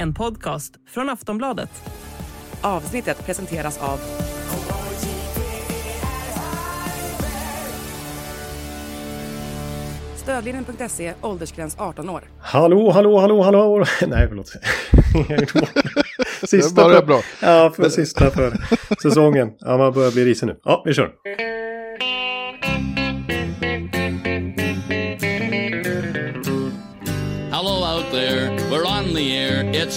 En podcast från Aftonbladet. Avsnittet presenteras av stödlinjen.se, åldersgräns 18 år. Hallå. Nej, förlåt. Sista det bra. Ja, för sista för säsongen. Ja, man börjar bli risig nu. Ja, vi kör. Hello out there, we're on the air, it's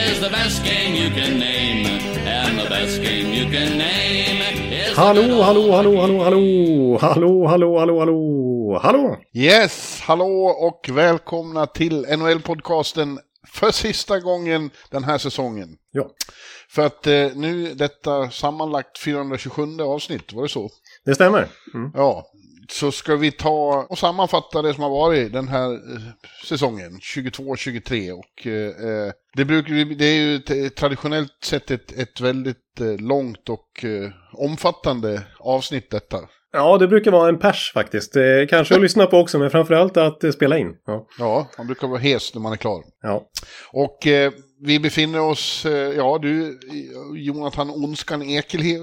is the best game you can name. And the best game you can name is the good old Hallå. Yes, hallå och välkomna till NHL-podcasten för sista gången den här säsongen. Ja. För att nu detta sammanlagt 427 avsnitt, var det så? Det stämmer. Mm. Ja, så ska vi ta och sammanfatta det som har varit den här säsongen, 22-23. Och det är ju traditionellt sett ett väldigt långt och omfattande avsnitt detta. Ja, det brukar vara en pers faktiskt. Kanske att lyssna på också, men framförallt att spela in. Ja, man brukar vara hes när man är klar. Ja. Och vi befinner oss, du, Jonathan Onskan Ekelhev,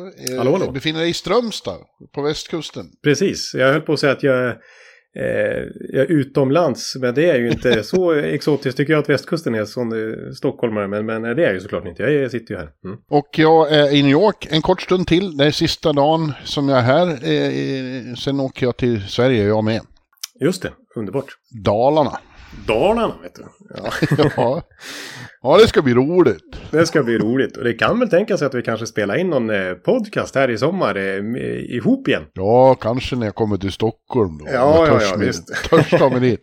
befinner dig i Strömstad på västkusten. Precis, jag höll på att säga att jag är utomlands, men det är ju inte så exotiskt tycker jag att västkusten är som stockholmare, men det är ju såklart inte, jag sitter ju här. Mm. Och jag är i New York en kort stund till, det är sista dagen som jag är här, sen åker jag till Sverige, jag med. Just det, underbart. Dalarna, vet du. Ja. Ja, det ska bli roligt. Och det kan väl tänkas att vi kanske spelar in någon podcast här i sommar ihop igen. Ja, kanske när jag kommer till Stockholm då. Ja, visst. Törsta med dit.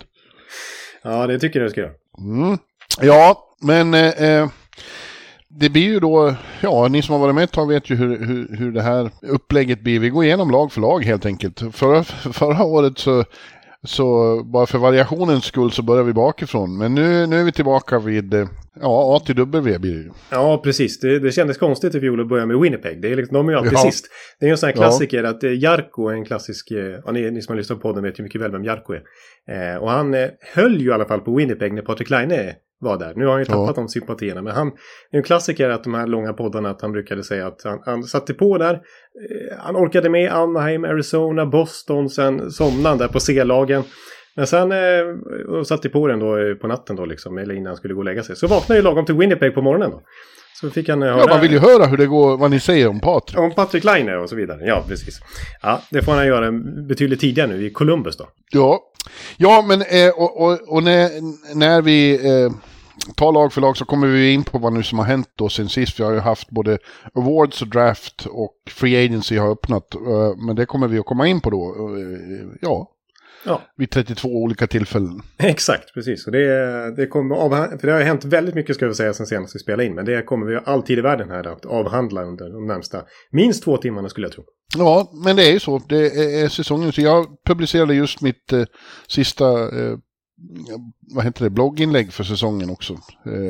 Ja, det tycker jag ska göra. Mm. Ja, men det blir ju då, ni som har varit med ett tag vet ju hur det här upplägget blir. Vi går igenom lag för lag helt enkelt. Förra året så bara för variationens skull så börjar vi bakifrån. Men nu är vi tillbaka vid A till W blir det ju. Ja, precis. Det kändes konstigt i fjol att börja med Winnipeg. Det är liksom, de är ju alltid sist. Det är en sån här klassiker att Jarko är en klassisk... ni som har lyssnat på den vet ju mycket väl vem Jarko är. Och han höll ju i alla fall på Winnipeg när Patrik Laine var där. Nu har han ju tappat de sympatierna. Men han är en klassiker att de här långa poddarna att han brukade säga att han satte på där. Han orkade med Anaheim, Arizona, Boston. Sen somnade där på C-lagen. Men sen satte på den då på natten då liksom, eller innan han skulle gå och lägga sig. Så vaknade ju lagom till Winnipeg på morgonen då. Så fick han höra... Ja, man vill ju höra hur det går, vad ni säger om Patrik. Om Patrik Laine och så vidare, ja precis. Ja, det får han göra betydligt tidigare nu i Columbus då. Ja men och när vi... tar lag för lag så kommer vi in på vad nu som har hänt då sen sist. Vi har ju haft både awards och draft och free agency har öppnat. Men det kommer vi att komma in på då. Ja. Vid 32 olika tillfällen. Exakt, precis. Och det kommer, för det har hänt väldigt mycket ska jag säga sen senast vi spelade in. Men det kommer vi alltid i världen här att avhandla under de närmsta minst 2 timmarna skulle jag tro. Ja, men det är ju så. Det är säsongen. Så jag publicerade just mitt sista... blogginlägg för säsongen också.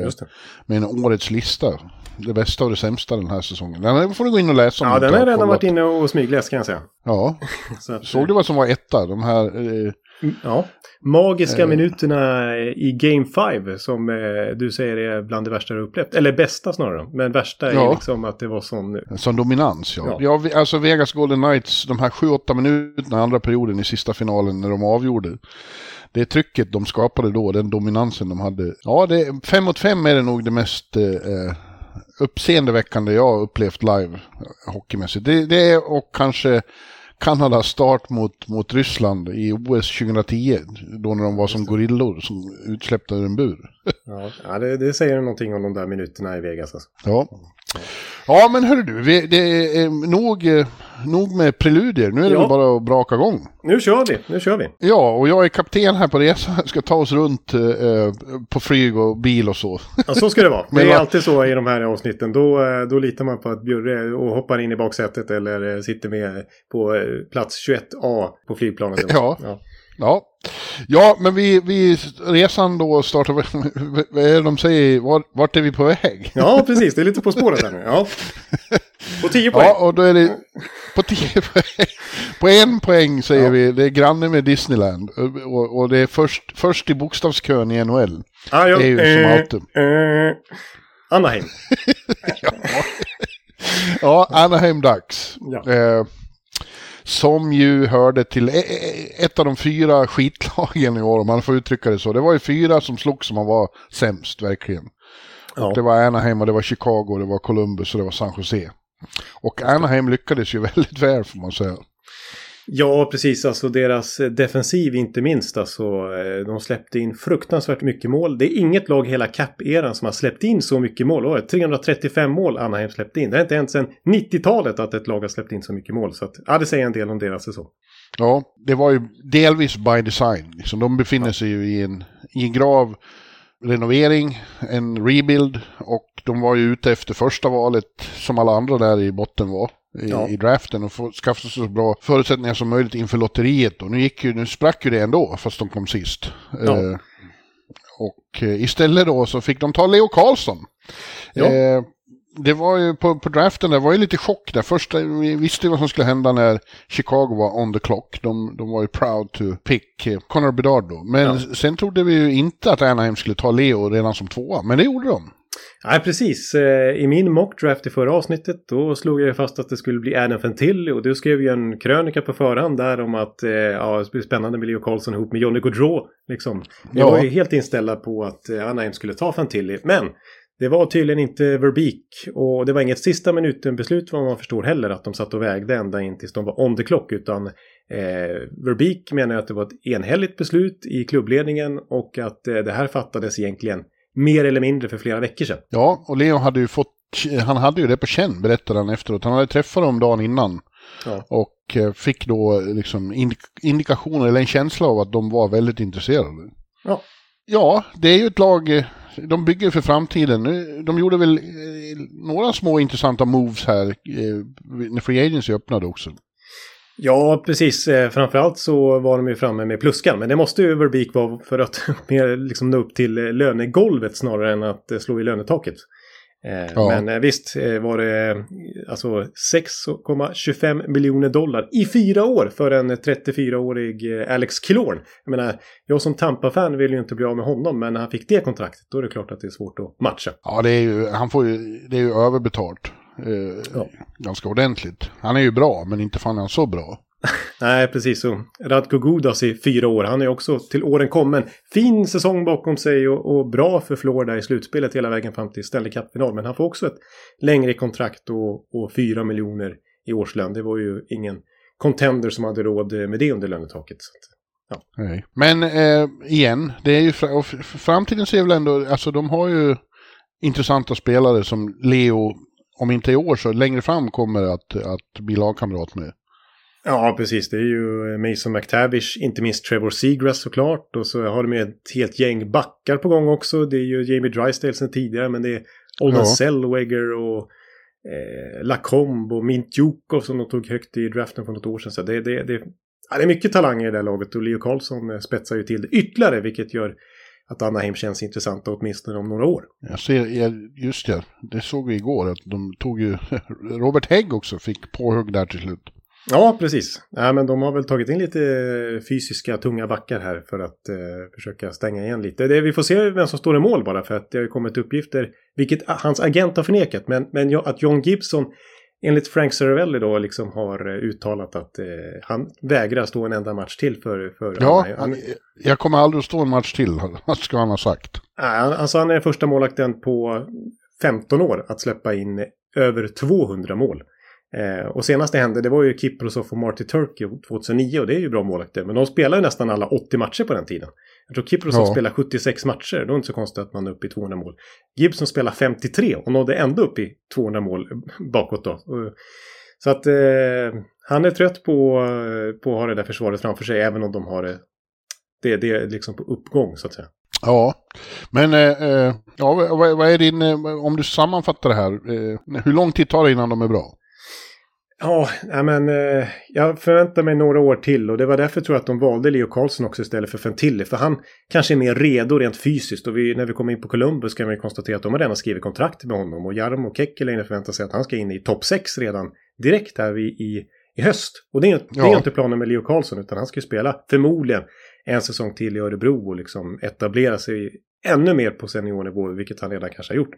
Just det. Med en årets lista. Det bästa och det sämsta den här säsongen. Den får du gå in och läsa om. Ja, den har redan varit inne och smygläst kan jag säga. Ja, såg du vad som var etta? De här... magiska minuterna i Game 5 som du säger är bland det värsta du upplevt. Eller bästa snarare. Men värsta är liksom att det var sån dominans, alltså Vegas Golden Knights, de här 7-8 minuterna andra perioden i sista finalen när de avgjorde. Det trycket de skapade då, den dominansen de hade. Ja, 5 mot 5 är det nog det mest uppseendeväckande jag upplevt live hockeymässigt. Det är och kanske Kanadas start mot Ryssland i OS 2010, då när de var som gorillor som utsläppte en bur. Ja, det säger någonting om de där minuterna i Vegas. Alltså. Ja, men hörru du, det är nog med preludier. Nu är det väl bara att braka igång. Nu kör vi. Ja, och jag är kapten här på resan. Jag ska ta oss runt på flyg och bil och så. Ja, så ska det vara. Det är alltid så i de här avsnitten. Då litar man på att Bjurre och hoppar in i baksätet eller sitter med på plats 21A på flygplanet. Ja, men vi resan då startar, vad är det de säger, vart är vi på väg? Ja, precis, det är lite på spåret här nu. Ja. På 10 poäng. Ja, och då är det på 10 poäng. På en poäng säger vi, det är granne med Disneyland och det är först i bokstavskön i NHL. Ah, ja, det är ju som alltid. Anaheim. Ja, Anaheim Ducks. Ja. Som ju hörde till ett av de 4 skitlagen i år, om man får uttrycka det så. Det var ju 4 som slog som man var sämst, verkligen. Ja. Det var Anaheim, det var Chicago, det var Columbus och det var San Jose. Och Anaheim lyckades ju väldigt väl, får man säga. Ja, precis. Alltså deras defensiv inte minst. Alltså, de släppte in fruktansvärt mycket mål. Det är inget lag hela cap-eran som har släppt in så mycket mål. Åh, 335 mål Anaheim släppte in. Det är inte ens sedan 90-talet att ett lag har släppt in så mycket mål. Så att, det säger en del om deras säsong. Ja, det var ju delvis by design. Liksom, de befinner sig ju i en grav renovering, en rebuild. Och de var ju ute efter första valet som alla andra där i botten var. I draften och skaffa sig så bra förutsättningar som möjligt inför lotteriet. Och nu sprack ju det ändå fast de kom sist. Ja. Och istället då så fick de ta Leo Carlsson. Ja. Det var ju på draften, det var ju lite chock där. Först vi visste vad som skulle hända när Chicago var on the clock. De var ju proud to pick Connor Bedard då. Men sen trodde vi ju inte att Anaheim skulle ta Leo redan som 2:a. Men det gjorde de. Nej, precis. I min mockdraft i förra avsnittet då slog jag fast att det skulle bli Adam Fantilli och du skrev ju en krönika på förhand där om att det blir spännande med Leo Carlsson ihop med Johnny Gaudreau liksom. Jag var ju helt inställd på att Anaheim skulle ta Fantilli, men det var tydligen inte Verbeek och det var inget sista minuten beslut vad man förstår heller att de satt och vägde ända in tills de var on the clock, utan Verbeek menar att det var ett enhälligt beslut i klubbledningen och att det här fattades egentligen mer eller mindre för flera veckor sedan. Ja, och Leo hade ju det på känn, berättade han efteråt. Han hade träffat dem dagen innan. Ja. Och fick då liksom indikationer eller en känsla av att de var väldigt intresserade. Ja. Ja, det är ju ett lag, de bygger för framtiden. De gjorde väl några små intressanta moves här när Free Agency öppnade också. Ja, precis. Framförallt så var de ju framme med pluskan. Men det måste ju Verbeek vara för att mer liksom nå upp till lönegolvet snarare än att slå i lönetaket. Ja. Men visst var det alltså $6.25 miljoner i 4 år för en 34-årig Alex Killorn. Jag menar, jag som Tampa-fan vill ju inte bli av med honom, men när han fick det kontraktet då är det klart att det är svårt att matcha. Ja, det är ju överbetalt. Ganska ordentligt. Han är ju bra, men inte fan han så bra. Nej, precis så. Radko Gudas i 4 år. Han är också till åren kommen. Fin säsong bakom sig och bra för Florida i slutspelet hela vägen fram till Stanley Cup-final. Men han får också ett längre kontrakt och 4 miljoner i årslön. Det var ju ingen contender som hade råd med det under lönetaket. Så att, ja. Men igen, det är ju framtiden ser väl ändå, alltså de har ju intressanta spelare som Leo. Om inte i år så längre fram kommer att bli lagkamrat med. Ja, precis. Det är ju Mason McTavish, inte minst Trevor Seagrass såklart. Och så har de med ett helt gäng backar på gång också. Det är ju Jamie Drysdale sedan tidigare, men det är Olden Zellweger och Lacombe och Mintjukov som de tog högt i draften för något år sedan. Så det är mycket talanger i det här laget och Leo Carlsson spetsar ju till det ytterligare, vilket gör att Anaheim känns intressant åtminstone om några år. Just det såg vi igår att de tog ju Robert Hägg också, fick påhugg där till slut. Ja, precis. Ja, men de har väl tagit in lite fysiska tunga backar här för att försöka stänga igen lite. Vi får se vem som står i mål bara, för att det har ju kommit uppgifter, vilket hans agent har förnekat, men att John Gibson enligt Frank Cervelli då liksom har uttalat att han vägrar stå en enda match till för jag kommer aldrig att stå en match till, vad ska han ha sagt? Nej, alltså han är första målakten på 15 år att släppa in över 200 mål. Och senast det hände, det var ju Kiprosov och Marty Turkey 2009, och det är ju bra målakter. Men de spelar ju nästan alla 80 matcher på den tiden. Jag tror Kiprosov spelar 76 matcher, då är det inte så konstigt att man är uppe i 200 mål. Gibson spelar 53 och nådde ändå upp i 200 mål bakåt då. Så att han är trött på att ha det där försvaret framför sig, även om de har det är liksom på uppgång så att säga. Ja, men ja, vad är din, om du sammanfattar det här, hur lång tid tar det innan de är bra? Ja, men jag förväntar mig några år till, och det var därför tror jag att de valde Leo Carlsson också istället för Fantilli, för han kanske är mer redo rent fysiskt, och när vi kommer in på Columbus kan vi konstatera att de har redan skrivit kontrakt med honom, och Jarmo Kekkeläinen förväntar sig att han ska in i topp 6 redan direkt här i höst, och det är inte planen med Leo Carlsson, utan han ska ju spela förmodligen en säsong till i Örebro och liksom etablera sig ännu mer på seniornivå, vilket han redan kanske har gjort,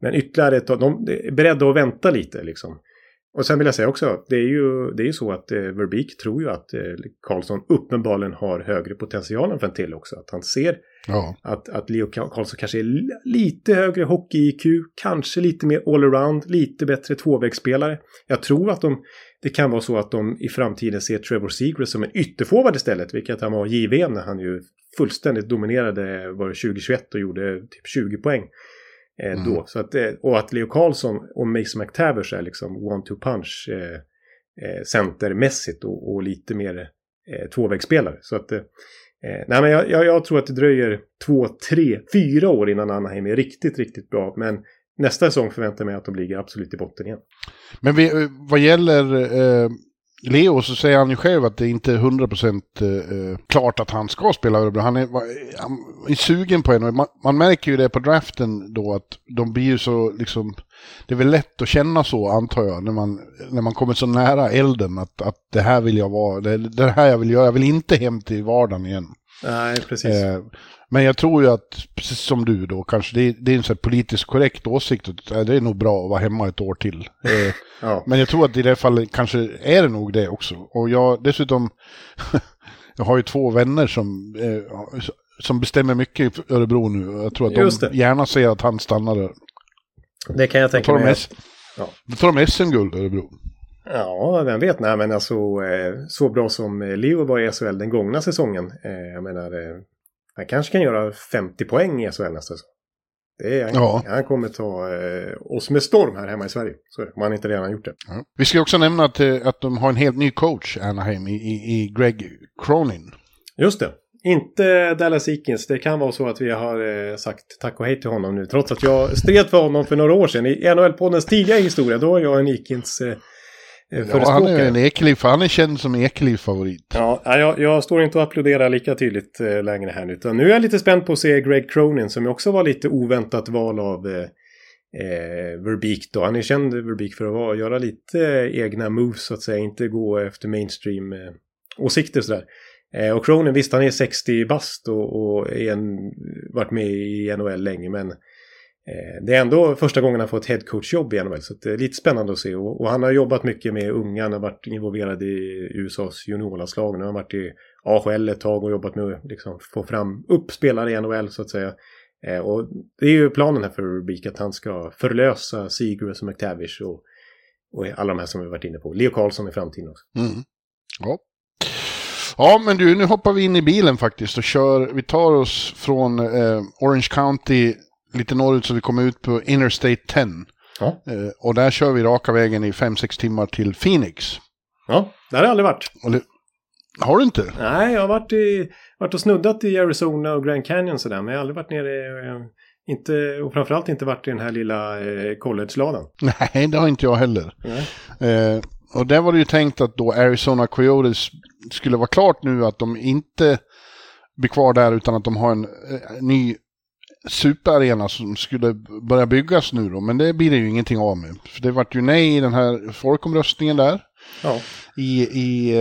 men ytterligare de är beredda att vänta lite liksom. Och sen vill jag säga också att det är ju så att Verbeek tror ju att Carlsson uppenbarligen har högre potential än Fantilli också. Att han ser att Leo Carlsson kanske är lite högre hockey-IQ, kanske lite mer all-around, lite bättre tvåvägsspelare. Jag tror att det kan vara så att de i framtiden ser Trevor Zegras som en ytterforward istället, vilket han var JVM när han ju fullständigt dominerade, var 2021 och gjorde typ 20 poäng. Då. Så att, och att Leo Carlsson och Mason McTavish är liksom one-two-punch centermässigt och lite mer tvåvägsspelare. Så att nej, men jag tror att det dröjer 2, 3, 4 år innan Anaheim är riktigt, riktigt bra. Men nästa säsong förväntar jag mig att de ligger absolut i botten igen. Men vad gäller Leo, så säger han ju själv att det inte är 100% klart att han ska spela Örebro. Han är sugen på en. Man märker ju det på draften då, att de blir ju så liksom, det är väl lätt att känna så, antar jag, när man kommer så nära elden att det här vill jag vara, det här jag vill göra, jag vill inte hem till vardagen igen. Nej, precis. Men jag tror ju att, precis som du då, kanske det är en sån här politiskt korrekt åsikt att det är nog bra att vara hemma ett år till. Men jag tror att i det fallet kanske är det nog det också. Och jag dessutom, jag har ju 2 vänner som bestämmer mycket i Örebro nu. Jag tror att de gärna ser att han stannar där. Det kan jag tänka mig. Då tar de SM-guld Örebro. Ja, vem vet. Nej, men alltså, så bra som Leo var i SHL den gångna säsongen. Jag menar, han kanske kan göra 50 poäng i SHL nästa säsong. Han kommer ta oss med storm här hemma i Sverige. Så är det, om han inte redan gjort det. Ja. Vi ska också nämna att de har en helt ny coach, Anaheim, i Greg Cronin. Just det. Inte Dallas Eakins. Det kan vara så att vi har sagt tack och hej till honom nu. Trots att jag stred för honom för några år sedan. I NHL-poddens tidiga historia, då var jag en Eakins... han är en Ekeliv, han är känd som Ekeliv-favorit. Ja, jag står inte och applåderar lika tydligt längre här nu, utan nu är jag lite spänd på att se Greg Cronin, som också var lite oväntat val av Verbeek då. Han är känd Verbeek för att göra lite egna moves så att säga, inte gå efter mainstream åsikter och sådär. Och Cronin, visst, han är 60 bast och är varit med i NHL länge, men det är ändå första gången han får ett headcoach-jobb i NHL, så det är lite spännande att se. Och han har jobbat mycket med unga, han har varit involverad i USAs juniorlandslag, nu har han varit i AHL ett tag och jobbat med att liksom få fram uppspelare i NHL så att säga. Och det är ju planen här för Verbeek att han ska förlösa Zegras och McTavish och alla de här som vi varit inne på. Leo Carlsson i framtiden också. Mm. Ja, men du, nu hoppar vi in i bilen faktiskt och vi tar oss från Orange County lite norrut, så vi kommer ut på Interstate 10. Ja. Och där kör vi raka vägen i 5-6 timmar till Phoenix. Ja, där har jag aldrig varit. Har du inte? Nej, jag har varit och snuddat i Arizona och Grand Canyon sådär, men jag har aldrig varit nere, inte, och framförallt inte varit i den här lilla college-ladan. Nej, det har inte jag heller. Och där var det ju tänkt att då Arizona Coyotes skulle vara klart nu, att de inte blir kvar där, utan att de har en ny superarena som skulle börja byggas nu då, men det blir det ju ingenting av med. För det vart ju nej i den här folkomröstningen där. Ja. I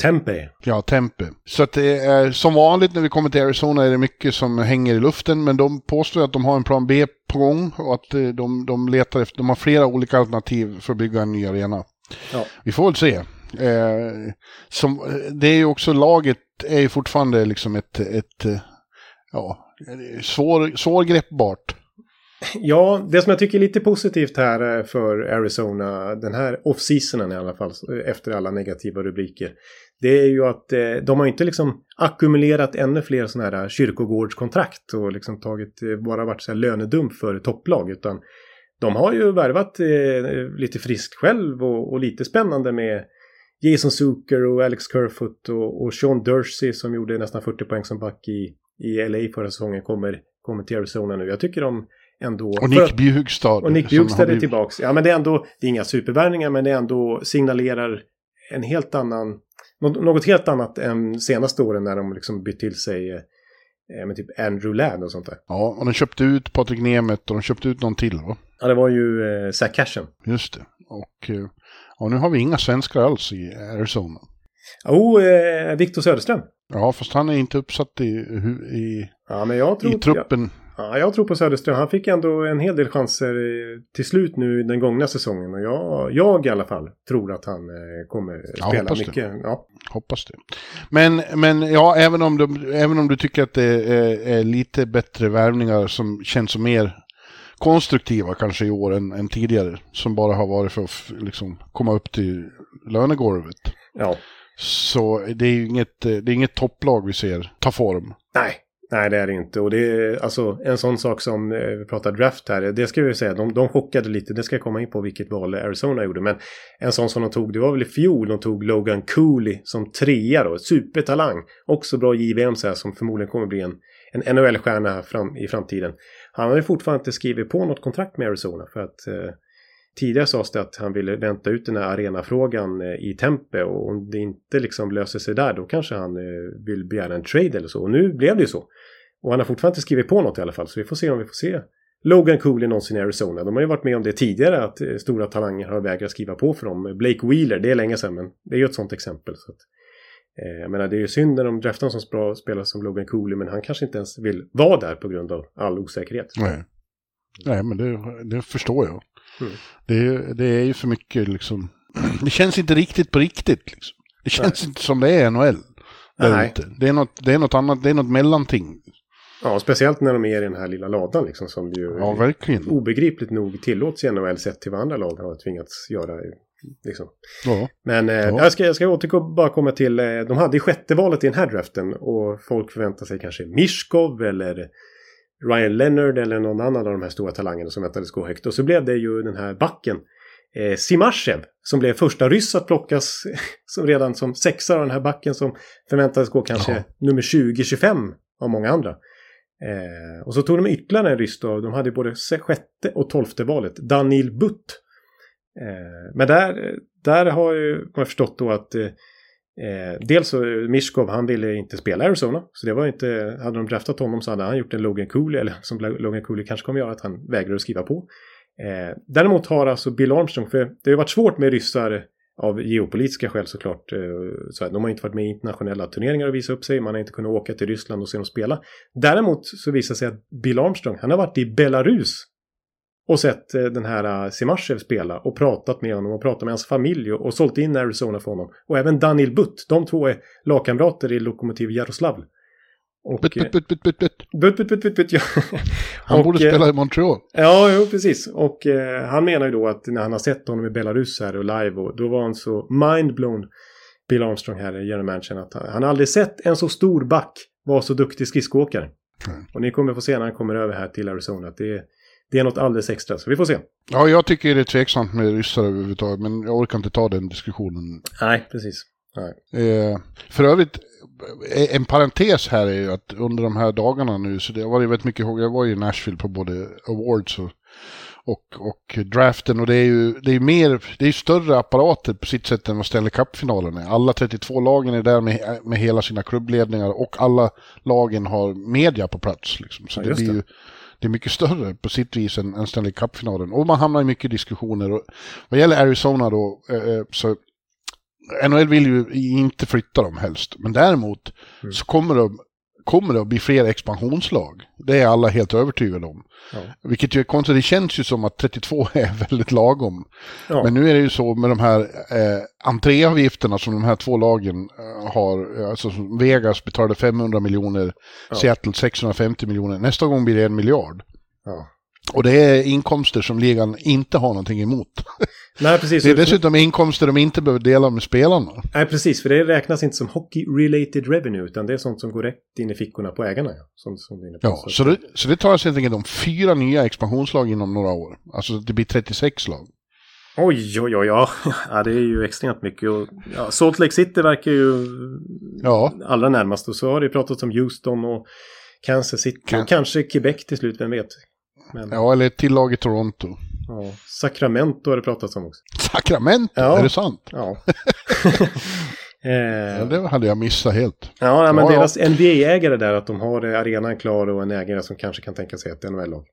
Tempe. Ja, Tempe. Så att det är som vanligt när vi kommer till Arizona, är det mycket som hänger i luften, men de påstår att de har en plan B på gång och att de letar efter, de har flera olika alternativ för att bygga en ny arena. Ja. Vi får väl se. Det är ju också, laget är ju fortfarande liksom ett svårgreppbart. Ja, det som jag tycker är lite positivt här för Arizona, den här off-seasonen i alla fall, efter alla negativa rubriker, det är ju att de har inte liksom ackumulerat ännu fler sådana här kyrkogårdskontrakt och liksom tagit, bara varit så här lönedump för topplag, utan de har ju värvat lite friskt själv och lite spännande med Jason Zucker och Alex Kerfoot och Sean Dursey som gjorde nästan 40 poäng som back i LA förra säsongen kommer till Arizona nu. Jag tycker de ändå... Och Nick Bjugstad. Och Nick Bjugstad är tillbaks. Ja, men det är ändå, det är inga supervärvningar, men det ändå signalerar en helt annan, något helt annat än senaste åren när de liksom bytt till sig med typ Andrew Ladd och sånt där. Ja, och de köpte ut Patrik Nemeth och de köpte ut någon till, va? Ja, det var ju Zach Cashen. Just det. Och nu har vi inga svenskar alls i Arizona. Victor Söderström. Ja, fast han är inte uppsatt i truppen. Jag tror på Söderström. Han fick ändå en hel del chanser till slut nu den gångna säsongen. Och jag i alla fall tror att han kommer spela mycket. Ja. Hoppas det. Men ja, även om du tycker att det är lite bättre värvningar som känns som mer konstruktiva kanske i år än tidigare, som bara har varit för att liksom komma upp till lönegolvet. Ja. Så det är ju inget topplag vi ser ta form. Nej, det är det inte. Och det är alltså en sån sak som vi pratade draft här. Det ska vi säga, de chockade lite. Det ska jag komma in på vilket val Arizona gjorde. Men en sån som de tog, det var väl i fjol. De tog Logan Cooley som trea då. Supertalang. Också bra JVM så här, som förmodligen kommer bli en NHL-stjärna i framtiden. Han har ju fortfarande inte skrivit på något kontrakt med Arizona. För att tidigare sades det att han ville vänta ut den här arenafrågan i Tempe. Och om det inte liksom löser sig där, då kanske han vill begära en trade eller så. Och nu blev det ju så. Och han har fortfarande inte skrivit på något i alla fall. Så vi får se om vi får se Logan Cooley någonsin i Arizona. De har ju varit med om det tidigare, att stora talanger har vägrat skriva på för dem. Blake Wheeler, det är länge sedan, men det är ju ett sånt exempel. Så att, jag menar, det är ju synd när de draftar som bra spelare som Logan Cooley, men han kanske inte ens vill vara där på grund av all osäkerhet. Nej, men det förstår jag. Mm. Det är ju för mycket liksom... Det känns inte riktigt på riktigt liksom. Det känns inte som det är NHL. Det är något mellanting. Ja, speciellt när de är i den här lilla ladan liksom, som det ju verkligen obegripligt nog tillåts i NHL sett till vad andra lag har tvingats göra liksom. Ja. Men jag ska bara komma till de hade sjätte valet i den här draften och folk förväntar sig kanske Mishkov eller Ryan Leonard eller någon annan av de här stora talangerna som väntades gå högt. Och så blev det ju den här backen Simashev som blev första ryss att plockas som redan som sexa av den här backen som förväntades gå kanske nummer 20-25 av många andra. Och så tog de ytterligare en ryss då. De hade både sjätte och 12:e valet. Daniil Butt. Men där har ju man förstått då att dels så Mishkov, han ville inte spela Arizona, så det var inte, hade de draftat honom så hade han gjort en Logan Cooley, eller som Logan Cooley kanske kommer göra, att han vägrar att skriva på. Däremot har alltså Bill Armstrong, för det har varit svårt med ryssar av geopolitiska skäl såklart, så de har inte varit med i internationella turneringar och visa upp sig, man har inte kunnat åka till Ryssland och se dem spela. Däremot så visar sig att Bill Armstrong, han har varit i Belarus och sett den här Simashev spela och pratat med honom och pratat med hans familj och sålt in Arizona för honom. Och även Daniil Butt, de två är lagkamrater i Lokomotiv Jaroslavl. Butt. Han borde spela i Montreal. Ja, precis. Och han menar ju då att när han har sett honom i Belarus här och live, och då var han så mindblown, Bill Armstrong här i Germanchen, att han aldrig sett en så stor back vara så duktig skridskoåkare. Och ni kommer få se när han kommer över här till Arizona att det är något alldeles extra, så vi får se. Ja, jag tycker det är tveksamt med ryssar överhuvudtaget, men jag orkar inte ta den diskussionen. Nej, precis. Nej. För övrigt, en parentes här är ju att under de här dagarna nu, så det har varit väldigt mycket, jag var ju i Nashville på både awards och draften, och det är ju större apparater på sitt sätt än vad Stanley Cup-finalen är. Alla 32 lagen är där med hela sina klubbledningar, och alla lagen har media på plats liksom, så det blir ju... Det är mycket större på sitt vis än Stanley Cup-finalen. Och man hamnar i mycket diskussioner. Och vad gäller Arizona då, så NHL vill ju inte flytta dem helst. Men däremot så kommer det att bli fler expansionslag. Det är alla helt övertygade om. Ja. Vilket ju är konstigt. Det känns ju som att 32 är väldigt lagom. Ja. Men nu är det ju så med de här entréavgifterna som de här två lagen har. Alltså Vegas betalade 500 miljoner, Seattle 650 miljoner. Nästa gång blir det 1 miljard. Ja. Och det är inkomster som ligan inte har någonting emot. Nej, precis. Det är dessutom inkomster de inte behöver dela med spelarna. Nej, precis. För det räknas inte som hockey-related revenue, utan det är sånt som går rätt in i fickorna på ägarna. Som det ja, så det tar sig helt enkelt om 4 nya expansionslag inom några år. Alltså det blir 36 lag. Oj. Ja, det är ju extremt mycket. Och, ja, Salt Lake City verkar ju allra närmast. Och så har det pratat om Houston och Kansas City. Och kanske Quebec till slut, vem vet. Men... Ja, eller till lag i Toronto. Ja, Sacramento har det pratats om också. Sacramento? Ja. Är det sant? Ja. Ja, det hade jag missat helt. Ja, men deras NBA-ägare där, att de har arenan klar och en ägare som kanske kan tänka sig ett NHL-lag.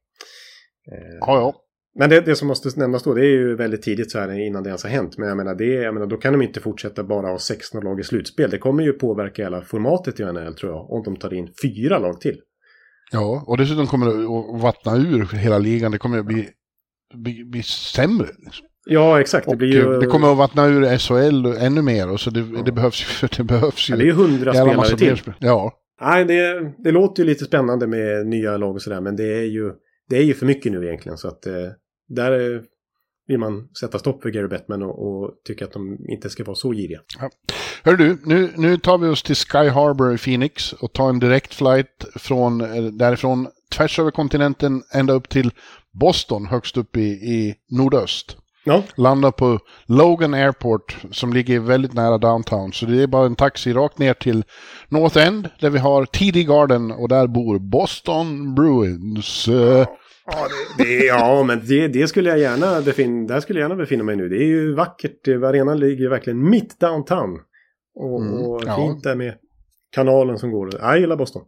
Ja. Men det som måste nämnas då, det är ju väldigt tidigt så här innan det ens har hänt. Men jag menar, då kan de inte fortsätta bara ha 16 lag i slutspel. Det kommer ju påverka hela formatet i NHL, tror jag, om de tar in 4 lag till. Ja, och dessutom kommer det att vattna ur hela ligan. Det kommer att bli sämre. Ja, exakt. Det blir ju... det kommer att vattna ur SHL ännu mer. Och så det behövs ju... Ja, det är 100 spelare till. Ja. Nej, det låter ju lite spännande med nya lag och sådär. Men det är ju för mycket nu egentligen. Så att där vill man sätta stopp för Gary Bettman och tycka att de inte ska vara så giriga. Ja. Hör du, nu tar vi oss till Sky Harbor i Phoenix och tar en direkt flight från därifrån tvärs över kontinenten ända upp till Boston, högst upp i nordöst. Ja. Landar på Logan Airport som ligger väldigt nära downtown, så det är bara en taxi rakt ner till North End där vi har TD Garden och där bor Boston Bruins. Ja, men det skulle jag gärna befinna mig nu. Det är ju vackert. Arenan ligger verkligen mitt downtown. Och fint där med kanalen som går. Jag gillar Boston.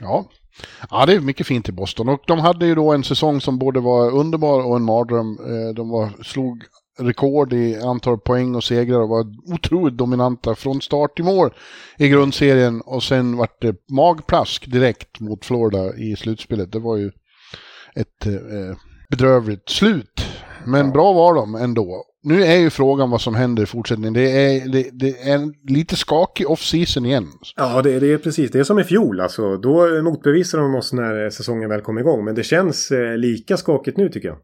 Ja, det är mycket fint i Boston. Och de hade ju då en säsong som både var underbar och en mardröm. De slog rekord i antal poäng och segrar och var otroligt dominanta från start till mål i grundserien. Och sen var det magplask direkt mot Florida i slutspelet. Det var ju ett bedrövligt slut. Men bra var de ändå. Nu är ju frågan vad som händer i fortsättningen. Det är en lite skakig off-season igen. Ja, det är precis. Det är som i fjol. Alltså. Då motbevisar de oss när säsongen väl kom igång. Men det känns lika skakigt nu, tycker jag.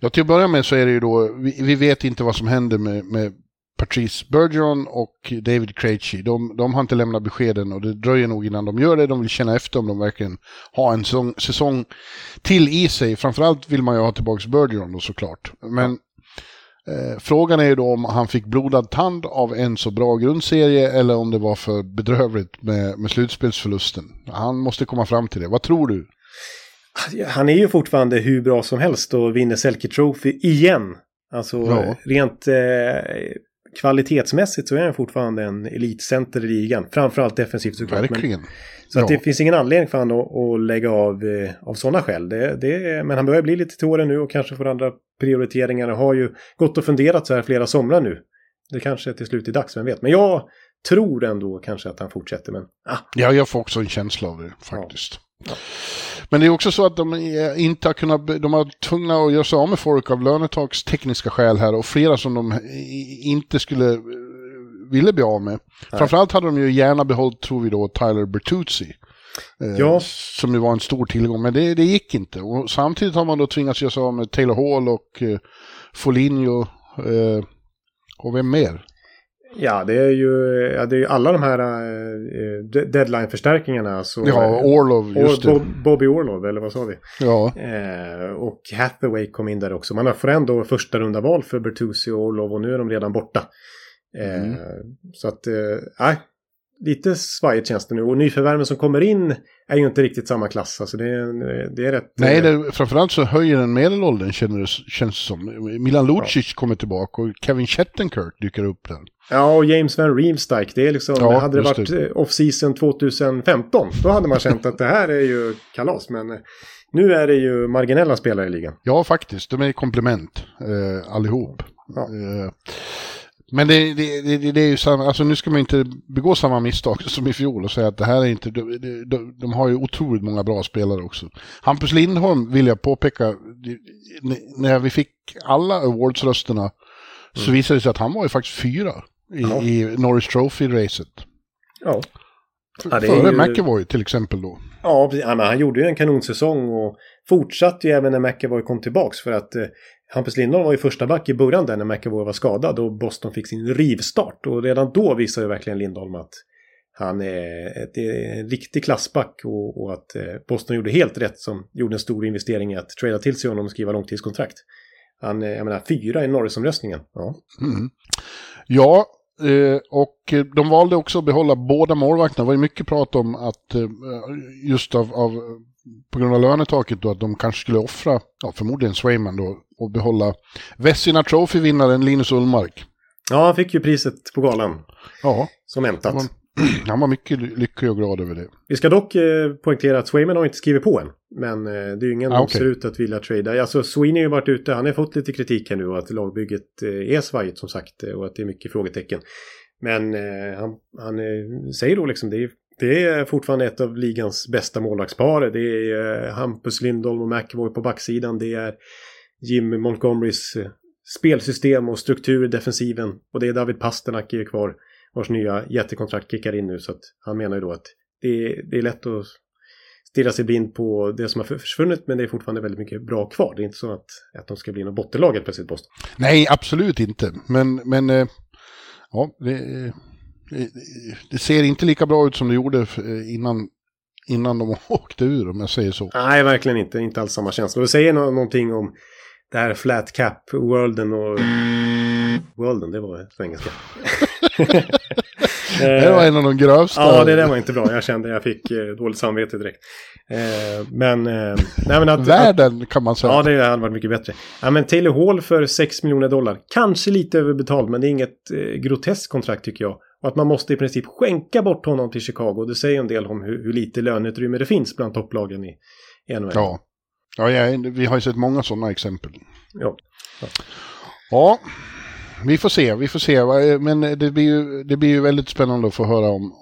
Ja, till att börja med så är det ju då... Vi vet inte vad som händer med Patrice Bergeron och David Krejci. De har inte lämnat beskeden och det dröjer nog innan de gör det. De vill känna efter om de verkligen har en säsong till i sig. Framförallt vill man ju ha tillbaka Bergeron då, såklart. Men... frågan är ju då om han fick blodad tand av en så bra grundserie eller om det var för bedrövligt med slutspelsförlusten. Han måste komma fram till det. Vad tror du? Han är ju fortfarande hur bra som helst och vinner Selke Trophy igen. Alltså rent kvalitetsmässigt så är han fortfarande en elitcenter i ligan. Framförallt defensivt såklart. Verkligen. Men, så att det finns ingen anledning för han att lägga av sådana skäl. Men han börjar bli lite till åren nu och kanske får andra prioriteringar. Han har ju gått och funderat så här flera somrar nu. Det kanske till slut är dags, vem vet. Men jag tror ändå kanske att han fortsätter. Men, Ja, jag får också en känsla av det faktiskt. Ja. Men det är också så att de inte har kunnat, de har tvungna att göra sig av med folk av lönetags tekniska skäl här och flera som de inte skulle ville bli av med. Nej. Framförallt hade de ju gärna behållit, tror vi då, Tyler Bertuzzi. Som ju var en stor tillgång, men det gick inte. Och samtidigt har man då tvingats göra sig av med Taylor Hall och Foligno och vem mer? Ja, det är ju alla de här deadline-förstärkningarna. Alltså, Orlov, just det. Bobby Orlov, eller vad sa vi? Ja. Och Hathaway kom in där också. Man får ändå första runda val för Bertuzzi och Orlov och nu är de redan borta. Så att, lite svajigt känns det nu. Och nyförvärven som kommer in är ju inte riktigt samma klass. Alltså det är rätt... Nej, framförallt så höjer den medelåldern känns som. Milan Lucic kommer tillbaka och Kevin Shattenkirk dyker upp där. Ja, och James Van Riemsdyk. Det är liksom, hade det varit off-season 2015, då hade man känt att det här är ju kalas. Men nu är det ju marginella spelare i ligan. Ja, faktiskt. De är komplement allihop. Ja. Men det är ju samma, alltså nu ska man inte begå samma misstag som i fjol och säga att det här är inte, de har ju otroligt många bra spelare också. Hampus Lindholm vill jag påpeka, när vi fick alla awardsrösterna så visade det sig att han var ju faktiskt 4 i Norris Trophy-racet. Ja. Före McAvoy till exempel då. Ja, han gjorde ju en kanonsäsong och fortsatte ju även när McAvoy kom tillbaks, för att Hampus Lindholm var ju första back i början där när McAvoy var skadad och Boston fick sin rivstart, och redan då visade ju verkligen Lindholm att han är en riktig klassback, och att Boston gjorde helt rätt som gjorde en stor investering i att trada till sig honom och skriva långtidskontrakt. Han, jag menar, 4 i Norris-omröstningen. Ja, ja. Och de valde också att behålla båda målvakterna. Det var ju mycket prat om att just av på grund av lönetaket då, att de kanske skulle offra, ja, förmodligen Swayman då, och behålla Vezina Trophy-vinnaren Linus Ullmark. Ja, han fick ju priset på galan. Ja. Som hämtat. Han var mycket lycklig och glad över det. Vi ska dock poängtera att Swayman har inte skrivit på än. Men det är ju ingen som ser ut att vilja trada. Alltså Sweeney har ju varit ute. Han har fått lite kritik här nu. Och att lagbygget är svajigt som sagt. Och att det är mycket frågetecken. Men han säger då liksom. Det är fortfarande ett av ligans bästa målvaktspar. Det är Hampus Lindholm och McAvoy på backsidan. Det är Jim Montgomerys spelsystem och struktur i defensiven. Och det är David Pasternak är ju kvar. Vars nya jättekontrakt kickar in nu, så att han menar ju då att det är lätt att stirra sig blind på det som har försvunnit, men det är fortfarande väldigt mycket bra kvar. Det är inte så att de ska bli något bottenlaget plötsligt, Boston. Nej, absolut inte. Men ja, det ser inte lika bra ut som det gjorde innan de åkte ur, om jag säger så. Nej, verkligen inte. Inte alls samma känsla. Du säger någonting om det här flat cap-worlden och... Worlden, det var svengelska. Det var en av de grövsta. Ja, det där var inte bra. Jag kände att jag fick dåligt samvete direkt. Men att, världen kan man säga. Ja, det hade varit mycket bättre. Ja, men Taylor Hall för $6 miljoner. Kanske lite överbetalt, men det är inget groteskt kontrakt tycker jag. Och att man måste i princip skänka bort honom till Chicago. Det säger en del om hur lite löneutrymme det finns bland topplagen i NHL. Ja, vi har ju sett många sådana exempel. Ja. Vi får se. Men det blir ju väldigt spännande att få höra om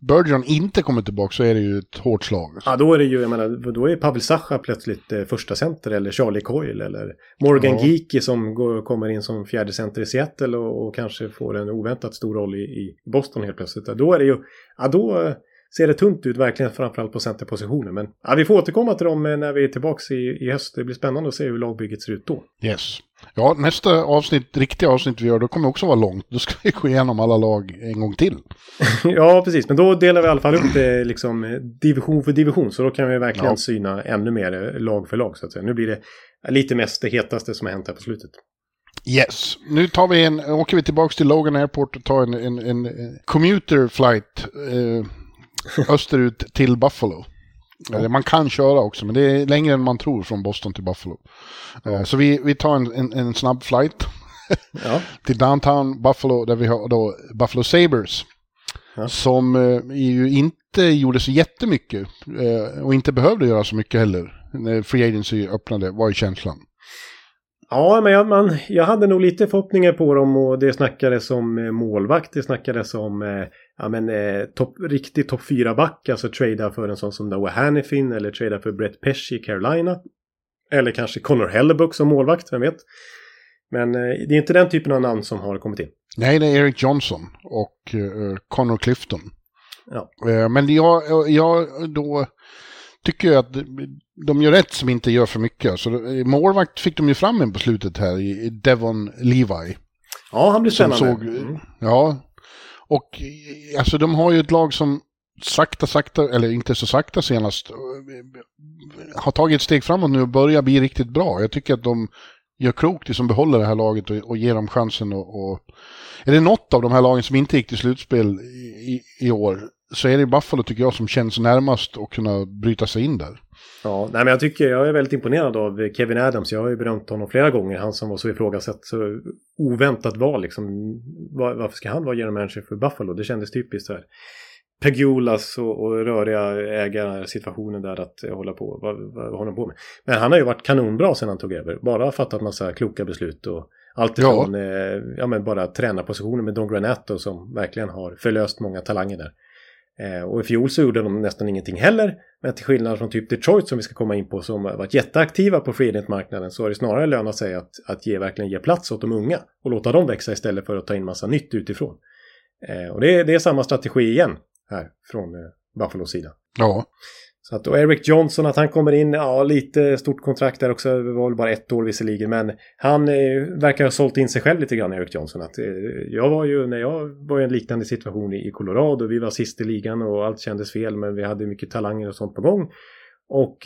Bergeron inte kommer tillbaka, så är det ju ett hårt slag. Ja, då är det ju, jag menar, då är Pavel Sacha plötsligt första center, eller Charlie Coyle eller Morgan Geekie som kommer in som fjärde center i Seattle och kanske får en oväntat stor roll i Boston helt plötsligt. Då är det ju, ja, då ser det tunt ut verkligen, framförallt på centerpositionen. Men ja, vi får återkomma till dem när vi är tillbaka i höst. Det blir spännande att se hur lagbygget ser ut då. Yes. Ja, nästa avsnitt, riktiga avsnitt vi gör, då kommer också vara långt. Då ska vi gå igenom alla lag en gång till. Ja, precis. Men då delar vi i alla fall upp det liksom division för division. Så då kan vi verkligen syna ännu mer lag för lag, så att säga. Nu blir det lite mest det hetaste som har hänt här på slutet. Yes. Nu åker vi tillbaka till Logan Airport och tar en commuter flight österut till Buffalo. Ja. Man kan köra också, men det är längre än man tror från Boston till Buffalo. Ja. Så vi tar en snabb flight till downtown Buffalo, där vi har då Buffalo Sabres som ju inte gjorde så jättemycket och inte behövde göra så mycket heller. När Free Agency öppnade var ju känslan. Ja, men jag hade nog lite förhoppningar på dem, och det snackades om målvakt, det snackades om riktig topp 4-back, alltså trada för en sån som Noah Hanifin eller trada för Brett Pesce i Carolina, eller kanske Connor Hellebuck som målvakt, vem vet. Men det är inte den typen av namn som har kommit in. Nej, det är Eric Johnson och Connor Clifton. Ja. Men jag då tycker jag att de gör rätt som inte gör för mycket. Så målvakt fick de ju fram en på slutet här i Devon Levi. Ja, han blir spännande. Ja, och alltså de har ju ett lag som sakta, eller inte så sakta senast, har tagit ett steg framåt nu och börjar bli riktigt bra. Jag tycker att de gör klokt som behåller det här laget och ger dem chansen. Och är det något av de här lagen som inte gick till slutspel i år, så är det Buffalo tycker jag som känns närmast att kunna bryta sig in där. Ja, nej, men jag är väldigt imponerad av Kevin Adams. Jag har ju berömt honom flera gånger. Han som var så ifrågasatt, så oväntat var liksom, varför ska han vara general manager för Buffalo? Det kändes typiskt så här. Pegulas och röriga ägarsituationen där att hålla på. Vad håller på med? Men han har ju varit kanonbra sedan han tog över. Bara fattat massa kloka beslut och allt ifrån bara tränarpositionen med Don Granato som verkligen har förlöst många talanger där. Och i fjol så gjorde de nästan ingenting heller, men till skillnad från typ Detroit som vi ska komma in på, som varit jätteaktiva på free agent-marknaden, så har det snarare lönat sig att verkligen ge plats åt de unga och låta dem växa istället för att ta in massa nytt utifrån. Och det är samma strategi igen här från Buffalo sida. Ja. Så att, och Eric Johnson, att han kommer in, ja, lite stort kontrakt där också, det var väl bara ett år visserligen, men han verkar ha sålt in sig själv lite grann, Eric Johnson. Att, jag var i en liknande situation i Colorado, vi var sist i ligan och allt kändes fel, men vi hade mycket talanger och sånt på gång, och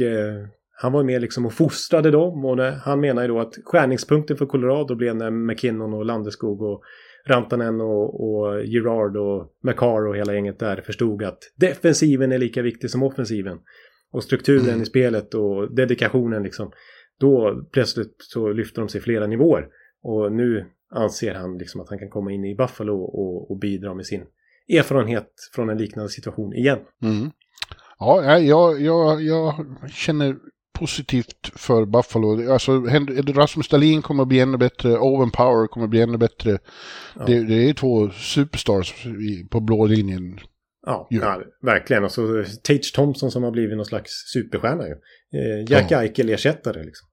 han var med liksom och fostrade dem, och han menar ju då att skärningspunkten för Colorado blev när McKinnon och Landeskog och Rantanen och Girard och McCarr och hela gänget där förstod att defensiven är lika viktig som offensiven och strukturen i spelet och dedikationen liksom. Då plötsligt så lyfter de sig flera nivåer, och nu anser han liksom att han kan komma in i Buffalo och bidra med sin erfarenhet från en liknande situation igen. Mm. Ja, jag känner positivt för Buffalo. Alltså, Rasmus Dahlin kommer att bli ännu bättre. Owen Power kommer att bli ännu bättre. Ja. Det är två superstars på blå linjen. Ja, ja, verkligen. Och så Tage Thompson som har blivit någon slags superstjärna. Jack Eichel ersättare. Liksom.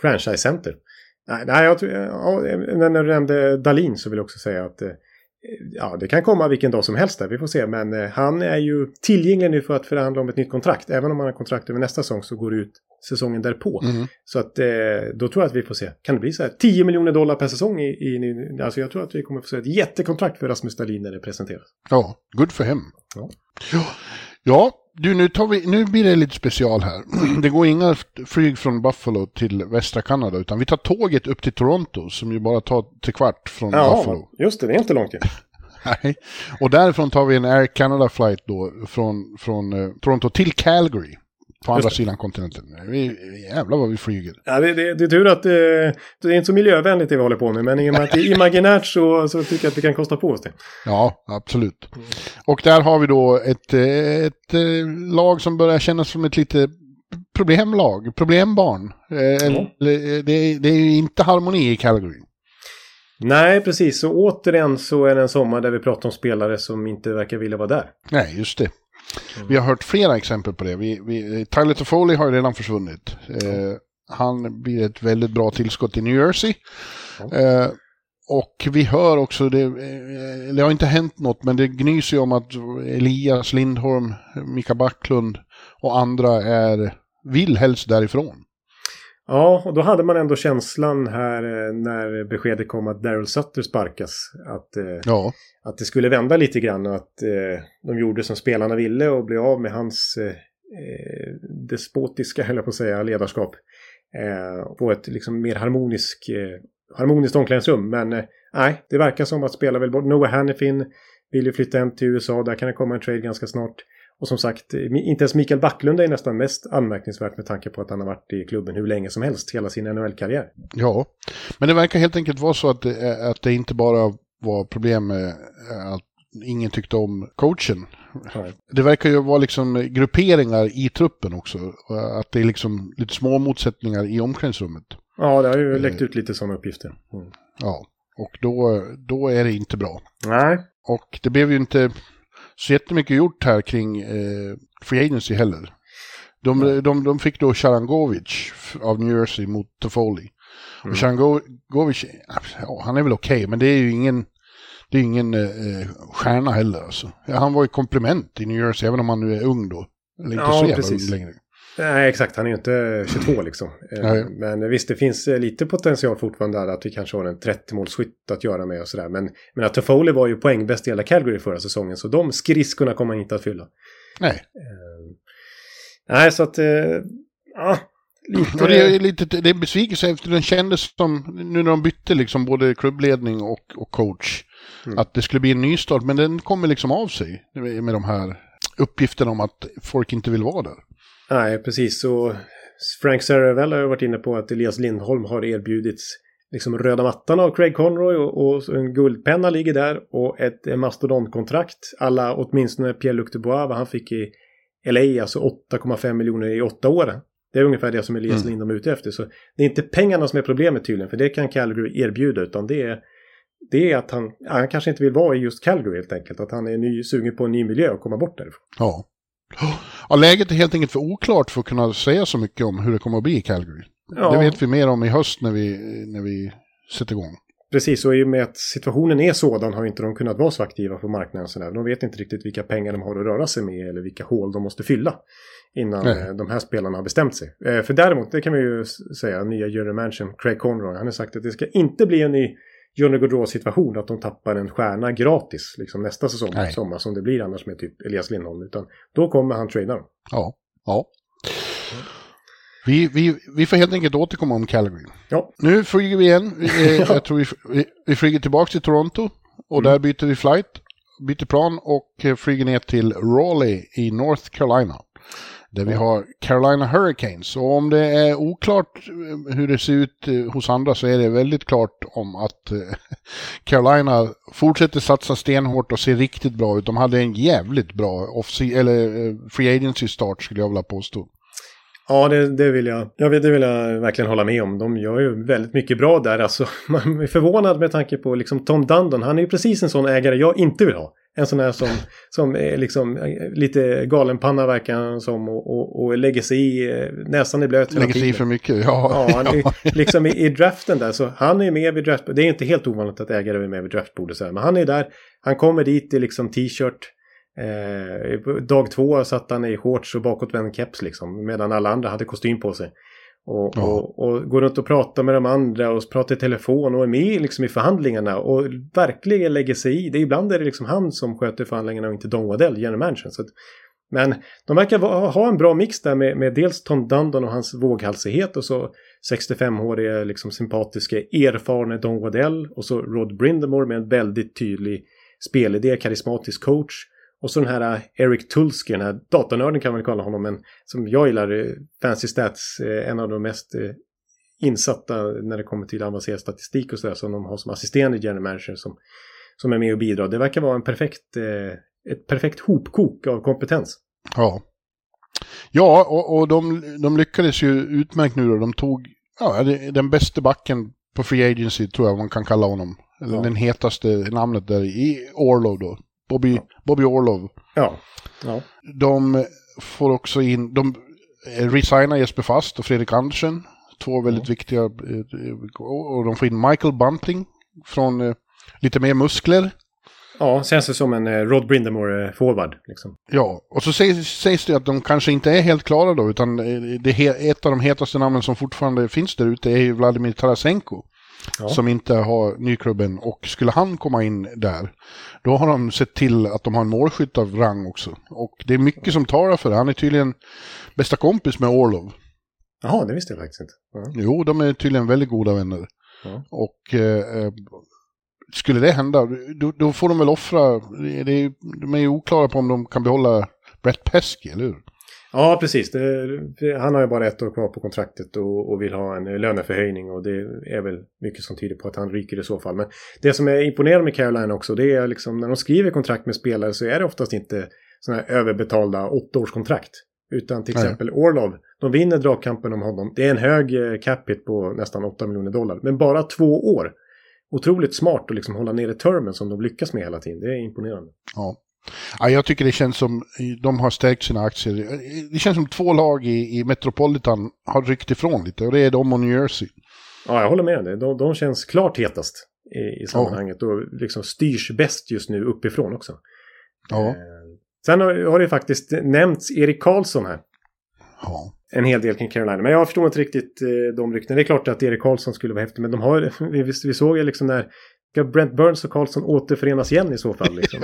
Franchise center. Nej, när du nämnde Dahlin så vill jag också säga att ja, det kan komma vilken dag som helst där, vi får se, men han är ju tillgänglig nu för att förhandla om ett nytt kontrakt. Även om han har kontrakt över nästa säsong så går det ut säsongen därpå. Så att då tror jag att vi får se, kan det bli så här $10 miljoner per säsong i alltså jag tror att vi kommer få se ett jättekontrakt för Rasmus Dahlin när det presenteras. Ja, good for him. Ja. Du, nu blir det lite special här. Det går inga flyg från Buffalo till västra Kanada, utan vi tar tåget upp till Toronto som ju bara tar 3/4 från Buffalo. Just det är inte långt. Nej. Och därifrån tar vi en Air Canada flight då från Toronto till Calgary. På andra sidan kontinenten. Jävlar vad vi flyger. Ja, det är tur att det är inte så miljövänligt det vi håller på nu. Men i och med att det är imaginärt så tycker jag att vi kan kosta på oss det. Ja, absolut. Och där har vi då ett lag som börjar kännas som ett lite problemlag. Problembarn. Det är ju inte harmoni i Calgary. Nej, precis. Och återigen så är det en sommar där vi pratar om spelare som inte verkar vilja vara där. Nej, just det. Vi har hört flera exempel på det. Tyler Toffoli har ju redan försvunnit. Han blir ett väldigt bra tillskott i New Jersey. Och vi hör också, det har inte hänt något, men det gnys ju om att Elias Lindholm, Mika Backlund och andra vill helst därifrån. Ja, och då hade man ändå känslan här när beskedet kom att Daryl Sutter sparkas. Att det skulle vända lite grann och att de gjorde som spelarna ville och blev av med hans despotiska, höll jag på att säga, ledarskap. På ett liksom mer harmoniskt omklädningsrum. Men nej, det verkar som att spela väl bort. Noah Hannifin vill ju flytta hem till USA, där kan det komma en trade ganska snart. Och som sagt, inte ens Mikael Backlund är nästan mest anmärkningsvärt med tanke på att han har varit i klubben hur länge som helst, hela sin NHL-karriär. Ja, men det verkar helt enkelt vara så att det inte bara var problem med att ingen tyckte om coachen. Nej. Det verkar ju vara liksom grupperingar i truppen också, att det är liksom lite små motsättningar i omklädningsrummet. Ja, det har ju läckt ut lite sådana uppgifter. Mm. Ja, och då är det inte bra. Nej. Och det blev ju inte så jättemycket gjort här kring free agency heller. De fick då Sharangovich av New Jersey mot Toffoli. Och Sharangovich, ja, han är väl okej, men det är ju ingen stjärna heller. Alltså. Han var ju komplement i New Jersey, även om han nu är ung då. Eller inte så jävla ung längre. Nej, exakt. Han är ju inte 22 liksom. Men visst, det finns lite potential fortfarande där att vi kanske har en 30-målsskytt att göra med och sådär. Men att Toffoli var ju poängbäst i hela Calgary förra säsongen, så de skridskorna kommer inte att fylla. Nej. Nej, så att lite. Det är besvikelse efter den kändes som, nu när de bytte liksom både klubbledning och coach, att det skulle bli en ny start, men den kommer liksom av sig med de här uppgifterna om att folk inte vill vara där. Nej, precis. Så Frank Saravella har varit inne på att Elias Lindholm har erbjudits liksom röda mattan av Craig Conroy och en guldpenna ligger där och ett mastodontkontrakt. Alla, åtminstone Pierre-Luc Dubois, vad han fick i LA, alltså 8,5 miljoner i 8 år. Det är ungefär det som Elias Lindholm är ute efter. Så det är inte pengarna som är problemet tydligen, för det kan Calgary erbjuda, utan det är att han kanske inte vill vara i just Calgary helt enkelt. Att han är sugen på en ny miljö och komma bort därifrån. Ja. Ja, läget är helt enkelt för oklart för att kunna säga så mycket om hur det kommer att bli i Calgary. Ja. Det vet vi mer om i höst när vi sätter igång. Precis, och i och med att situationen är sådan har inte de kunnat vara så aktiva på marknaden. Sådär. De vet inte riktigt vilka pengar de har att röra sig med eller vilka hål de måste fylla innan de här spelarna har bestämt sig. För däremot, det kan vi ju säga, nya general manager Craig Conroy, han har sagt att det ska inte bli en ny Johnny Gaudreau-situation att de tappar en stjärna gratis liksom nästa säsong, sommar, som det blir annars med typ Elias Lindholm, utan då kommer han trada dem. Ja, ja. Vi får helt enkelt återkomma om Calgary. Ja. Nu flyger vi igen. Jag tror vi flyger tillbaka till Toronto och där byter vi byter plan och flyger ner till Raleigh i North Carolina. Där vi har Carolina Hurricanes. Och om det är oklart hur det ser ut hos andra så är det väldigt klart om att Carolina fortsätter satsa stenhårt och ser riktigt bra ut. De hade en jävligt bra free agency start skulle jag vilja påstå. Ja, det vill jag verkligen hålla med om. De gör ju väldigt mycket bra där. Alltså, man är förvånad med tanke på liksom Tom Dundon. Han är ju precis en sån ägare jag inte vill ha. En sån här som är liksom lite galenpanna verkar som och lägger sig i näsan i blöt. Lägger sig i för mycket, är, liksom i draften där. Så han är med vid draftbordet. Det är inte helt ovanligt att ägare är med vid draftbordet. Så här, men han är där. Han kommer dit i liksom t-shirt. Dag 2 satt han i shorts och bakåtvänd keps liksom, medan alla andra hade kostym på sig och går runt och pratar med de andra och pratar i telefon och är med liksom i förhandlingarna och verkligen lägger sig i det. Ibland är det liksom han som sköter förhandlingarna och inte Don Waddell, general manager. Men de verkar ha en bra mix där med dels Tom Dundon och hans våghalsighet och så 65-åriga liksom sympatiska erfarna Don Waddell och så Rod Brindamore med en väldigt tydlig spelidé, karismatisk coach. Och så den här Eric Tulski, den här datanörden kan man kalla honom, men som jag gillar, Fancy Stats, en av de mest insatta när det kommer till avancerad statistik och sådär, som de har som assisterande general manager som är med och bidrar. Det verkar vara ett perfekt hopkok av kompetens. Ja, och de lyckades ju utmärkt nu då. De tog den bästa backen på free agency, tror jag man kan kalla honom. Ja. Den hetaste namnet där i Orlov då. Bobby Orlov. Ja. Ja. De får också in... De resignar Jesper Fast och Fredrik Andersen. Två väldigt viktiga... Och de får in Michael Bunting från lite mer muskler. Ja, känns det som en Rod Brindamore-forward. Liksom. Ja, och så sägs det att de kanske inte är helt klara då, utan ett av de hetaste namnen som fortfarande finns där ute är ju Vladimir Tarasenko. Ja. Som inte har nyklubben, och skulle han komma in där, då har de sett till att de har en målskytt av rang också, och det är mycket som talar för det. Han är tydligen bästa kompis med Orlov. Jaha, det visste jag faktiskt inte. Ja. Jo, de är tydligen väldigt goda vänner. Ja. Och skulle det hända, då får de väl offra, de är ju oklara på om de kan behålla Brett Pesce, eller hur? Ja, precis. Han har ju bara 1 år kvar på kontraktet och vill ha en löneförhöjning, och det är väl mycket som tyder på att han ryker i så fall. Men det som är imponerande med Carolina också, det är liksom när de skriver kontrakt med spelare så är det oftast inte sådana här överbetalda 8-årskontrakt. Utan till exempel Orlov, de vinner dragkampen om honom. Det är en hög cap hit på nästan $8 miljoner. Men bara 2 år. Otroligt smart att liksom hålla nere termen som de lyckas med hela tiden. Det är imponerande. Ja. Ja, jag tycker det känns som de har stärkt sina aktier. Det känns som 2 lag i Metropolitan har ryckt ifrån lite, och det är de och New Jersey. Ja, jag håller med dig. De känns klart hetast i sammanhanget och liksom styrs bäst just nu uppifrån också. Ja. Sen har det faktiskt nämnts Erik Karlsson här. Ja. En hel del kring Carolina, men jag förstår inte riktigt de rykten. Det är klart att Erik Karlsson skulle vara häftig, men de har, vi såg ju liksom när ska Brent Burns och Karlsson återförenas igen i så fall liksom.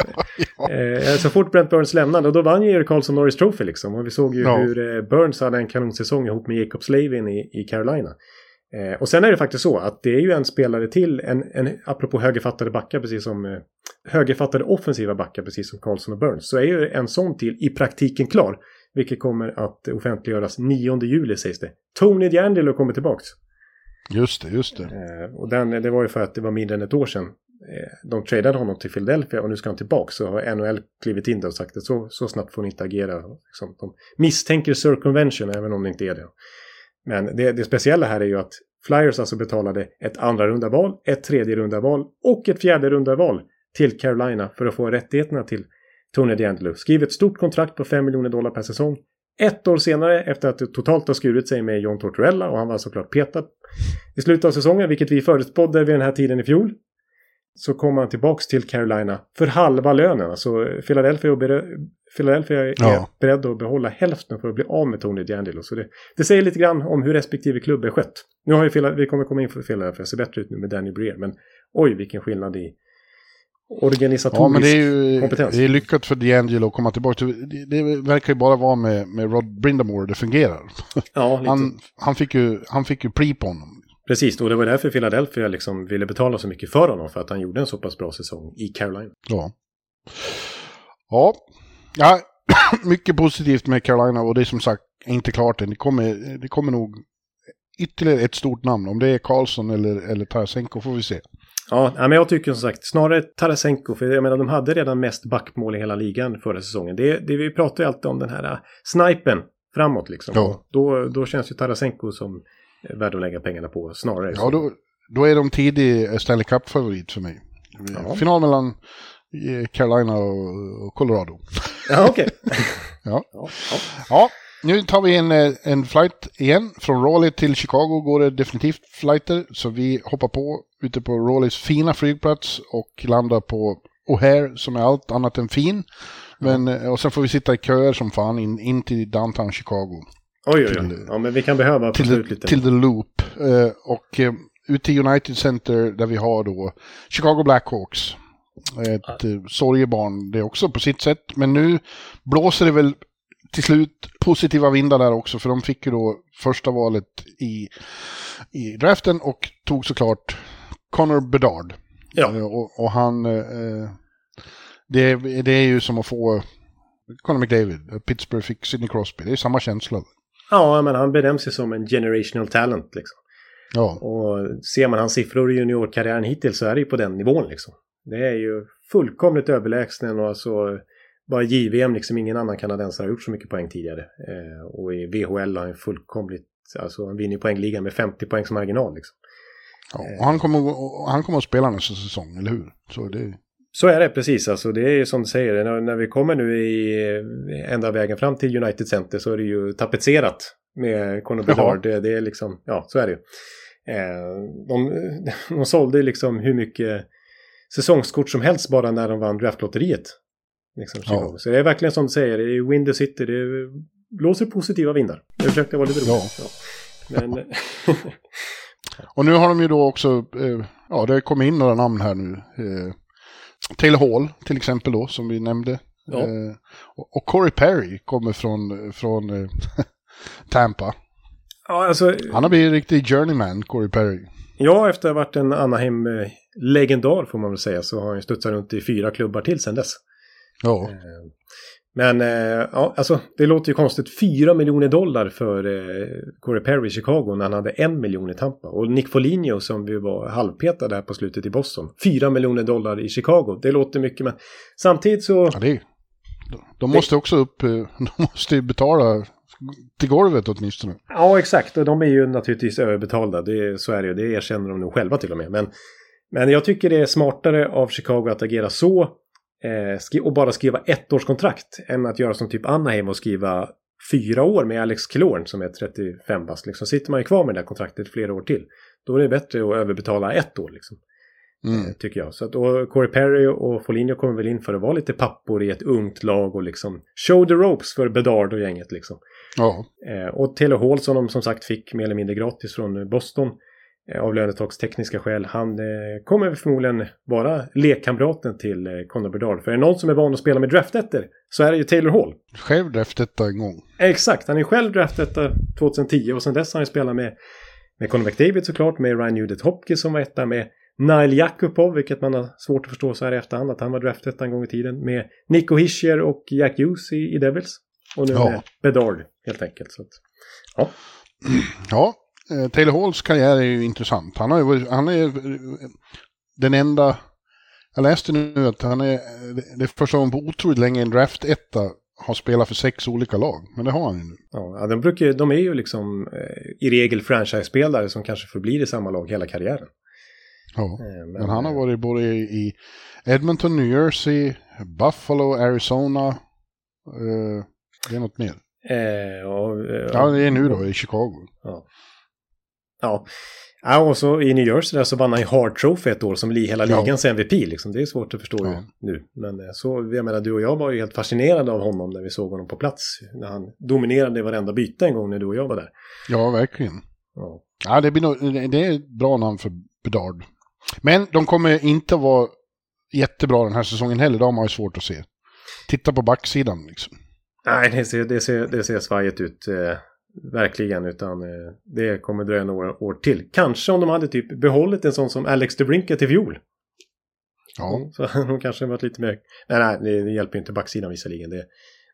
Så fort Brent Burns lämnade, och då vann ju Erik Karlsson Norris Trophy liksom, och vi såg ju hur Burns hade en kanonsäsong ihop med Jacob Slavin i Carolina. Och sen är det faktiskt så att det är ju en spelare till, en apropå högerfattade backar, precis som högerfattade offensiva backar, precis som Karlsson och Burns, så är ju en sån till i praktiken klar, vilket kommer att offentliggöras 9 juli sägs det. Tony D'Angelo kommer tillbaka. Just det. Och det var ju för att det var mindre än ett år sedan. De tradade honom till Philadelphia och nu ska han tillbaka. Så har NHL klivit in där och sagt att så snabbt får ni inte agera. Liksom, de misstänker circumvention även om det inte är det. Men det speciella här är ju att Flyers alltså betalade ett andra runda val, ett tredje runda val och ett fjärde runda val till Carolina för att få rättigheterna till Tony D'Angelo. Skriv ett stort kontrakt på $5 miljoner per säsong. Ett år senare, efter att det totalt har skurit sig med John Tortorella, och han var såklart petad i slutet av säsongen, vilket vi förutspådde vid den här tiden i fjol, så kom han tillbaks till Carolina för halva lönen. Alltså Philadelphia är beredd att behålla hälften för att bli av med Tony D'Angelo. Så det säger lite grann om hur respektive klubb är skött. Nu har vi kommer komma in för Philadelphia, ser bättre ut nu med Danny Breer, men oj vilken skillnad i organisatorisk kompetens. Ja, men det är lyckat för D'Angelo att komma tillbaka. Det verkar ju bara vara med Rod Brindamore det fungerar. Ja, lite. Han fick ju pli på honom. Precis, och det var därför Philadelphia liksom ville betala så mycket för honom, för att han gjorde en så pass bra säsong i Carolina. Ja, mycket positivt med Carolina, och det är som sagt inte klart än. Det kommer nog ytterligare ett stort namn. Om det är Carlsson eller Tarasenko får vi se. Ja, men jag tycker som sagt snarare Tarasenko, för jag menar de hade redan mest backmål i hela ligan förra säsongen. Det vi pratar ju alltid om den här snipen framåt liksom. Ja. Då känns ju Tarasenko som värd att lägga pengarna på snarare. Ja, då är de tidig Stanley Cup-favorit för mig. Ja. Final mellan Carolina och Colorado. Ja, okej. Okay. Ja, nu tar vi en flight igen. Från Raleigh till Chicago går det definitivt flighter, så vi hoppar på ute på Raleighs fina flygplats och landar på O'Hare, som är allt annat än fin. Men, och sen får vi sitta i köer som fan in till downtown Chicago. Oj. Ja, men vi kan behöva lite. Till the loop. Och ute i United Center där vi har då Chicago Blackhawks. Ett sorgebarn det också på sitt sätt. Men nu blåser det väl till slut positiva vindar där också. För de fick ju då första valet i draften och tog såklart Connor Bedard. Ja. Och han... Det är ju som att få Connor McDavid. Pittsburgh fick Sidney Crosby. Det är samma känsla. Ja, men han bedöms ju som en generational talent liksom. Ja. Och ser man hans siffror i juniorkarriären hittills så är det ju på den nivån liksom. Det är ju fullkomligt överlägsen, och alltså bara JVM liksom, ingen annan kanadensare har gjort så mycket poäng tidigare. Och i VHL har han fullkomligt, alltså han vinner poängligan med 50 poängs marginal liksom. Ja, och han kommer att spela nästa säsong, eller hur? Så är det precis, alltså det är ju som du säger, när vi kommer nu ända vägen fram till United Center så är det ju tapetserat med Connor Bedard, det är liksom, ja så är det ju. De sålde liksom hur mycket säsongskort som helst bara när de vann draftlotteriet. Liksom, så det är verkligen som du säger, det är Windy City, det blåser positiva vindar. Jag försökte vara lite roligt. Ja. Men... Och nu har de ju då också, det har kommit in några namn här nu. Taylor Hall till exempel då, som vi nämnde. Ja. Och Corey Perry kommer från Tampa. Ja, alltså, han har blivit en riktig journeyman, Corey Perry. Ja, efter att ha varit en Anaheim-legendar får man väl säga, så har han studsat runt i 4 klubbar till sedan dess. Ja. Men ja, alltså, det låter ju konstigt. $4 miljoner för Corey Perry i Chicago när han hade 1 miljon i Tampa. Och Nick Foligno som vi var halvpetade där på slutet i Boston. $4 miljoner i Chicago. Det låter mycket, men samtidigt så... Ja, de måste också upp... De måste ju betala till golvet åtminstone. Ja, exakt. Och de är ju naturligtvis överbetalda. Så är det ju. Det erkänner de nog själva till och med. Men jag tycker det är smartare av Chicago att agera så... och bara skriva 1-årskontrakt än att göra som typ Anaheim och skriva 4 år med Alex Klorn som är 35 bast liksom. Sitter man ju kvar med det här kontraktet flera år till, då är det bättre att överbetala 1 år liksom. Tycker jag. Så att, och Corey Perry och Foligno kommer väl in för att vara lite pappor i ett ungt lag och liksom show the ropes för Bedard och gänget liksom. Och Taylor Hall som de som sagt fick mer eller mindre gratis från Boston av lönetagstekniska skäl, han kommer förmodligen vara lekkamraten till Connor Bedard. För är det någon som är van att spela med draftetter så är det ju Taylor Hall. Själv draftetta en gång. Exakt, han är själv draftetta 2010 och sen dess har han spelat med Connor McDavid såklart, med Ryan Nugent Hopkins som var etta, med Nile Jakupov, vilket man har svårt att förstå så här i efterhand att han var draftetta en gång i tiden, med Nico Hischier och Jack Hughes i Devils och nu med Bedard helt enkelt. Så att, ja. Taylor Halls karriär är ju intressant. Han är den enda... Jag läste nu att han är... Det är första gången på otroligt länge en draft-etta har spelat för 6 olika lag. Men det har han ju nu. Ja, de är ju liksom i regel franchise-spelare som kanske förblir i samma lag hela karriären. Ja, men han har varit både i Edmonton, New Jersey, Buffalo, Arizona. Det är något mer. Ja, det är nu då i Chicago. Ja. Ja. Ja, och så i New Jersey där så vann han ju Hart Trophy ett år som hela ligans MVP. Liksom. Det är svårt att förstå nu. Men så, jag menar, du och jag var ju helt fascinerade av honom när vi såg honom på plats. När han dominerade varenda byte en gång när du och jag var där. Ja, verkligen. Ja, ja det är ett bra namn för Bedard. Men de kommer inte att vara jättebra den här säsongen heller. De har ju svårt att se. Titta på backsidan liksom. Nej, det ser svajet ut. Verkligen, utan det kommer dröja några år till. Kanske om de hade typ behållit en sån som Alex DeBrincat i fjol. Ja. Så de kanske varit lite mer... Nej, det hjälper inte backsidan visserligen.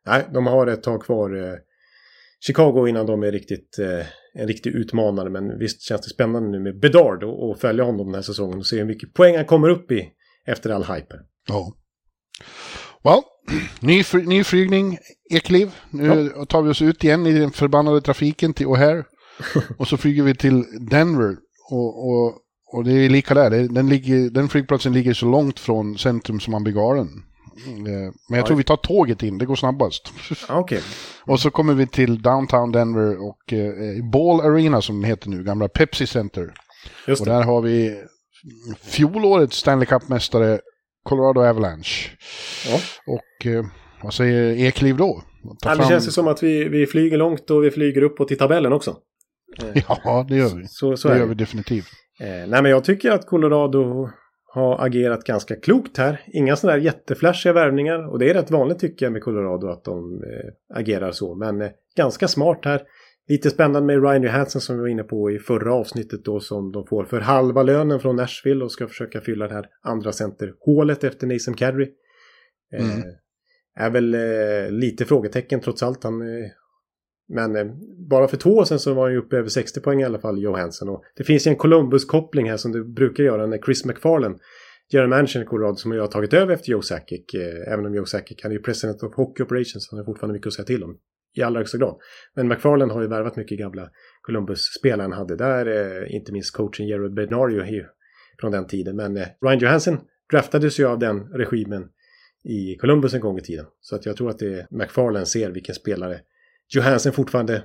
Nej, de har ett tag kvar Chicago innan de är riktigt en riktig utmanare. Men visst känns det spännande nu med Bedard och följa honom den här säsongen och se hur mycket poäng han kommer upp i efter all hype. Ja. Well, ny flygning Ekliv. Nu tar vi oss ut igen i den förbannade trafiken till O'Hare. Och så flyger vi till Denver. Och det är lika där. Den flygplatsen ligger så långt från centrum som man begår den. Men jag tror vi tar tåget in. Det går snabbast. Okay. Och så kommer vi till downtown Denver och Ball Arena som heter nu. Gamla Pepsi Center. Och där har vi fjolårets Stanley Cup-mästare Colorado Avalanche. Ja. Och vad säger Ekliv då? Det känns ju som att vi flyger långt och vi flyger uppåt i tabellen också. Ja, det gör vi. Så det gör vi definitivt. Nej, men jag tycker att Colorado har agerat ganska klokt här. Inga sådana där jätteflashiga värvningar. Och det är rätt vanligt tycker jag med Colorado att de agerar så. Men ganska smart här. Lite spännande med Ryan Johansson som vi var inne på i förra avsnittet då, som de får för halva lönen från Nashville och ska försöka fylla det här andra centerhålet efter Nathan Kadri. Är väl lite frågetecken trots allt. Men bara för 2 år sedan så var han ju uppe över 60 poäng i alla fall, Johansson. Och det finns ju en Columbus-koppling här som du brukar göra när Chris McFarlane General Manager i Colorado som jag har tagit över efter Joe Sakic. Även om Joe Sakic han är ju president of hockey operations, han har fortfarande mycket att säga till om. I allra högsta grad. Men McFarlane har ju värvat mycket gamla Columbus-spelare han hade där. Inte minst coachen Jared Bednario ju från den tiden. Men Ryan Johansson draftades ju av den regimen i Columbus en gång i tiden. Så att jag tror att det McFarlane ser vilken spelare Johansson fortfarande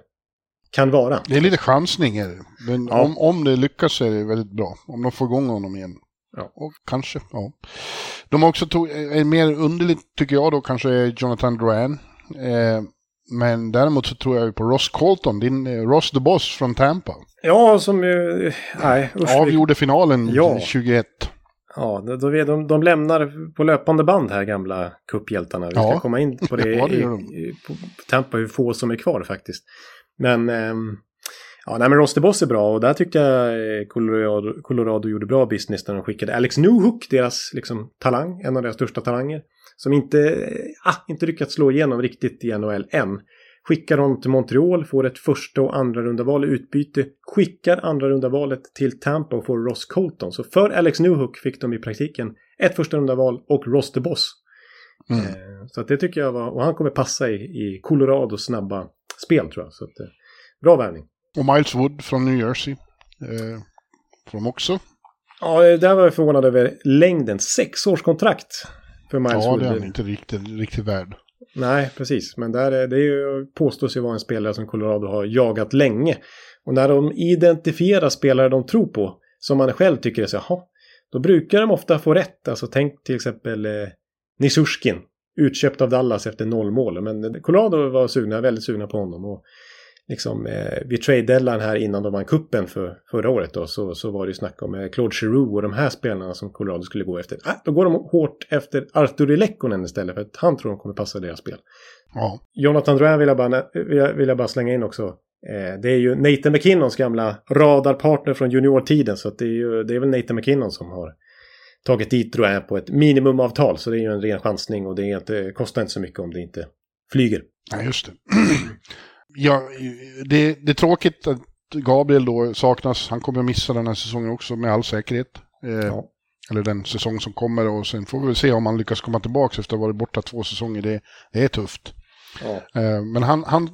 kan vara. Det är lite chansningar. Men om det lyckas så är det väldigt bra. Om de får igång honom igen. Ja. Och kanske, ja. De har också mer underligt tycker jag då kanske Jonathan Drouin. Men däremot så tror jag på Ross Colton, Ross the Boss från Tampa. Ja, som ju... avgjorde finalen 21. Ja, de lämnar på löpande band här gamla cuphjältarna. Vi ska komma in på det, på Tampa, hur få som är kvar faktiskt. Men... men Ross DeBoss är bra och där tyckte jag Colorado gjorde bra business när de skickade Alex Newhook, deras liksom talang, en av deras största talanger som inte lyckats slå igenom riktigt i NHL än. Skickar honom till Montreal, får ett första och andra rundaval i utbyte, skickar andra rundavalet till Tampa och får Ross Colton. Så för Alex Newhook fick de i praktiken ett första rundaval och Ross DeBoss. Så att det tycker jag var, och han kommer passa i Colorados snabba spel tror jag, så att, bra värvning. Och Miles Wood från New Jersey. Från dem också. Ja, där var jag förvånad över längden. 6-årskontrakt för Miles Wood. Ja, det är inte riktigt värd. Nej, precis. Men där, det påstås ju vara en spelare som Colorado har jagat länge. Och när de identifierar spelare de tror på, som man själv tycker är så, då brukar de ofta få rätt. Alltså tänk till exempel Nisushkin, utköpt av Dallas efter 0 mål. Men Colorado var väldigt sugna på honom och liksom, vid trade-deadline här innan de vann kuppen förra året då, så var det ju snack om Claude Giroux och de här spelarna som Colorado skulle gå efter. Då går de hårt efter Artturi Lehkonen istället för att han tror de kommer passa deras spel. Ja. Jonathan Drouin vill jag bara slänga in också. Det är ju Nathan McKinnons gamla radarpartner från juniortiden, så att det är väl Nathan McKinnon som har tagit dit Drouin på ett minimumavtal, så det är ju en ren chansning och det kostar inte så mycket om det inte flyger. Ja, just det. Ja, det är tråkigt att Gabriel då saknas. Han kommer att missa den här säsongen också med all säkerhet. Eller den säsong som kommer. Och sen får vi se om han lyckas komma tillbaka efter att ha varit borta 2 säsonger. Det är tufft. Ja. Men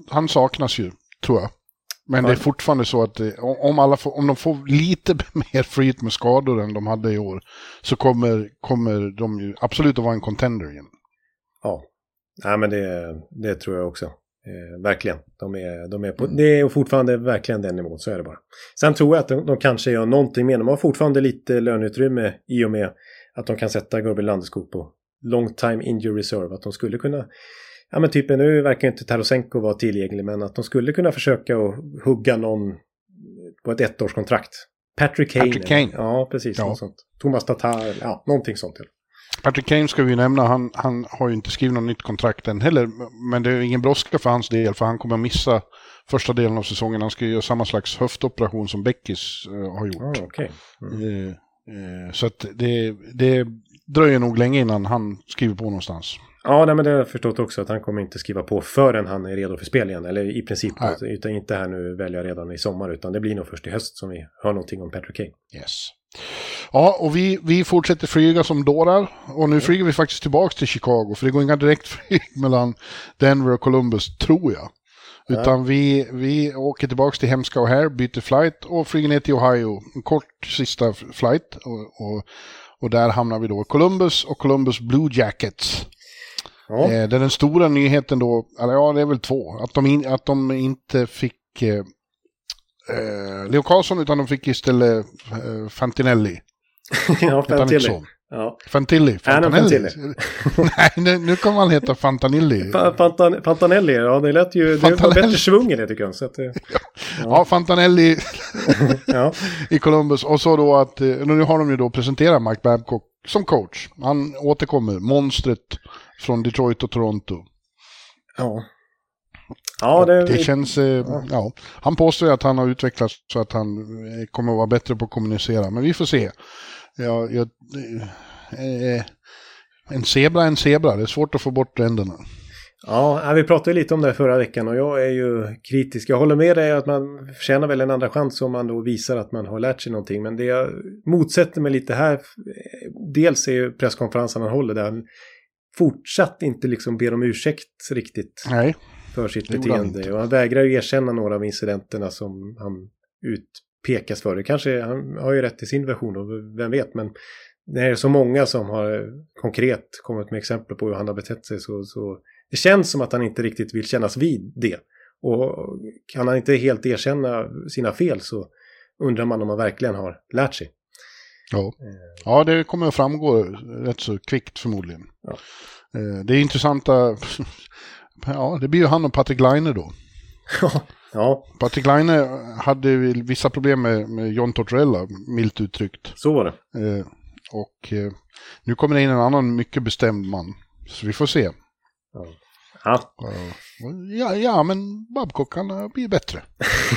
han saknas ju, tror jag. Men det är fortfarande så att om de får lite mer flyt med skador än de hade i år, så kommer de ju absolut att vara en contender igen. Ja, men det tror jag också. Verkligen. De är på, det är fortfarande verkligen den nivån, så är det bara. Sen tror jag att de kanske gör någonting mer. De har fortfarande lite löneutrymme i och med att de kan sätta Gabriel Landeskog på long time injury reserve. Att de skulle kunna, ja men typ nu verkar inte Tarasenko vara tillgänglig, men att de skulle kunna försöka och hugga någon på ett ettårskontrakt. Patrick Kane. Ja, precis. Ja. Något sånt. Thomas Tatar, ja, någonting sånt till. Patrick Kane ska vi nämna, han har ju inte skrivit något nytt kontrakt än heller, men det är ingen brådska för hans del, för han kommer att missa första delen av säsongen. Han ska göra samma slags höftoperation som Beckis har gjort. Oh, okay. Så att det dröjer nog länge innan han skriver på någonstans. Ja, nej, men det har jag förstått också, att han kommer inte skriva på förrän han är redo för spel igen, eller i princip, utan inte här nu välja redan i sommar, utan det blir nog först i höst som vi hör någonting om Patrick Kane. Yes. Ja, och vi fortsätter flyga som dårar, och nu flyger vi faktiskt tillbaka till Chicago, för det går inga direktflyg mellan Denver och Columbus, tror jag. Utan vi åker tillbaka till hemska och här, byter flight och flyger ner till Ohio. En kort sista flight, och där hamnar vi då i Columbus och Columbus Blue Jackets. Ja. Det är den stora nyheten då, eller ja, det är väl två, att de inte fick Leo Carlsson, utan de fick istället Fantinelli. Ja, Fantilli. Ja. Fantilli. Nej, nu kommer han heta Fantanilli. Fantanelli, ja, det lät ju, det var bättre svung i det, tycker jag. Så att, ja, Fantanelli i Columbus. Och så då att, nu har de ju då presenterat Mike Babcock som coach. Han återkommer, monstret från Detroit och Toronto. Ja. Ja, det känns... Ja. Han påstår att han har utvecklats så att han kommer att vara bättre på att kommunicera. Men vi får se. En zebra. Det är svårt att få bort ränderna. Ja, vi pratade lite om det förra veckan och jag är ju kritisk. Jag håller med dig att man förtjänar väl en andra chans om man då visar att man har lärt sig någonting. Men det jag motsätter mig lite här, dels är ju presskonferensen han håller där han fortsatt inte liksom ber om ursäkt riktigt. Nej. För sitt beteende, och han vägrar ju erkänna några av incidenterna som han utpekas för. Det kanske, han har ju rätt i sin version och vem vet, men det är så många som har konkret kommit med exempel på hur han har betett sig, så det känns som att han inte riktigt vill kännas vid det, och kan han inte helt erkänna sina fel så undrar man om han verkligen har lärt sig. Ja, det kommer att framgå rätt så kvickt förmodligen. Ja. Det är intressanta... Ja, det blir ju han och Patrik Laine då. Ja. Patrik Laine hade vissa problem med John Tortorella, milt uttryckt. Så var det. Och nu kommer det in en annan mycket bestämd man. Så vi får se. Ja, men Babcock kan bli bättre.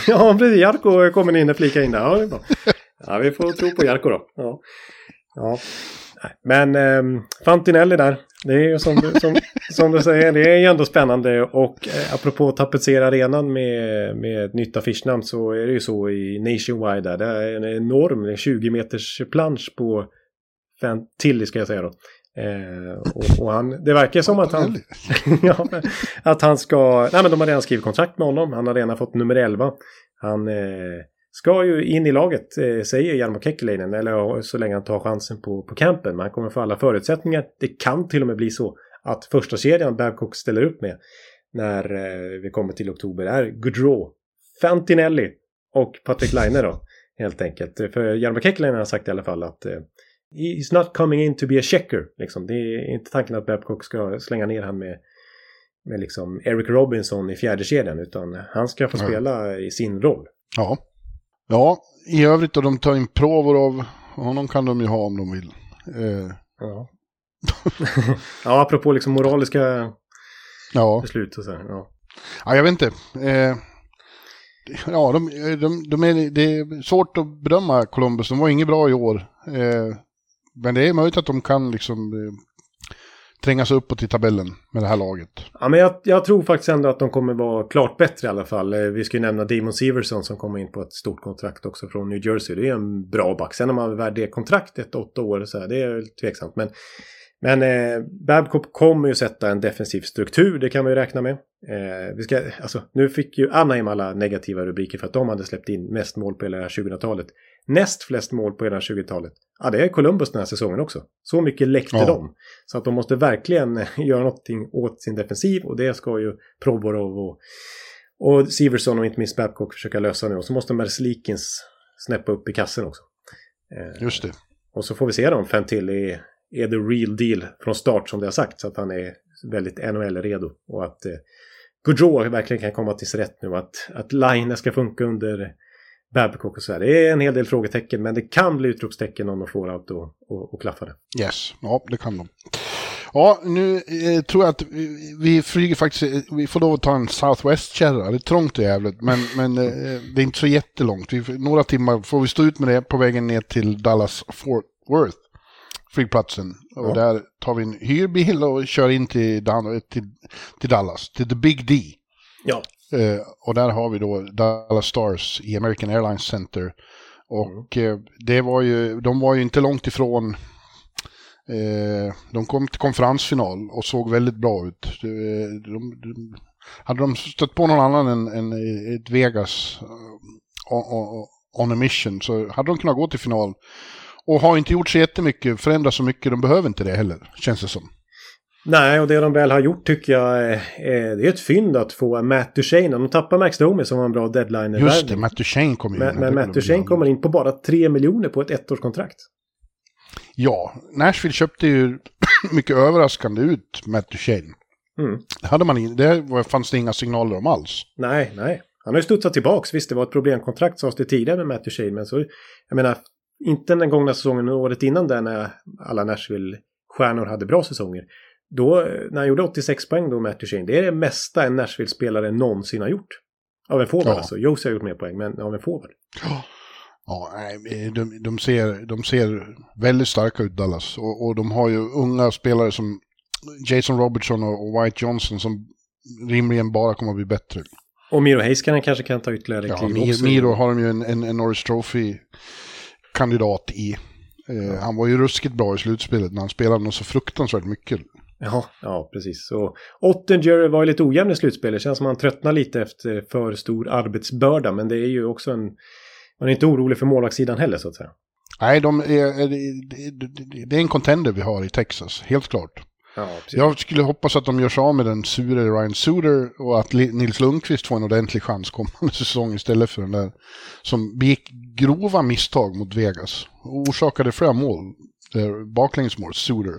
Ja, precis. Jarko kommer in och flikar in där. Ja, det är bra. Ja, vi får tro på Jarko då. Ja. Men Fantinelli där, det är ju som du säger, det är ju ändå spännande. Och apropå tapetsera arenan med ett nytt affischnamn, så är det ju så i Nationwide där. Det är en enorm 20 meters plansch på Fantilli, ska jag säga då. Och han, det verkar som att han att han ska, nej men de har redan skrivit kontrakt med honom. Han har redan fått nummer 11. Han ska ju in i laget, säger Jarmo Kekkeläinen, eller så länge han tar chansen på campen. Man kommer få alla förutsättningar. Det kan till och med bli så att första kedjan Babcock ställer upp med när vi kommer till oktober är Gaudreau, Fantinelli och Patrik Laine då, helt enkelt. För Jarmo Kekkeläinen har sagt i alla fall att he's not coming in to be a checker. Liksom. Det är inte tanken att Babcock ska slänga ner han med liksom Eric Robinson i fjärde kedjan, utan han ska få spela i sin roll. Ja, i övrigt då, de tar in prover av honom, kan de ju ha om de vill. Ja, apropå liksom moraliska beslut och så här. Ja, jag vet inte. Ja, det är svårt att bedöma Columbus. De var inget bra i år. Men det är möjligt att de kan liksom trängas uppåt i tabellen med det här laget. Ja, men jag tror faktiskt ändå att de kommer vara klart bättre i alla fall. Vi ska ju nämna Damon Severson som kommer in på ett stort kontrakt också från New Jersey. Det är en bra back. Sen om man värderar kontraktet 8 år så här, det är tveksamt. Men Men Babcock kommer ju sätta en defensiv struktur, det kan man ju räkna med. Nu fick ju Anaheim alla negativa rubriker för att de hade släppt in mest mål på hela 2000-talet. Näst flest mål på hela 2000-talet. Ja, det är Columbus den här säsongen också. Så mycket läckte de. Så att de måste verkligen göra någonting åt sin defensiv, och det ska ju Proborov och Siverson och inte minst Babcock försöka lösa nu. Och så måste Merzlikins snäppa upp i kassen också. Just det. Och så får vi se om Fantilli är the real deal från start, som det har sagt, så att han är väldigt NHL-redo och att Gaudreau verkligen kan komma till sig rätt nu, att Laine ska funka under Babcock och så här. Det är en hel del frågetecken, men det kan bli utropstecken om de får allt och klaffar det. Yes, ja, det kan de. Ja, nu tror jag att vi flyger faktiskt, vi får då ta en Southwest-kärra, det är trångt och jävligt, men det är inte så jättelångt. Några timmar får vi stå ut med det på vägen ner till Dallas-Fort Worth flygplatsen, och där tar vi en hyrbil och kör in till Dallas, till The Big D. Ja. Och där har vi då Dallas Stars i American Airlines Center, och de var ju inte långt ifrån, de kom till konferensfinal och såg väldigt bra ut. Hade de stött på någon annan än ett Vegas on a mission, så hade de kunnat gå till final. Och har inte gjort så jättemycket, förändra så mycket, de behöver inte det heller, känns det som. Nej, och det de väl har gjort tycker jag, det är ett fynd att få Matt Duchene. De tappar Max Domi som var en bra deadline. Just det, Matt Duchene kommer in. Men Matt Duchene kommer in på bara 3 miljoner på ett ettårskontrakt. Ja, Nashville köpte ju mycket överraskande ut Matt Duchene. Mm. Det fanns det inga signaler om alls. Nej. Han har ju studsat tillbaks. Visst, det var ett problemkontrakt, sades det tidigare med Matt Duchene, men så, jag menar, inte den gångna säsongen, året innan där när alla Nashville-stjärnor hade bra säsonger. Då, när han gjorde 86 poäng då, Matt Duchene, det är det mesta en Nashville-spelare någonsin har gjort. Av en forward alltså. Jose har gjort mer poäng, men av en forward. Ja, de ser väldigt starka ut, Dallas. Och de har ju unga spelare som Jason Robertson och White Johnson som rimligen bara kommer att bli bättre. Och Miro Heiskanen kanske kan ta ytterligare kliv också. Miro har de ju en Norris Trophy kandidat i. Han var ju ruskigt bra i slutspelet när han spelade något så fruktansvärt mycket. Ja, precis. Så Ottinger var ju lite ojämn i slutspelet. Det känns som han tröttnar lite efter för stor arbetsbörda, men det är ju också man är inte orolig för målvaktssidan heller, så att säga. Nej, det är en contender vi har i Texas, helt klart. Ja, jag skulle hoppas att de gör sig av med den sure Ryan Suter och att Nils Lundqvist får en ordentlig chans kommande säsong istället för den där som begick grova misstag mot Vegas och orsakade flera mål, baklängesmål, Suter.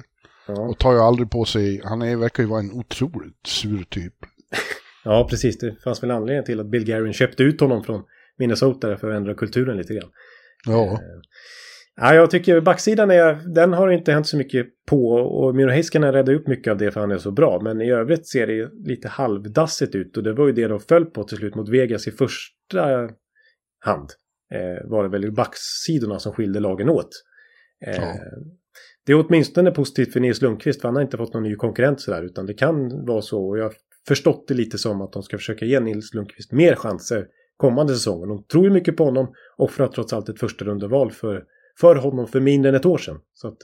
Ja. Och tar ju aldrig på sig, verkar ju vara en otroligt sur typ. Ja, precis. Det fanns väl anledning till att Bill Guerin köpte ut honom från Minnesota för att ändra kulturen lite grann. Ja. Ja, jag tycker backsidan den har inte hänt så mycket på, och Miro Heiskanen räddar upp mycket av det för han är så bra, men i övrigt ser det lite halvdassigt ut, och det var ju det de föll på till slut mot Vegas i första hand. Var det väl backsidorna som skilde lagen åt. Det är åtminstone positivt för Nils Lundqvist, för han har inte fått någon ny konkurrent sådär, utan det kan vara så, och jag har förstått det lite som att de ska försöka ge Nils Lundqvist mer chanser kommande säsongen. De tror ju mycket på honom, offrar trots allt ett första rundeval för honom för mindre än ett år sedan. Så att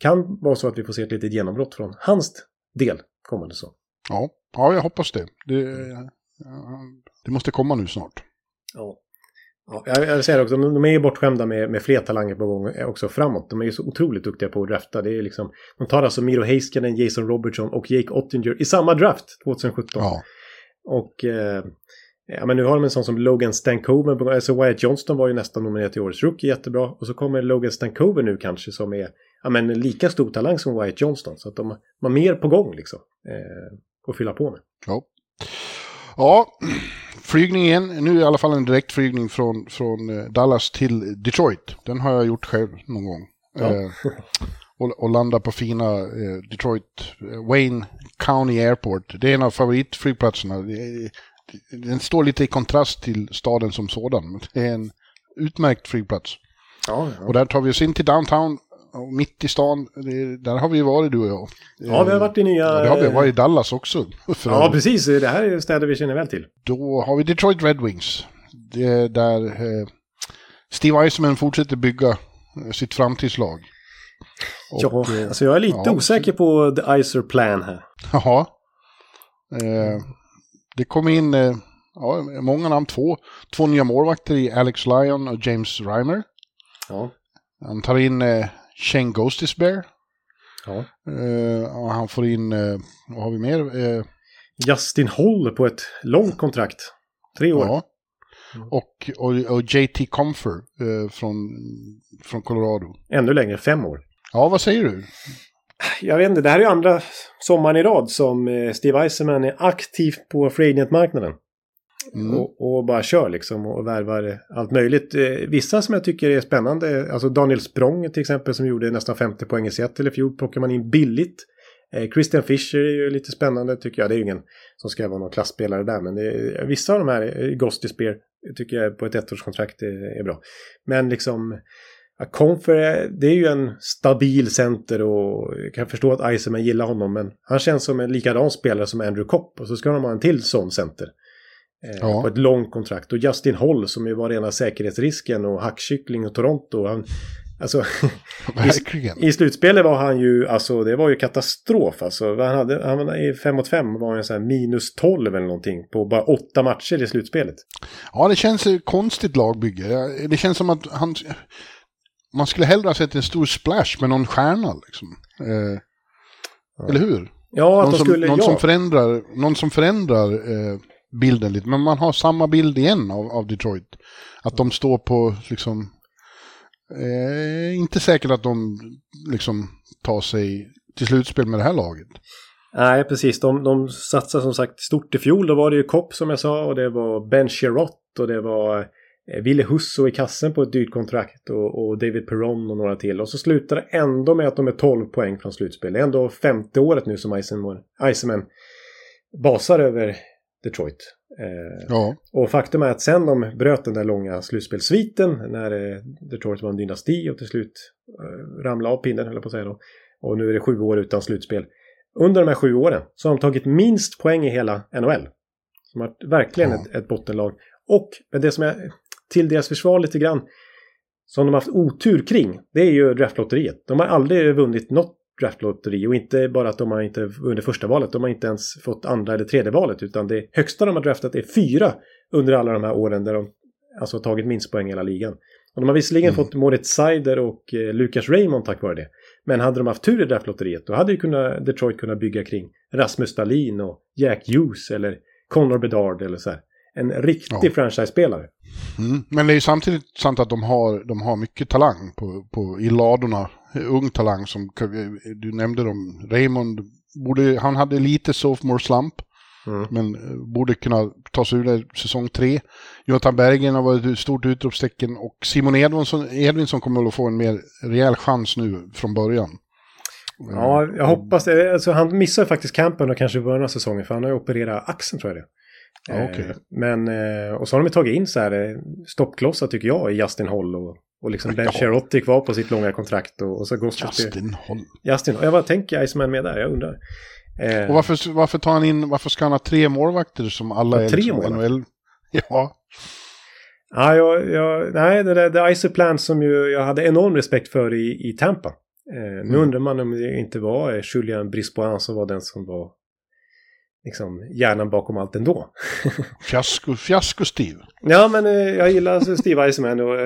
kan vara så att vi får se ett litet genombrott från hans del kommande så. Ja, jag hoppas det. Det måste komma nu snart. Ja, jag säger också, de är ju bortskämda med fler talanger på gång också framåt. De är ju så otroligt duktiga på att drafta. Det är liksom, de tar alltså Miro Heiskanen, Jason Robertson och Jake Ottinger i samma draft 2017. Ja. Och men nu har de en sån som Logan Stankoven. Alltså Wyatt Johnston var ju nästan nominerad till årets rookie, jättebra. Och så kommer Logan Stankoven nu kanske, som är lika stor talang som Wyatt Johnston. Så att de var mer på gång liksom och fylla på med. Ja, flygningen. Nu i alla fall en direktflygning från Dallas till Detroit. Den har jag gjort själv någon gång. Ja. Och landa på fina Detroit, Wayne County Airport. Det är en av favoritflygplatserna. Den står lite i kontrast till staden som sådan. Det är en utmärkt flygplats. Och där tar vi oss in till downtown och mitt i stan. Där har vi varit, du och jag. Ja, vi har varit i nya... Ja, det har vi varit i Dallas också. Ja, precis. Det här är städer vi känner väl till. Då har vi Detroit Red Wings. Där Steve Yzerman fortsätter bygga sitt framtidslag. Och, ja, alltså jag är lite osäker på The Icer Plan här. Jaha. Det kom in många namn, två nya målvakter i Alex Lyon och James Reimer. Ja. Han tar in Shane Ghostis Bear. Ja. Och han får in, vad har vi mer? Justin Holl på ett långt kontrakt. 3 år. Ja. Och JT Comfer från Colorado. Ännu längre, 5 år. Ja, vad säger du? Jag vet inte, det här är ju andra sommaren i rad som Steve Yzerman är aktiv på free agent-marknaden. Mm. Och bara kör liksom och värvar allt möjligt. Vissa som jag tycker är spännande, alltså Daniel Sprong till exempel som gjorde nästan 50 poäng i Seattle i fjol, plockar man in billigt. Christian Fischer är ju lite spännande tycker jag. Det är ju ingen som ska vara någon klassspelare där, men vissa av de här Gostisbeer tycker jag på ett ettårskontrakt är bra. Men liksom Confer, det är ju en stabil center och jag kan förstå att Yzerman gillar honom, men han känns som en likadan spelare som Andrew Kopp och så ska de ha en till sån center. Ja. På ett långt kontrakt. Och Justin Holl som ju var rena säkerhetsrisken och hackkyckling och Toronto. Han, alltså, i slutspelet var han ju, alltså det var ju katastrof. Alltså, han i 5-5 var han så här -12 eller någonting på bara 8 matcher i slutspelet. Ja, det känns konstigt lagbygge. Det känns som att man skulle hellre ha sett en stor splash med någon stjärna liksom. Ja. Eller hur? Ja, att någon som förändrar bilden lite, men man har samma bild igen av Detroit. Att de står på liksom inte säkert att de liksom tar sig till slutspel med det här laget. Nej, precis. De satsar som sagt stort i fjol. Då var det ju Kopp som jag sa och det var Ben Chirot och det var Ville Husso i kassen på ett dyrt kontrakt och David Perron och några till. Och så slutar det ändå med att de är 12 poäng från slutspel. Det är ändå 50 året nu som Yzerman basar över Detroit. Ja. Och faktum är att sen de bröt den där långa slutspelsviten när Detroit var en dynasti och till slut ramlade av pinnen, höll jag på att säga då. Och nu är det 7 år utan slutspel. Under de här 7 åren så har de tagit minst poäng i hela NHL. Som har varit verkligen ett bottenlag. Och men det som jag till deras försvar lite grann som de har haft otur kring, det är ju draftlotteriet. De har aldrig vunnit något draftlotteri och inte bara att de har inte under första valet, de har inte ens fått andra eller tredje valet, utan det högsta de har draftat är 4 under alla de här åren där de alltså har tagit minst poäng i hela ligan. Och de har visserligen fått Moritz Seider och Lucas Raymond tack vare det, men hade de haft tur i draftlotteriet då hade ju Detroit kunnat bygga kring Rasmus Dahlin och Jack Hughes eller Connor Bedard eller så här. En riktig franchise-spelare. Mm. Men det är ju samtidigt sant att de har mycket talang i ladorna. Ung talang som du nämnde dem. Raymond, han hade lite sophomore slump. Mm. Men borde kunna ta sig ur det säsong 3. Jonathan Berggren har varit ett stort utropstecken. Och Simon Edvinsson kommer att få en mer rejäl chans nu från början. Ja, jag hoppas det. Alltså, han missar faktiskt kampen och kanske början av säsongen. För han har ju opererat axeln tror jag det. Ja, okay. Men, och så har de tagit in så här stoppklossar tycker jag i Justin Holl och liksom Ben Cherotti kvar på sitt långa kontrakt och så Justin Holl. Jag bara tänker Yzerman med där, jag undrar. Och varför ska han ha 3 målvakter som alla är liksom NHL? Ja. Ja, nej, det Yzerplan som ju, jag hade enorm respekt för i Tampa. Nu undrar man om det inte var Julian Brisbois som var den som var liksom hjärnan bakom allt ändå. Fiasko Steve. Ja, men jag gillar Steve Yzerman och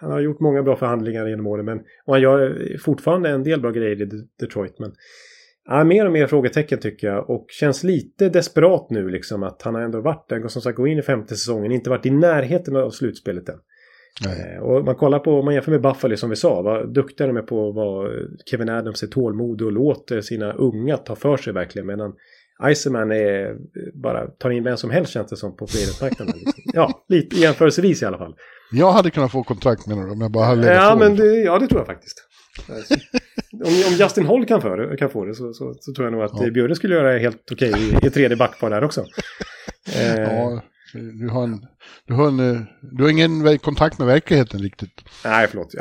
han har gjort många bra förhandlingar genom åren, men och han gör fortfarande en del bra grejer i Detroit, men mer och mer frågetecken tycker jag och känns lite desperat nu liksom att han har ändå varit där, som sagt, gå in i 5:e säsongen, inte varit i närheten av slutspelet än. Nej. Och man jämför med Buffalo som vi sa, vad duktiga de är på vad Kevin Adams är tålmodig och låter sina unga ta för sig verkligen, medan Yzerman är bara tar in vem som helst känns det som på fredagsmarknaden liksom. Ja, lite jämförelsevis i alla fall. Jag hade kunnat få kontrakt med dem, jag bara hade det tror jag faktiskt. Om Justin Holl kan få det så tror jag nog att Björn skulle göra helt okej i 3D backpar där också. Ja. Du har ingen kontakt med verkligheten riktigt. Nej, förlåt.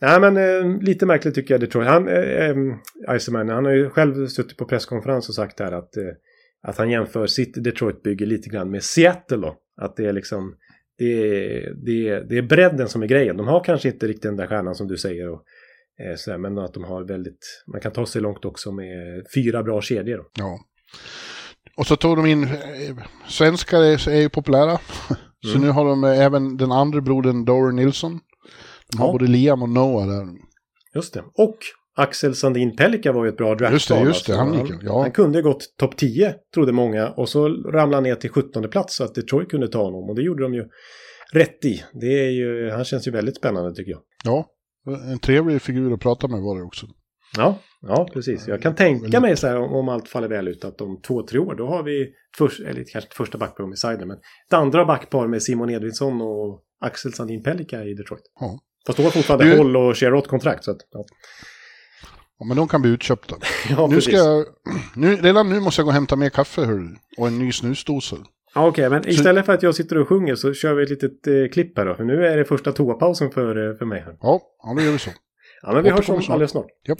Nej, men lite märkligt tycker jag det tror jag. Yzerman, han har ju själv suttit på presskonferens och sagt där att han jämför sitt Detroit-bygge lite grann med Seattle då. Att det är liksom det är bredden som är grejen. De har kanske inte riktigt den där stjärnan som du säger och sådär, men att de har väldigt, man kan ta sig långt också med fyra bra kedjor då. Ja. Och så tog de in svenskar är ju populära. Så nu har de även den andra brodern Doran Nilsson. De har både Liam och Noah där. Just det. Och Axel Sandin Pelika var ju ett bra draft. Just det. Han kunde gått topp 10, trodde många. Och så ramlade han ner till 17:e plats så att Detroit kunde ta honom. Och det gjorde de ju rätt i. Det är ju, han känns ju väldigt spännande tycker jag. Ja, en trevlig figur att prata med var det också. Ja, precis. Jag kan tänka mig så här, om allt faller väl ut, att om 2-3 år då har vi kanske första backpar med Seider, men ett andra backpar med Simon Edvinsson och Axel Sandin Pelika i Detroit. Ja. Fast då har fortfarande Håll och Sherrod kontrakt så att, ja. Ja, men de kan bli utköpta. Ja, nu ska jag, redan nu måste jag gå och hämta mer kaffe och en ny snusdosa. Ja, okej, men istället för att jag sitter och sjunger så kör vi ett litet klipp här då, för nu är det första toapausen för mig här. Ja, då gör vi så. Ja, men vi hörs om alldeles snart. Japp.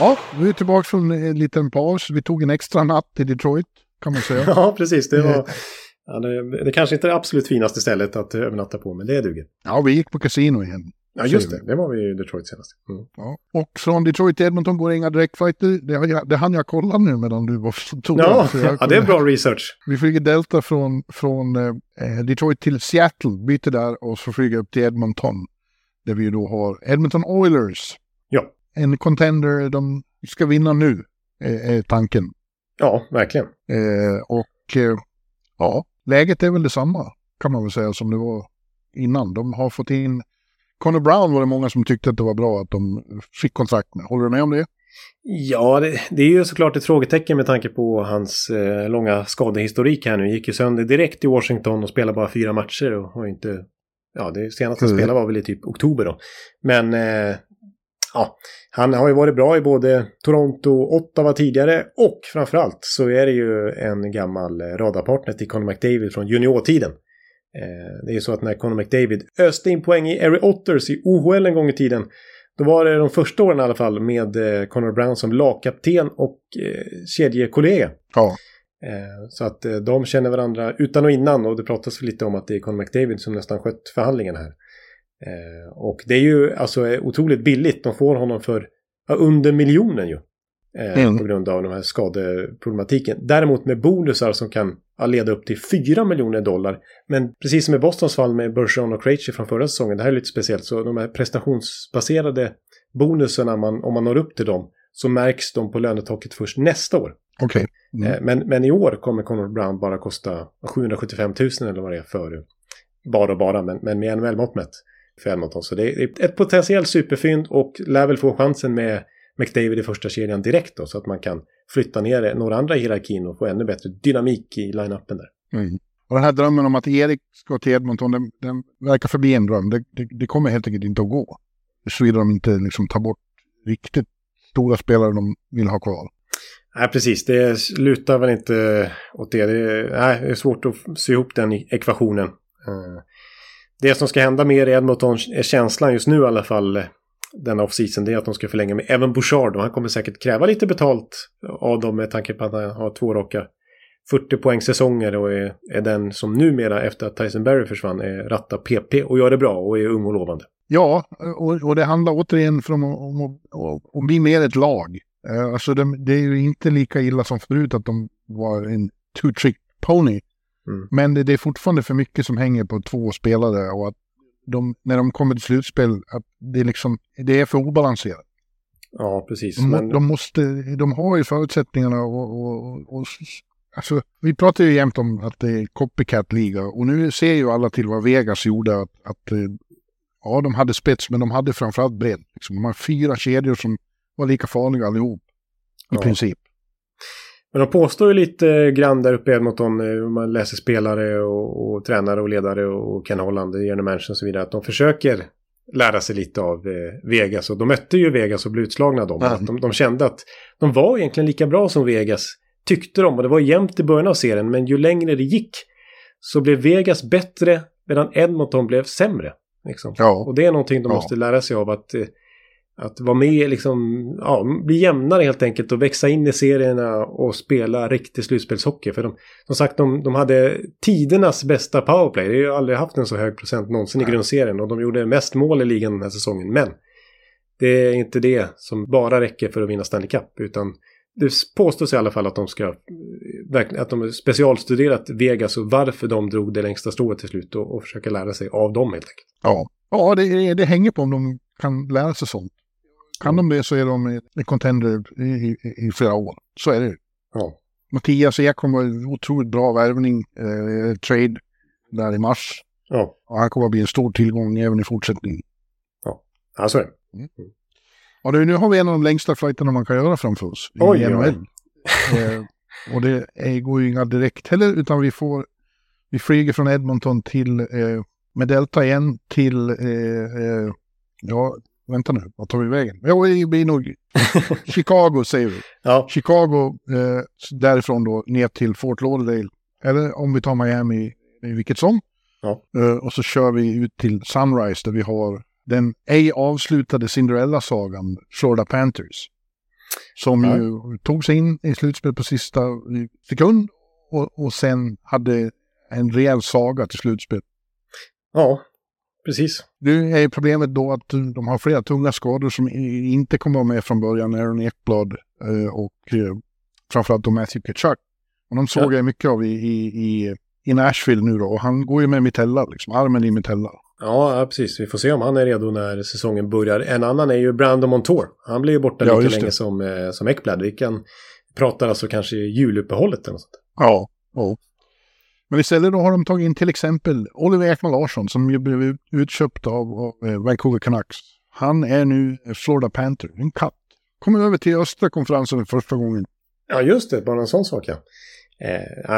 Ja, vi är tillbaka från en liten paus. Vi tog en extra natt i Detroit, kan man säga. Ja, precis. Det var... Ja, det kanske inte är det absolut finaste stället att övernatta på, men det duger. Ja, vi gick på kasino igen. Ja, just det. Det var vi i Detroit senast. Mm. Ja. Och från Detroit till Edmonton går inga direktflighter. Det hann jag kolla nu medan du var tog. Ja, det är bra research. Vi flyger Delta från Detroit till Seattle, byter där och så flyger upp till Edmonton. Där vi då har Edmonton Oilers. Ja. En contender, de ska vinna nu, är tanken. Ja, verkligen. Läget är väl detsamma, kan man väl säga, som det var innan. De har fått in... Connor Brown var det många som tyckte att det var bra att de fick kontrakt med. Håller du med om det? Ja, det är ju såklart ett frågetecken med tanke på hans långa skadehistorik här nu. Gick ju sönder direkt i Washington och spelade bara 4 matcher och har inte... Ja, det senaste spelet var väl i typ oktober då. Men han har ju varit bra i både Toronto och Ottawa tidigare. Och framförallt så är det ju en gammal radarpartner till Conor McDavid från juniortiden. Det är ju så att när Conor McDavid öste in poäng i Erie Otters i OHL en gång i tiden. Då var det de första åren i alla fall med Connor Brown som lagkapten och kedjekollega. Ja. Så att de känner varandra utan och innan, och det pratas lite om att det är Conor McDavid som nästan skött förhandlingen här. Och det är ju alltså otroligt billigt. De får honom för under miljonen ju. På grund av den här skadeproblematiken. Däremot med bonusar som kan leda upp till $4 miljoner. Men precis som i Bostons fall med Bergeron och Krejci från förra säsongen, det här är lite speciellt. Så de här prestationsbaserade bonuserna, om man når upp till dem, så märks de på lönetaket först nästa år. Okay. Mm. Men i år kommer Connor Brown bara kosta 775 000 eller vad det är för bara, men med NHL-mått mätt för Edmonton. Så det är ett potentiellt superfynd och lär väl få chansen med McDavid i första kedjan direkt då, så att man kan flytta ner några andra i hierarkin och få ännu bättre dynamik i line-upen där. Mm. Och den här drömmen om att Erik ska till Edmonton, den verkar förbi en dröm. Det kommer helt enkelt inte att gå. Så vill de inte liksom ta bort riktigt stora spelare de vill ha kvar. Nej, precis. Det lutar väl inte åt det. Det är svårt att sy ihop den ekvationen. Det som ska hända mer i Edmonton är känslan just nu i alla fall denna off-season. Det är att de ska förlänga med Evan Bouchard. Och han kommer säkert kräva lite betalt av dem med tanke på att han har 2 raka 40 poängsäsonger och är den som numera efter att Tyson Barrie försvann är ratta PP och gör det bra och är ung och lovande. Ja, och det handlar återigen om att bli mer ett lag. Alltså det är ju inte lika illa som förut att de var en two-trick pony. Mm. Men det är fortfarande för mycket som hänger på 2 spelare, och att när de kommer till slutspel att det är för obalanserat. Ja, precis. De har ju förutsättningarna och alltså, vi pratar ju jämt om att det är copycat-liga, och nu ser ju alla till vad Vegas gjorde att de hade spets, men de hade framförallt bredd. De har 4 kedjor som var lika farliga allihop i princip. Men de påstår ju lite grann där uppe i Edmonton, man läser spelare och tränare och ledare och Ken Holland, Jeremy Manchin och så vidare, att de försöker lära sig lite av Vegas, och de mötte ju Vegas och blev utslagna av dem. Att de kände att de var egentligen lika bra som Vegas, tyckte de, och det var jämnt i början av serien, men ju längre det gick så blev Vegas bättre medan Edmonton blev sämre. Ja. Och det är någonting de måste lära sig av, att Att vara med, liksom, ja, bli jämnare helt enkelt och växa in i serierna och spela riktig slutspelshockey. För de, som sagt, de hade tidernas bästa powerplay. Det har ju aldrig haft en så hög procent någonsin i grundserien, och de gjorde mest mål i ligan den här säsongen. Men det är inte det som bara räcker för att vinna Stanley Cup, utan det påstås i alla fall att de ska, att de specialstuderat Vegas och varför de drog det längsta strået till slut, och försöka lära sig av dem helt enkelt. Ja, ja, det hänger på om de kan lära sig sånt. Kan de det, så är de en contender i flera år. Så är det ju. Ja. Mattias Ekholm var en otroligt bra värvning, trade där i mars. Ja. Och han kommer att bli en stor tillgång även i fortsättningen. Ja, alltså det. Mm. Ja, nu har vi en av de längsta flighterna man kan göra framför oss. Oj, i NHL. Och det går ju inga direkt heller, utan vi flyger från Edmonton till med Delta igen till ja, vänta nu, vad tar vi vägen? Jo, det blir nog Chicago, säger vi. Ja. Chicago, därifrån då ner till Fort Lauderdale. Eller om vi tar Miami, i vilket som. Ja. Och så kör vi ut till Sunrise, där vi har den ej avslutade Cinderella-sagan Florida Panthers. Som ju tog sig in i slutspel på sista sekund. Och sen hade en rejäl saga till slutspel. Ja, precis. Nu är problemet då att de har flera tunga skador som inte kommer vara med från början. Aaron Ekblad och framförallt då Matthew Tkachuk. Och de såg jag mycket av i Nashville nu då. Och han går ju med Mitella, liksom armen i Mitella. Ja, precis. Vi får se om han är redo när säsongen börjar. En annan är ju Brandon Montour. Han blir ju borta lika länge som Ekblad. Vi kan prata alltså kanske juluppehållet eller sånt. Ja, ja. Men istället då har de tagit in till exempel Oliver Ekman Larsson, som ju blev utköpt av Vancouver Canucks. Han är nu Florida Panther, en katt. Kommer över till östra konferensen den första gången. Ja, just det. Bara en sån sak, ja.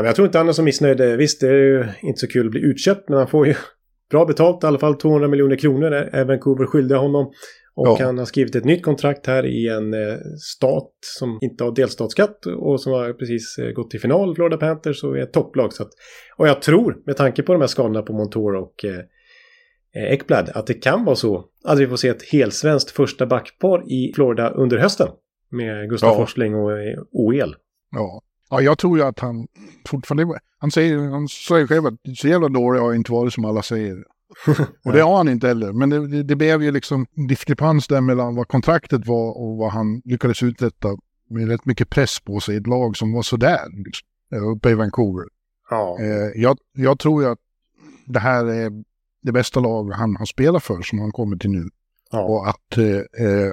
Jag tror inte han är så missnöjd. Visst, det är ju inte så kul att bli utköpt, men han får ju bra betalt. I alla fall 200 miljoner kronor är Vancouver skyldig honom. Och han har skrivit ett nytt kontrakt här i en stat som inte har delstatsskatt och som har precis gått till final. Florida Panthers och är ett topplag. Så att, och jag tror, med tanke på de här skadorna på Montour och Ekblad, att det kan vara så att vi får se ett helsvenskt första backpar i Florida under hösten. Med Gustav Forsling och OEL. Ja. Ja, jag tror ju att han fortfarande... Han säger själv att så jävla dålig har inte varit som alla säger. Och det har han inte heller. Men det blev ju liksom diskrepans där mellan vad kontraktet var och vad han lyckades uträtta. Med rätt mycket press på sig i ett lag som var sådär uppe i Vancouver. Ja. Jag tror ju att det här är det bästa lag han har spelat för som han kommer till nu. Ja.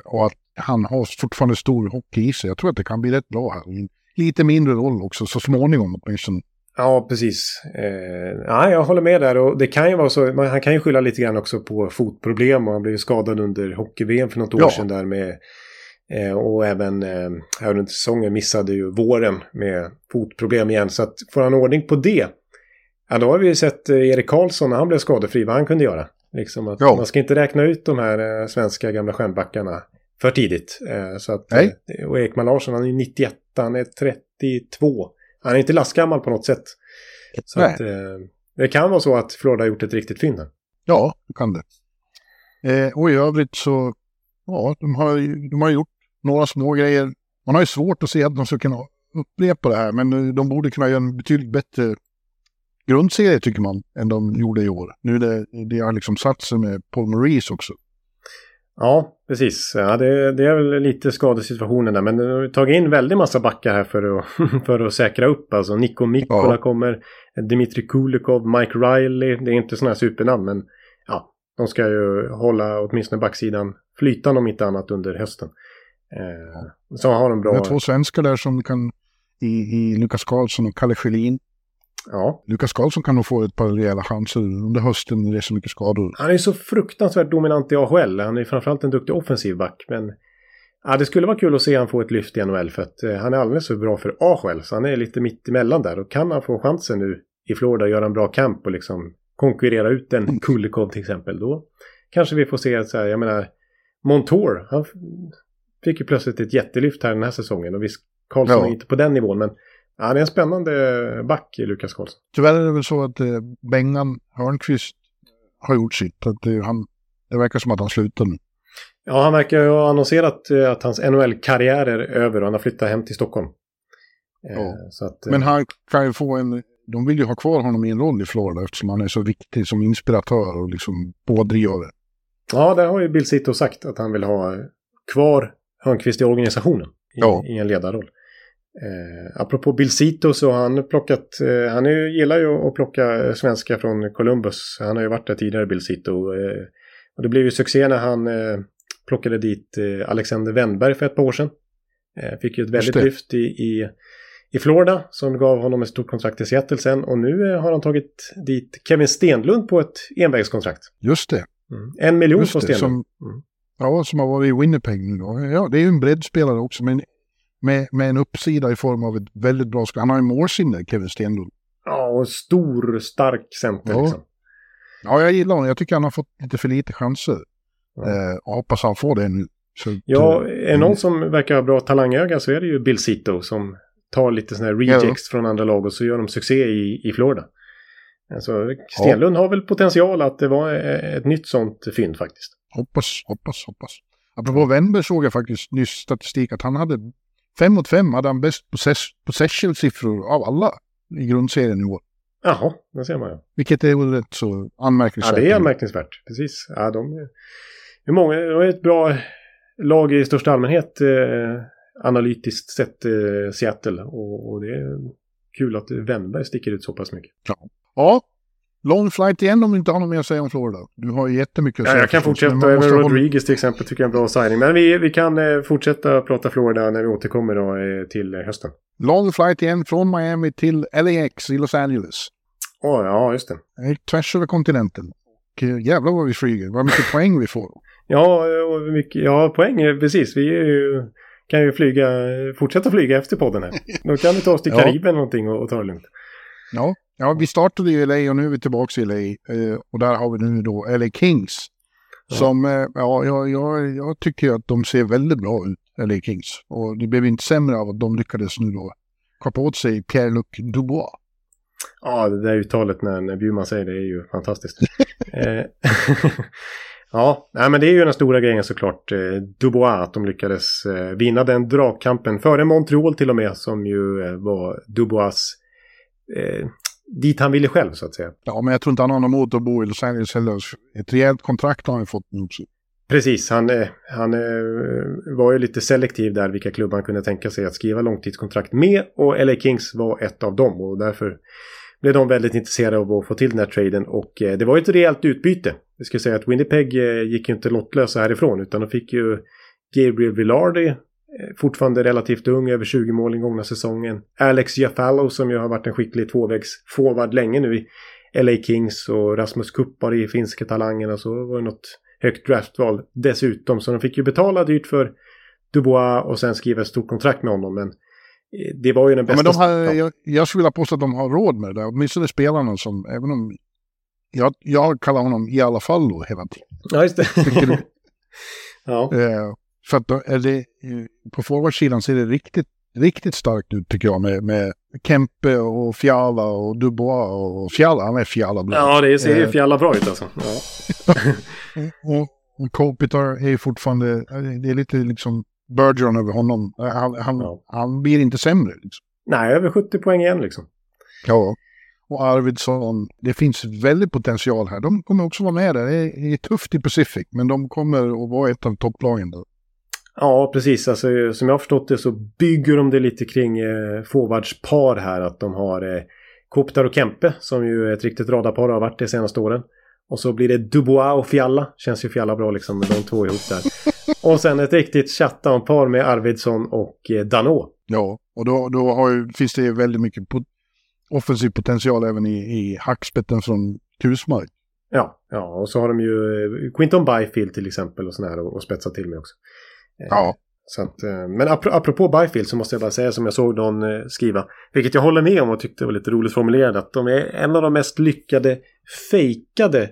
Och att han har fortfarande stor hockey i sig. Jag tror att det kan bli rätt bra här. Lite mindre roll också så småningom. Ja, precis. Jag håller med där, och det kan ju vara så, han kan ju skylla lite grann också på fotproblem, och han blev skadad under hockey-VM för något år sedan där med och även här under säsongen missade ju våren med fotproblem igen, så att får han ordning på det, ja, då har vi ju sett Erik Karlsson när han blev skadefri vad han kunde göra. Liksom att man ska inte räkna ut de här svenska gamla stjärnbackarna för tidigt. Så att, och Ekman Larsson, han är 91, han är 32. Han är inte lastgammal på något sätt. Så att, det kan vara så att Florida har gjort ett riktigt fynd. Ja, det kan det. Och i övrigt så, ja, de har gjort några små grejer. Man har ju svårt att se att de ska kunna upprepa det här, men de borde kunna göra en betydligt bättre grundserie, tycker man, än de gjorde i år. Nu det har liksom satt sig med Paul Maurice också. Ja, precis. Ja, det är väl lite skadesituationen där. Men de har tagit in väldigt massa backar här för att säkra upp. Alltså Niko Mikkola kommer, Dmitri Kulikov, Mike Riley. Det är inte sådana här supernamn, men ja, de ska ju hålla åtminstone backsidan flytande om inte annat under hösten. Så har de bra... Det är två svenskar där som kan i Lukas Karlsson och Kalle Schelin. Ja. Lukas Karlsson kan nog få ett par rejäla chanser under hösten när det är så mycket skador. Han är så fruktansvärt dominant i AHL. Han är framförallt en duktig offensiv back, men ja, det skulle vara kul att se han få ett lyft i NHL, för att han är alldeles så bra för AHL, så han är lite mitt emellan där, och kan han få chansen nu i Florida göra en bra kamp och liksom konkurrera ut en Kulikov till exempel, då kanske vi får se så här, jag menar Montour, han fick ju plötsligt ett jättelyft här den här säsongen, och visst Karlsson är inte på den nivån, men han är en spännande back i Lukas Karlsson. Tyvärr är det väl så att Bengan Hörnqvist har gjort sitt. Att det verkar som att han slutar nu. Ja, han verkar ha annonserat att hans NHL-karriär är över och han har flyttat hem till Stockholm. Ja. Så att, men han kan ju få en... De vill ju ha kvar honom i en roll i Florida eftersom han är så viktig som inspiratör och liksom pådrivare. Ja, där har ju Bill Zito sagt att han vill ha kvar Hörnqvist i organisationen i en ledarroll. Apropå Bill Zito så har han plockat... han gillar ju att plocka svenskar från Columbus. Han har ju varit där tidigare, Bill Zito. Och det blev ju succé när han... plockade dit Alexander Wennberg för ett par år sedan. Fick ju ett väldigt lyft i Florida som gav honom ett stort kontrakt i Seattle sen. Och nu har han tagit dit Kevin Stenlund på ett envägskontrakt. Just det. Mm. 1 miljon just på Stenlund. Som har varit i Winnipeg nu då. Ja, det är ju en breddspelare också men med en uppsida i form av ett väldigt bra skott. Han har ju målsinne, Kevin Stenlund. Ja, och en stor, stark center liksom. Ja, jag gillar honom. Jag tycker han har fått lite för lite chanser. Jag hoppas han får det nu. Är någon som verkar ha bra talangöga så är det ju Bill Zito som tar lite såna här rejects från andra lag och så gör de succé i Florida. Alltså, Stenlund har väl potential att det var ett nytt sånt fynd faktiskt. Hoppas. Apropå Wennberg såg jag faktiskt nyss statistik att han hade 5-5 hade han bäst possession-siffror av alla i grundserien i år. Jaha, det ser man ju. Vilket är väl rätt så anmärkningsvärt. Ja, det är anmärkningsvärt, precis. Ja, de är ett bra lag i största allmänhet analytiskt sett Seattle. Och det är kul att Wennberg sticker ut så pass mycket. Ja, long flight igen om du inte har något mer att säga om Florida. Du har ju jättemycket att säga. Ja, jag kan fortsätta. Även Rodriguez till exempel tycker jag är en bra signing. Men vi kan fortsätta prata Florida när vi återkommer då, till hösten. Long flight igen från Miami till LAX i Los Angeles. Ja, just det. Tvärs över kontinenten. Och jävlar vad vi flyger. Vad mycket poäng vi får. Ja, poäng, precis. Vi kan ju fortsätta flyga efter podden här. Då kan vi ta oss till Karibien någonting och ta det lugnt. Ja, vi startade i LA och nu är vi tillbaka i LA. Och där har vi nu då LA Kings. Som, jag tycker att de ser väldigt bra ut, LA Kings. Och det blev inte sämre av att de lyckades nu då kapa åt sig Pierre-Luc Dubois. Ja, det där uttalet när Bjurman säger det är ju fantastiskt. Men det är ju den stora grejen såklart. Dubois, att de lyckades vinna den dragkampen före Montreal till och med, som ju var Dubois... dit han ville själv så att säga. Ja, men jag tror inte han har någon mot att bo i Los Angeles heller. Ett rejält kontrakt har han fått nu också. Precis, han var ju lite selektiv där vilka klubbar han kunde tänka sig att skriva långtidskontrakt med, och LA Kings var ett av dem och därför blev de väldigt intresserade av att få till den här traden och det var ju ett rejält utbyte. Jag skulle säga att Winnipeg gick ju inte lottlösa härifrån utan de fick ju Gabriel Vilardi, fortfarande relativt ung, över 20 mål i gångna säsongen. Alex Giafallo som ju har varit en skicklig tvåvägs-forward länge nu i LA Kings, och Rasmus Kuppari i finska talangen, och så var det något högt draftval dessutom. Så de fick ju betala dyrt för Dubois och sen skriva ett stort kontrakt med honom, men det var ju den bästa... Jag skulle vilja påstå att de har råd med det där, åtminstone spelarna som, även om jag kallar honom i alla fall då hela tiden. Ja, just det. För att på forwardsidan ser det riktigt, riktigt starkt ut tycker jag med Kempe och Fiala och Dubois och Fiala. Han är Fiala bra. Ja, det ser ju Fiala bra ut alltså. Ja. och Kopitar är fortfarande, det är lite liksom Bergeron över honom. Han blir inte sämre liksom. Nej, över 70 poäng igen liksom. Ja, och Arvidsson, det finns väldigt potential här. De kommer också vara med där. Det är tufft i Pacific, men de kommer att vara ett av topplagen där. Ja, precis. Alltså, som jag har förstått det så bygger de det lite kring forwardspar här. Att de har Kopitar och Kempe som ju är ett riktigt radarpar har varit de senaste åren. Och så blir det Dubois och Fiala. Känns ju Fiala bra liksom med de två ihop där. Och sen ett riktigt chatta-par med Arvidsson och Dano. Ja, och då finns det väldigt mycket offensiv potential även i hackspetten från Kusmark. Ja, och så har de ju Quinton Byfield till exempel och sån här och spetsa till mig också. Ja. Så att, men apropå Byfield så måste jag bara säga som jag såg någon skriva, vilket jag håller med om och tyckte var lite roligt formulerat, att de är en av de mest lyckade fejkade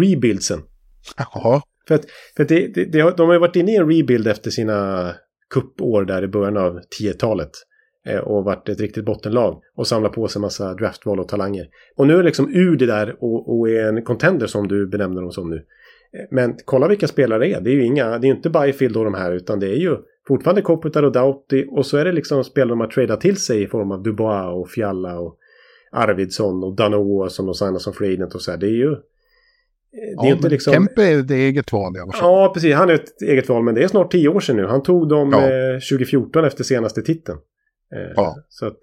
rebuildsen. Jaha. För att de har ju varit inne i en rebuild efter sina kuppår där i början av 10-talet och varit ett riktigt bottenlag och samlat på sig en massa draftval och talanger. Och nu är liksom ur det där och är en contender som du benämner dem som nu. Men kolla vilka spelare det är. Det är ju inte Byfield och de här, utan det är ju fortfarande Kopitar och Doughty, och så är det liksom spelare de har tradat till sig i form av Dubois och Fiala och Arvidsson och Danoa som de signar som free agent och så här. Det är ju inte liksom... Kempe är det eget val i alla fall. Ja, precis. Han är ett eget val, men det är snart 10 år sedan nu. Han tog dem 2014 efter senaste titeln. Så att,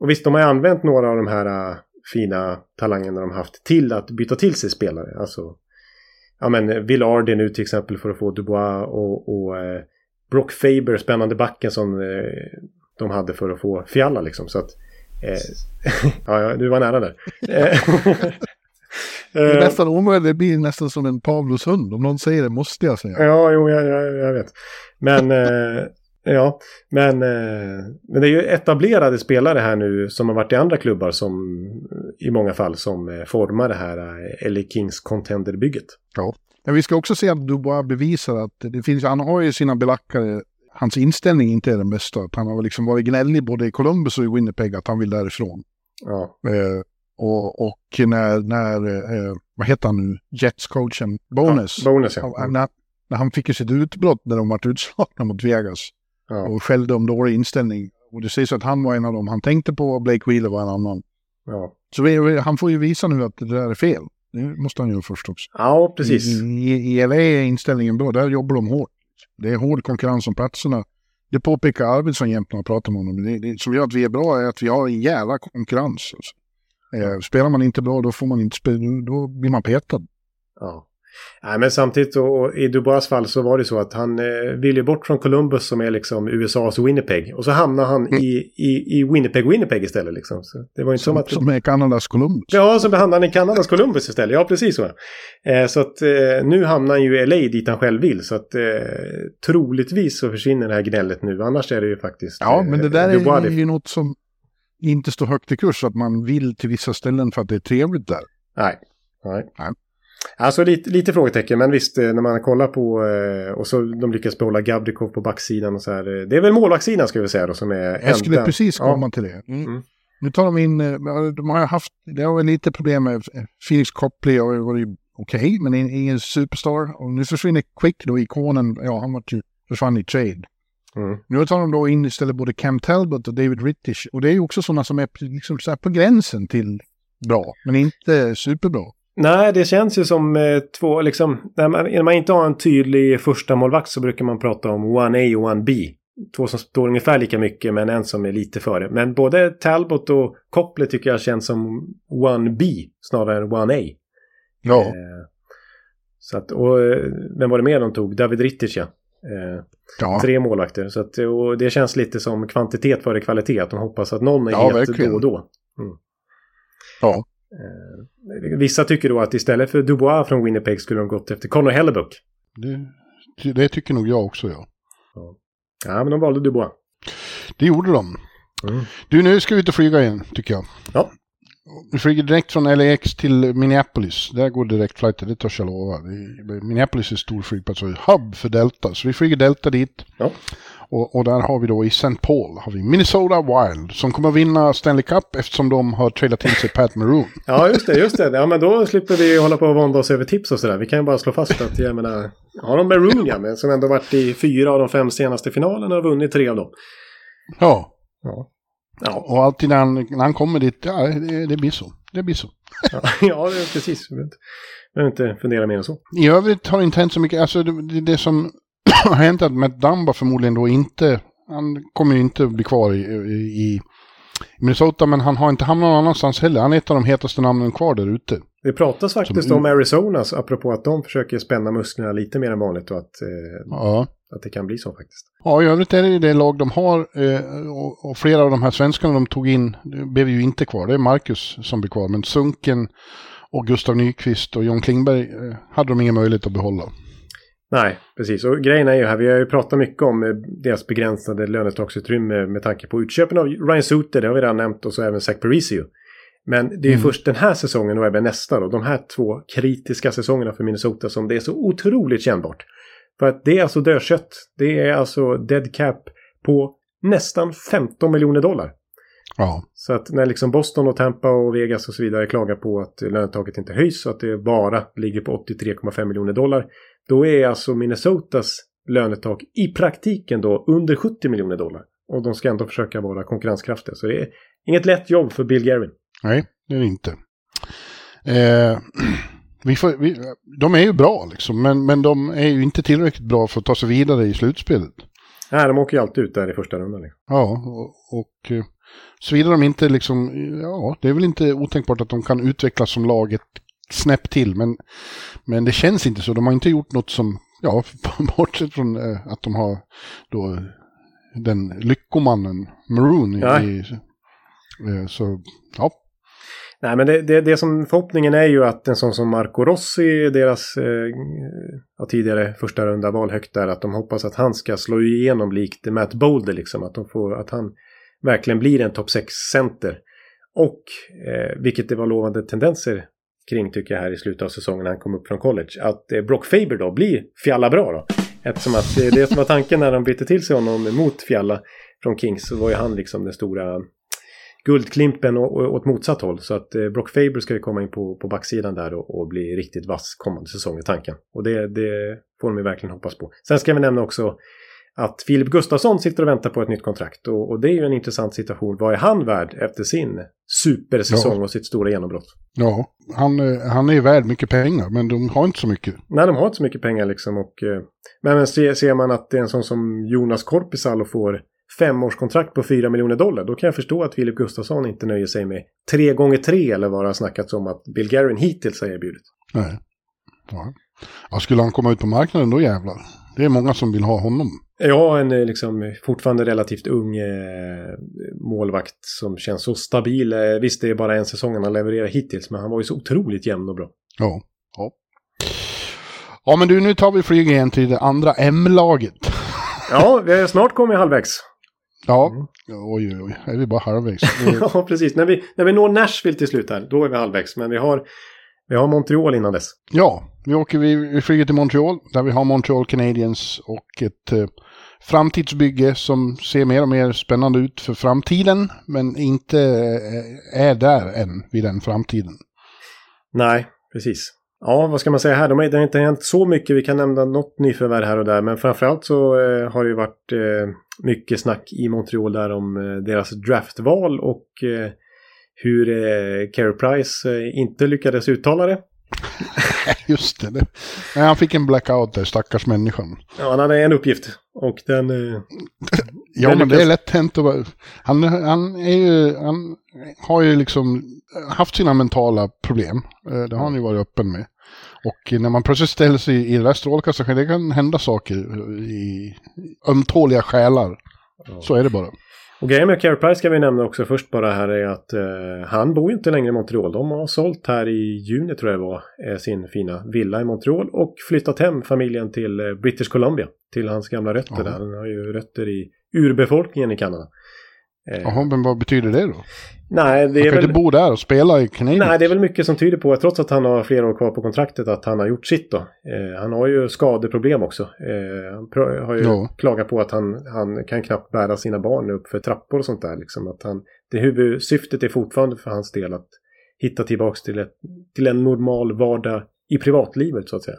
och visst, de har använt några av de här fina talangerna de haft till att byta till sig spelare. Alltså, ja, men Villard är nu till exempel för att få Dubois och Brock Faber, spännande backen som de hade för att få Fiala liksom. Så att, ja, du var nära där. Det är nästan omöjligt, det blir nästan som en Pavlos hund. Om någon säger det måste jag säga. Ja, jo, jag vet. Men ja, men det är ju etablerade spelare här nu som har varit i andra klubbar som i många fall som formar det här LA Kings contenderbygget. Ja, men vi ska också se att Dubois bevisar att det finns, han har ju sina belackare, hans inställning inte är den bästa. Han har liksom varit gnällig både i Columbus och i Winnipeg att han vill därifrån. Ja. Och när vad heter han nu? Jets-coachen Bonus. Ja, Bonus, ja. När han fick ju sitt utbrott när de var utslagna mot Vegas. Ja. Och skällde om dålig inställning. Och det sägs att han var en av dem han tänkte på, och Blake Wheeler var en annan. Ja. Så han får ju visa nu att det där är fel. Det måste han ju först också. Ja, precis. I LA är inställningen bra. Där jobbar de hårt. Det är hård konkurrens om platserna. Det påpekar Arvidsson jämt när jag pratar med honom. Det som gör att vi är bra är att vi har en jävla konkurrens. Alltså. Spelar man inte bra, då får man inte spela, då blir man petad. Ja. Nej, men samtidigt, och i Dubois fall så var det så att han ville bort från Columbus som är liksom USAs Winnipeg, och så hamnade han i Winnipeg istället liksom. Så det var inte som att... Som är Kanadas Columbus. Ja, som hamnade han i Kanadas Columbus istället. Ja, precis så. Så att nu hamnar han ju i LA dit han själv vill, så att troligtvis så försvinner det här gnället nu. Annars är det ju faktiskt... Ja, men det där Dubois är ju något som inte står högt i kurs, att man vill till vissa ställen för att det är trevligt där. Nej. Alltså lite frågetecken, men visst, när man kollar på och så de lyckas behålla Gabrikov på backsidan och så här, det är väl målvaktssidan ska vi säga då som är ändan. Jag skulle precis komma till det. Mm. Nu tar de in, de har haft, det har väl lite problem med Felix Copley och var ju okej, men ingen superstar, och nu försvinner Quick då, ikonen, ja, han var ju försvann i trade. Mm. Nu tar de då in istället både Cam Talbot och David Rittich, och det är ju också sådana som är liksom så här på gränsen till bra, men inte superbra. Nej, det känns ju som två liksom, när man inte har en tydlig första målvakt så brukar man prata om 1A och 1B. Två som står ungefär lika mycket, men en som är lite före. Men både Talbot och Copley tycker jag känns som 1B snarare än 1A. Ja. Så att, och vem var det mer de tog? David Rittich, ja. Tre målvakter, så att, och det känns lite som kvantitet före kvalitet, att de hoppas att någon är helt då och då. Mm. Ja. Vissa tycker då att istället för Dubois från Winnipeg skulle de gått efter Connor Hellebuck. Det tycker nog jag också, ja. Ja, men de valde Dubois. Det gjorde de. Mm. Du, nu ska vi inte flyga igen, tycker jag. Ja. Vi flyger direkt från LAX till Minneapolis. Där går direktflighter, det törs jag lova. Minneapolis är stor flygplats och hub för Delta. Så vi flyger Delta dit. Ja. Och där har vi då i St. Paul har vi Minnesota Wild som kommer vinna Stanley Cup eftersom de har trailat in sig Pat Maroon. Ja, just det. Ja, men då slipper vi hålla på och vända oss över tips och sådär. Vi kan ju bara slå fast att, jag menar, har de Maroon, men som ändå varit i 4 av de 5 senaste finalerna och vunnit 3 av dem. Ja. Och alltid när han kommer dit, ja, det blir så. Det blir så. Ja, det är precis. Jag vill inte fundera mer än så. I övrigt har det inte hänt så mycket. Alltså, det som har hänt är att Matt Dumba förmodligen då inte, han kommer ju inte bli kvar i Minnesota, men han har inte hamnat någon annanstans heller. Han är ett av de hetaste namnen kvar där ute. Det pratas faktiskt om Arizona, apropå att de försöker spänna musklerna lite mer än vanligt och att... Att det kan bli så faktiskt. Ja, i övrigt är det ju det lag de har. Och flera av de här svenskarna de tog in blev ju inte kvar. Det är Marcus som blir kvar. Men Sunken och Gustav Nyqvist och John Klingberg hade de ingen möjlighet att behålla. Nej, precis. Och grejen är ju här. Vi har ju pratat mycket om deras begränsade lönestaksutrymme med tanke på utköpen av Ryan Suter. Det har vi redan nämnt. Och så även Zach Parise. Men det är ju först den här säsongen och även nästa. Då, de här 2 kritiska säsongerna för Minnesota som det är så otroligt kännbart. För att det är alltså dödkött. Det är alltså dead cap på nästan $15 miljoner. Ja. Så att när liksom Boston och Tampa och Vegas och så vidare klagar på att lönetaket inte höjs och att det bara ligger på $83,5 miljoner, då är alltså Minnesotas lönetak i praktiken då under $70 miljoner. Och de ska ändå försöka vara konkurrenskraftiga. Så det är inget lätt jobb för Bill Guerin. Nej, det är det inte. De är ju bra liksom, men de är ju inte tillräckligt bra för att ta sig vidare i slutspelet. Nej, de åker ju alltid ut där i första rundan. Liksom. Ja, och såvida de inte liksom, ja, det är väl inte otänkbart att de kan utvecklas som laget snäpp till, men det känns inte så. De har inte gjort något som, ja, bortsett från att de har då den lyckomannen Maroon så ja. Nej, men det som förhoppningen är ju att en sån som Marco Rossi, deras tidigare första runda valhögt där, att de hoppas att han ska slå igenom likt Matt Bolder liksom, att han verkligen blir en topp 6-center. Och vilket det var lovande tendenser kring tycker jag här i slutet av säsongen när han kom upp från college, att Brock Faber då blir Fiala bra då. Eftersom att det som var tanken när de bytte till sig honom mot Fiala från Kings, så var ju han liksom den stora guldklimpen och åt motsatt håll. Så att Brock Faber ska ju komma in på backsidan där och bli riktigt vass kommande säsong i tanken. Och det får de verkligen hoppas på. Sen ska vi nämna också att Filip Gustafsson sitter och väntar på ett nytt kontrakt. Och det är ju en intressant situation. Vad är han värd efter sin supersäsong och sitt stora genombrott? Ja, han är ju värd mycket pengar, men de har inte så mycket. Nej, de har inte så mycket pengar liksom. Men ser man att det är en sån som Jonas Korpisalo får femårskontrakt på $4 miljoner, då kan jag förstå att Filip Gustafsson inte nöjer sig med 3x3 eller vad det har snackats om att Bill Guerin hittills har erbjudit. Nej. Ja, skulle han komma ut på marknaden då jävlar. Det är många som vill ha honom. Ja, en liksom fortfarande relativt ung målvakt som känns så stabil. Visst, det är bara en säsong han levererar hittills, men han var ju så otroligt jämn och bra. Ja, ja. Ja, men du, nu tar vi flygen till det andra M-laget. Ja, vi är snart kommit halvvägs. Ja, oj, är vi bara halvvägs? Ja, precis. När vi når Nashville till slut här, då är vi halvvägs. Men vi har Montreal innan dess. Ja, vi flyger till Montreal, där vi har Montreal Canadiens och ett framtidsbygge som ser mer och mer spännande ut för framtiden, men inte är där än vid den framtiden. Nej, precis. Ja, vad ska man säga här? Det har inte hänt så mycket. Vi kan nämna något nyförvärv här och där. Men framförallt så har det ju varit mycket snack i Montreal där om deras draftval och hur Carey Price inte lyckades uttala det. Just det. Nej, han fick en blackout där, stackars människan. Ja, han hade en uppgift. Och den... ja, den men lyckas... det är lätt hänt. Han har ju liksom haft sina mentala problem. Det har han ju varit öppen med. Och när man plötsligt ställer sig i det där strålkastaren, det kan hända saker i ömtåliga själar. Ja. Så är det bara. Och grejen med Carey Price ska vi nämna också först bara här är att han bor ju inte längre i Montreal. De har sålt här i juni tror jag det var sin fina villa i Montreal och flyttat hem familjen till British Columbia. Till hans gamla rötter där. Han har ju rötter i urbefolkningen i Kanada. Jaha, men vad betyder det då? Nej, det är väl... inte bo där och spela i Canadiens. Nej, det är väl mycket som tyder på att trots att han har flera år kvar på kontraktet att han har gjort sitt då. Han har ju skadeproblem också. Han har ju klagat på att han kan knappt bära sina barn upp för trappor och sånt där. Liksom. Att det huvudsyftet är fortfarande för hans del att hitta tillbaka till en normal vardag i privatlivet så att säga.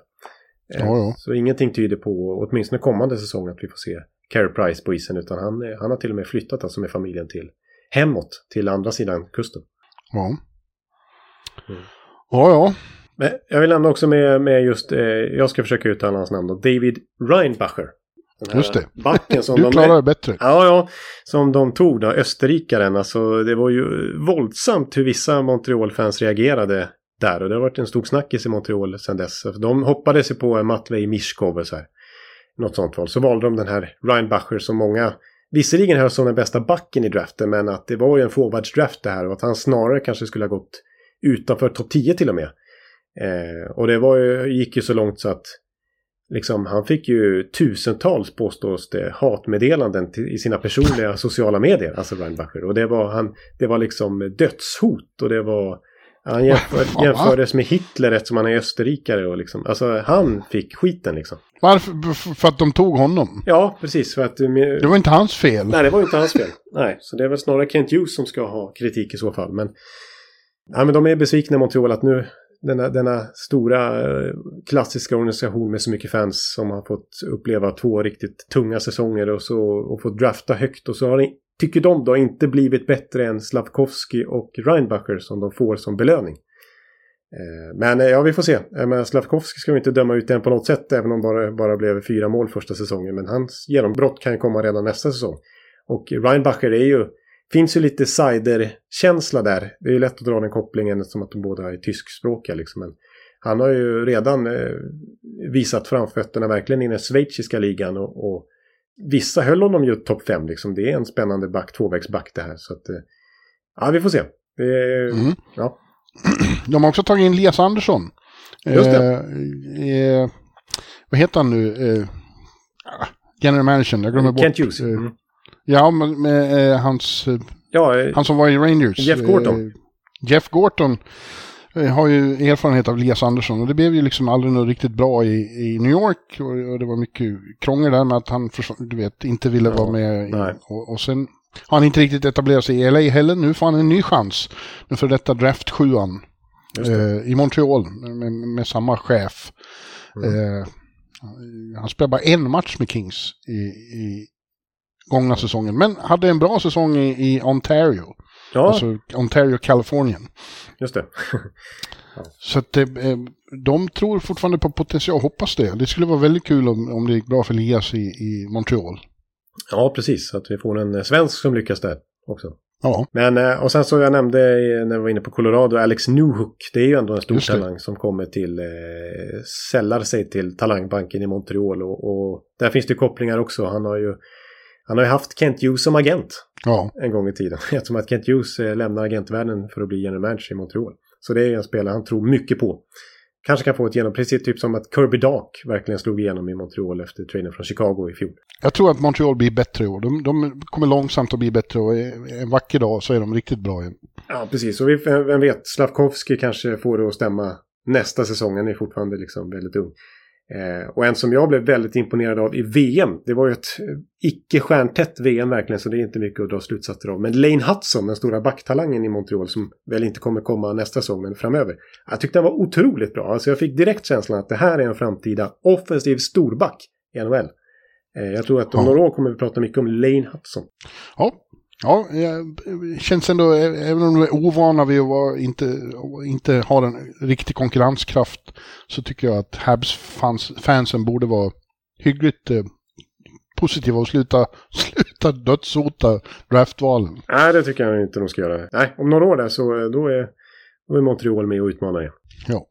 Så ingenting tyder på, åtminstone kommande säsong, att vi får se Carey Price på isen, utan han har till och med flyttat alltså med familjen till hemåt, till andra sidan kusten. Ja. Mm. Ja. Men jag vill nämna också med just, jag ska försöka uttala hans namn då, David Reinbacher. Just det. Backen som du klarar det bättre. Ja, som de tog då, österrikaren. Alltså det var ju våldsamt hur vissa Montreal-fans reagerade där, och det har varit en stor snackis i Montreal sedan dess. De hoppade sig på Matvej Mishkov och så här. Något sånt fall. Så valde de den här Ryan Bacher som många visserligen hörs som den bästa backen i draften, men att det var ju en forwardsdraft det här och att han snarare kanske skulle ha gått utanför topp 10 till och med. Och det var ju, gick ju så långt så att liksom, han fick ju tusentals påstås det, hatmeddelanden i sina personliga sociala medier, alltså Ryan Bacher. Och det var liksom dödshot och det var Han jämfördes med Hitler eftersom han är österrikare och liksom, alltså han fick skiten liksom. Varför? För att de tog honom? Ja, precis. För att, det var inte hans fel. Nej, det var inte hans fel. Nej, så det är väl snarare Kent Hughes som ska ha kritik i så fall. Men, nej, men de är besvikna i Montreal att nu denna stora klassiska organisation med så mycket fans som har fått uppleva 2 riktigt tunga säsonger och fått drafta högt och så har det, tycker de då inte blivit bättre än Slafkovský och Reinbacher som de får som belöning. Men ja, vi får se. Men Slafkovský ska vi inte döma ut den på något sätt, även om bara blev 4 mål första säsongen. Men hans genombrott kan ju komma redan nästa säsong. Och Reinbacher finns ju lite sider-känsla där. Det är ju lätt att dra den kopplingen som att de båda är tyskspråkiga liksom. Men han har ju redan visat framfötterna verkligen i den schweiziska ligan och vissa höll honom ju topp 5 liksom. Det är en spännande back, tvåvägsback det här. Så att, ja, vi får se. Ja. De har också tagit in Elias Andersson. Just det. Vad heter han nu? General Manager, jag glömmer bort. Kent Hughes. Ja, men han som var i Rangers. Jeff Gorton. Jeff Gorton har ju erfarenhet av Elias Andersson och det blev ju liksom aldrig något riktigt bra i New York och det var mycket krångel där med att han inte ville vara med och sen har han inte riktigt etablerat sig i LA heller. Nu får han en ny chans den för detta draft 7:an i Montreal med samma chef. Han spelade bara en match med Kings i gångna säsongen, men hade en bra säsong i Ontario. Ja. Alltså Ontario, Kalifornien. Just det. Ja. Så att de tror fortfarande på potential och hoppas det. Det skulle vara väldigt kul om det gick bra för Elias i Montreal. Ja, precis. Att vi får en svensk som lyckas där också. Ja. Men, och sen så jag nämnde när vi var inne på Colorado, Alex Newhook. Det är ju ändå en stor talang som kommer till sällar sig till talangbanken i Montreal. Och där finns det kopplingar också. Han har ju haft Kent Hughes som agent en gång i tiden. Eftersom att Kent Hughes lämnar agentvärlden för att bli general manager i Montreal. Så det är en spelare han tror mycket på. Kanske kan få ett genom, precis typ som att Kirby Dach verkligen slog igenom i Montreal efter traden från Chicago i fjol. Jag tror att Montreal blir bättre i år. De kommer långsamt att bli bättre och en vacker dag så är de riktigt bra igen. Ja, precis. Och vem vet, Slafkovský kanske får det att stämma nästa säsong. Han är fortfarande liksom väldigt ung. Och en som jag blev väldigt imponerad av i VM, det var ju ett icke-stjärntätt VM verkligen, så det är inte mycket att dra slutsatser av, men Lane Hudson, den stora backtalangen i Montreal som väl inte kommer komma nästa säsong men framöver, jag tyckte han var otroligt bra. Alltså jag fick direkt känslan att det här är en framtida offensiv storback i NHL. Jag tror att om några år kommer vi prata mycket om Lane Hudson. Ja, känns ändå, även om de är ovana vid att inte ha en riktig konkurrenskraft, så tycker jag att Habs fansen borde vara hyggligt positiva och sluta dödshota draftvalen. Nej, det tycker jag inte de ska göra. Nej, om några år där så då är Montreal med och utmanar det. Ja.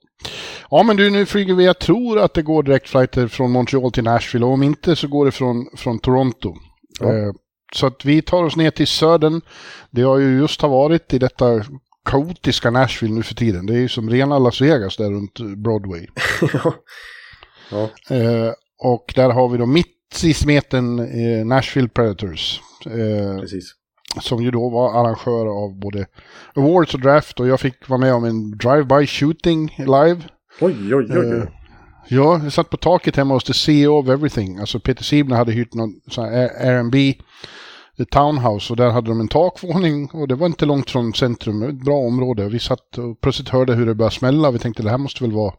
Ja, men du, nu flyger vi. Jag tror att det går direktflighter från Montreal till Nashville och om inte så går det från Toronto. Ja. Så att vi tar oss ner till södern. Det har ju just varit i detta kaotiska Nashville nu för tiden. Det är ju som rena Las Vegas där runt Broadway. Ja. Och där har vi då mitt i smeten Nashville Predators. Precis. Som ju då var arrangör av både awards och draft. Och jag fick vara med om en drive-by shooting live. Oj. Ja, jag satt på taket hemma hos The CEO of Everything. Alltså Peter Siebner hade hyrt någon sån här Airbnb townhouse och där hade de en takvåning och det var inte långt från centrum, ett bra område. Och vi satt och plötsligt hörde hur det började smälla. Vi tänkte det här måste väl vara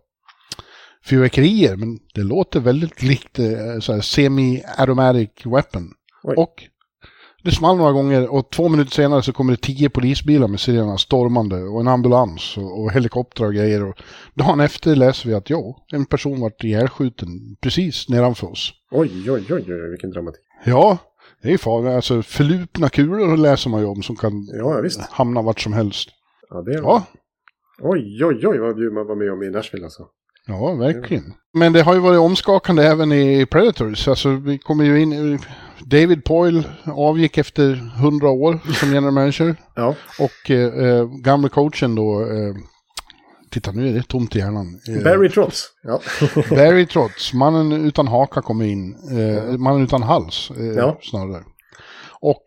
fyrverkerier, men det låter väldigt likt så här semi-automatic weapon. Oj. Och det small några gånger och 2 minuter senare så kommer det 10 polisbilar med sirenerna stormande och en ambulans och helikoptrar och grejer. Och dagen efter läser vi att en person var ihjälskjuten precis nedanför oss. Oj, vilken dramatik. Ja, det är ju farligt. Alltså förlupna kulor läser man ju om som kan hamna vart som helst. Ja, det är det. Oj, vad bjuder man var med om i Nashville alltså. Ja, verkligen. Men det har ju varit omskakande även i Predators. Alltså, vi kommer ju in... David Poile avgick efter 100 år som general manager. Ja. Och gamla coachen då... titta, nu är det tomt i hjärnan. Barry Trotz. Ja. Barry Trotz. Mannen utan haka kommer in. Mannen utan hals snarare. Och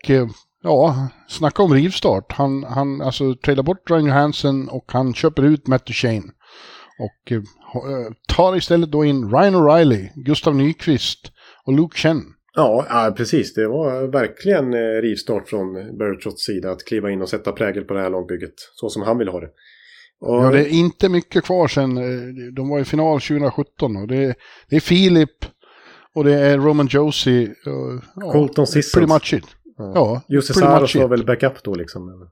Ja, snacka om rivstart. Han alltså tradar bort Ryan Johansson och han köper ut Matt Duchene. Och tar istället då in Ryan O'Reilly, Gustav Nyqvist och Luke Chen. Ja, precis. Det var verkligen rivstart från Barry Trotz sida att kliva in och sätta prägel på det här lagbygget så som han vill ha det. Och... Ja, det är inte mycket kvar sen. De var i final 2017 och det är Filip och det är Roman Josi. Ja, Colton Sissons. Pretty much it. Ja, Jussi Saros var väl backup då liksom.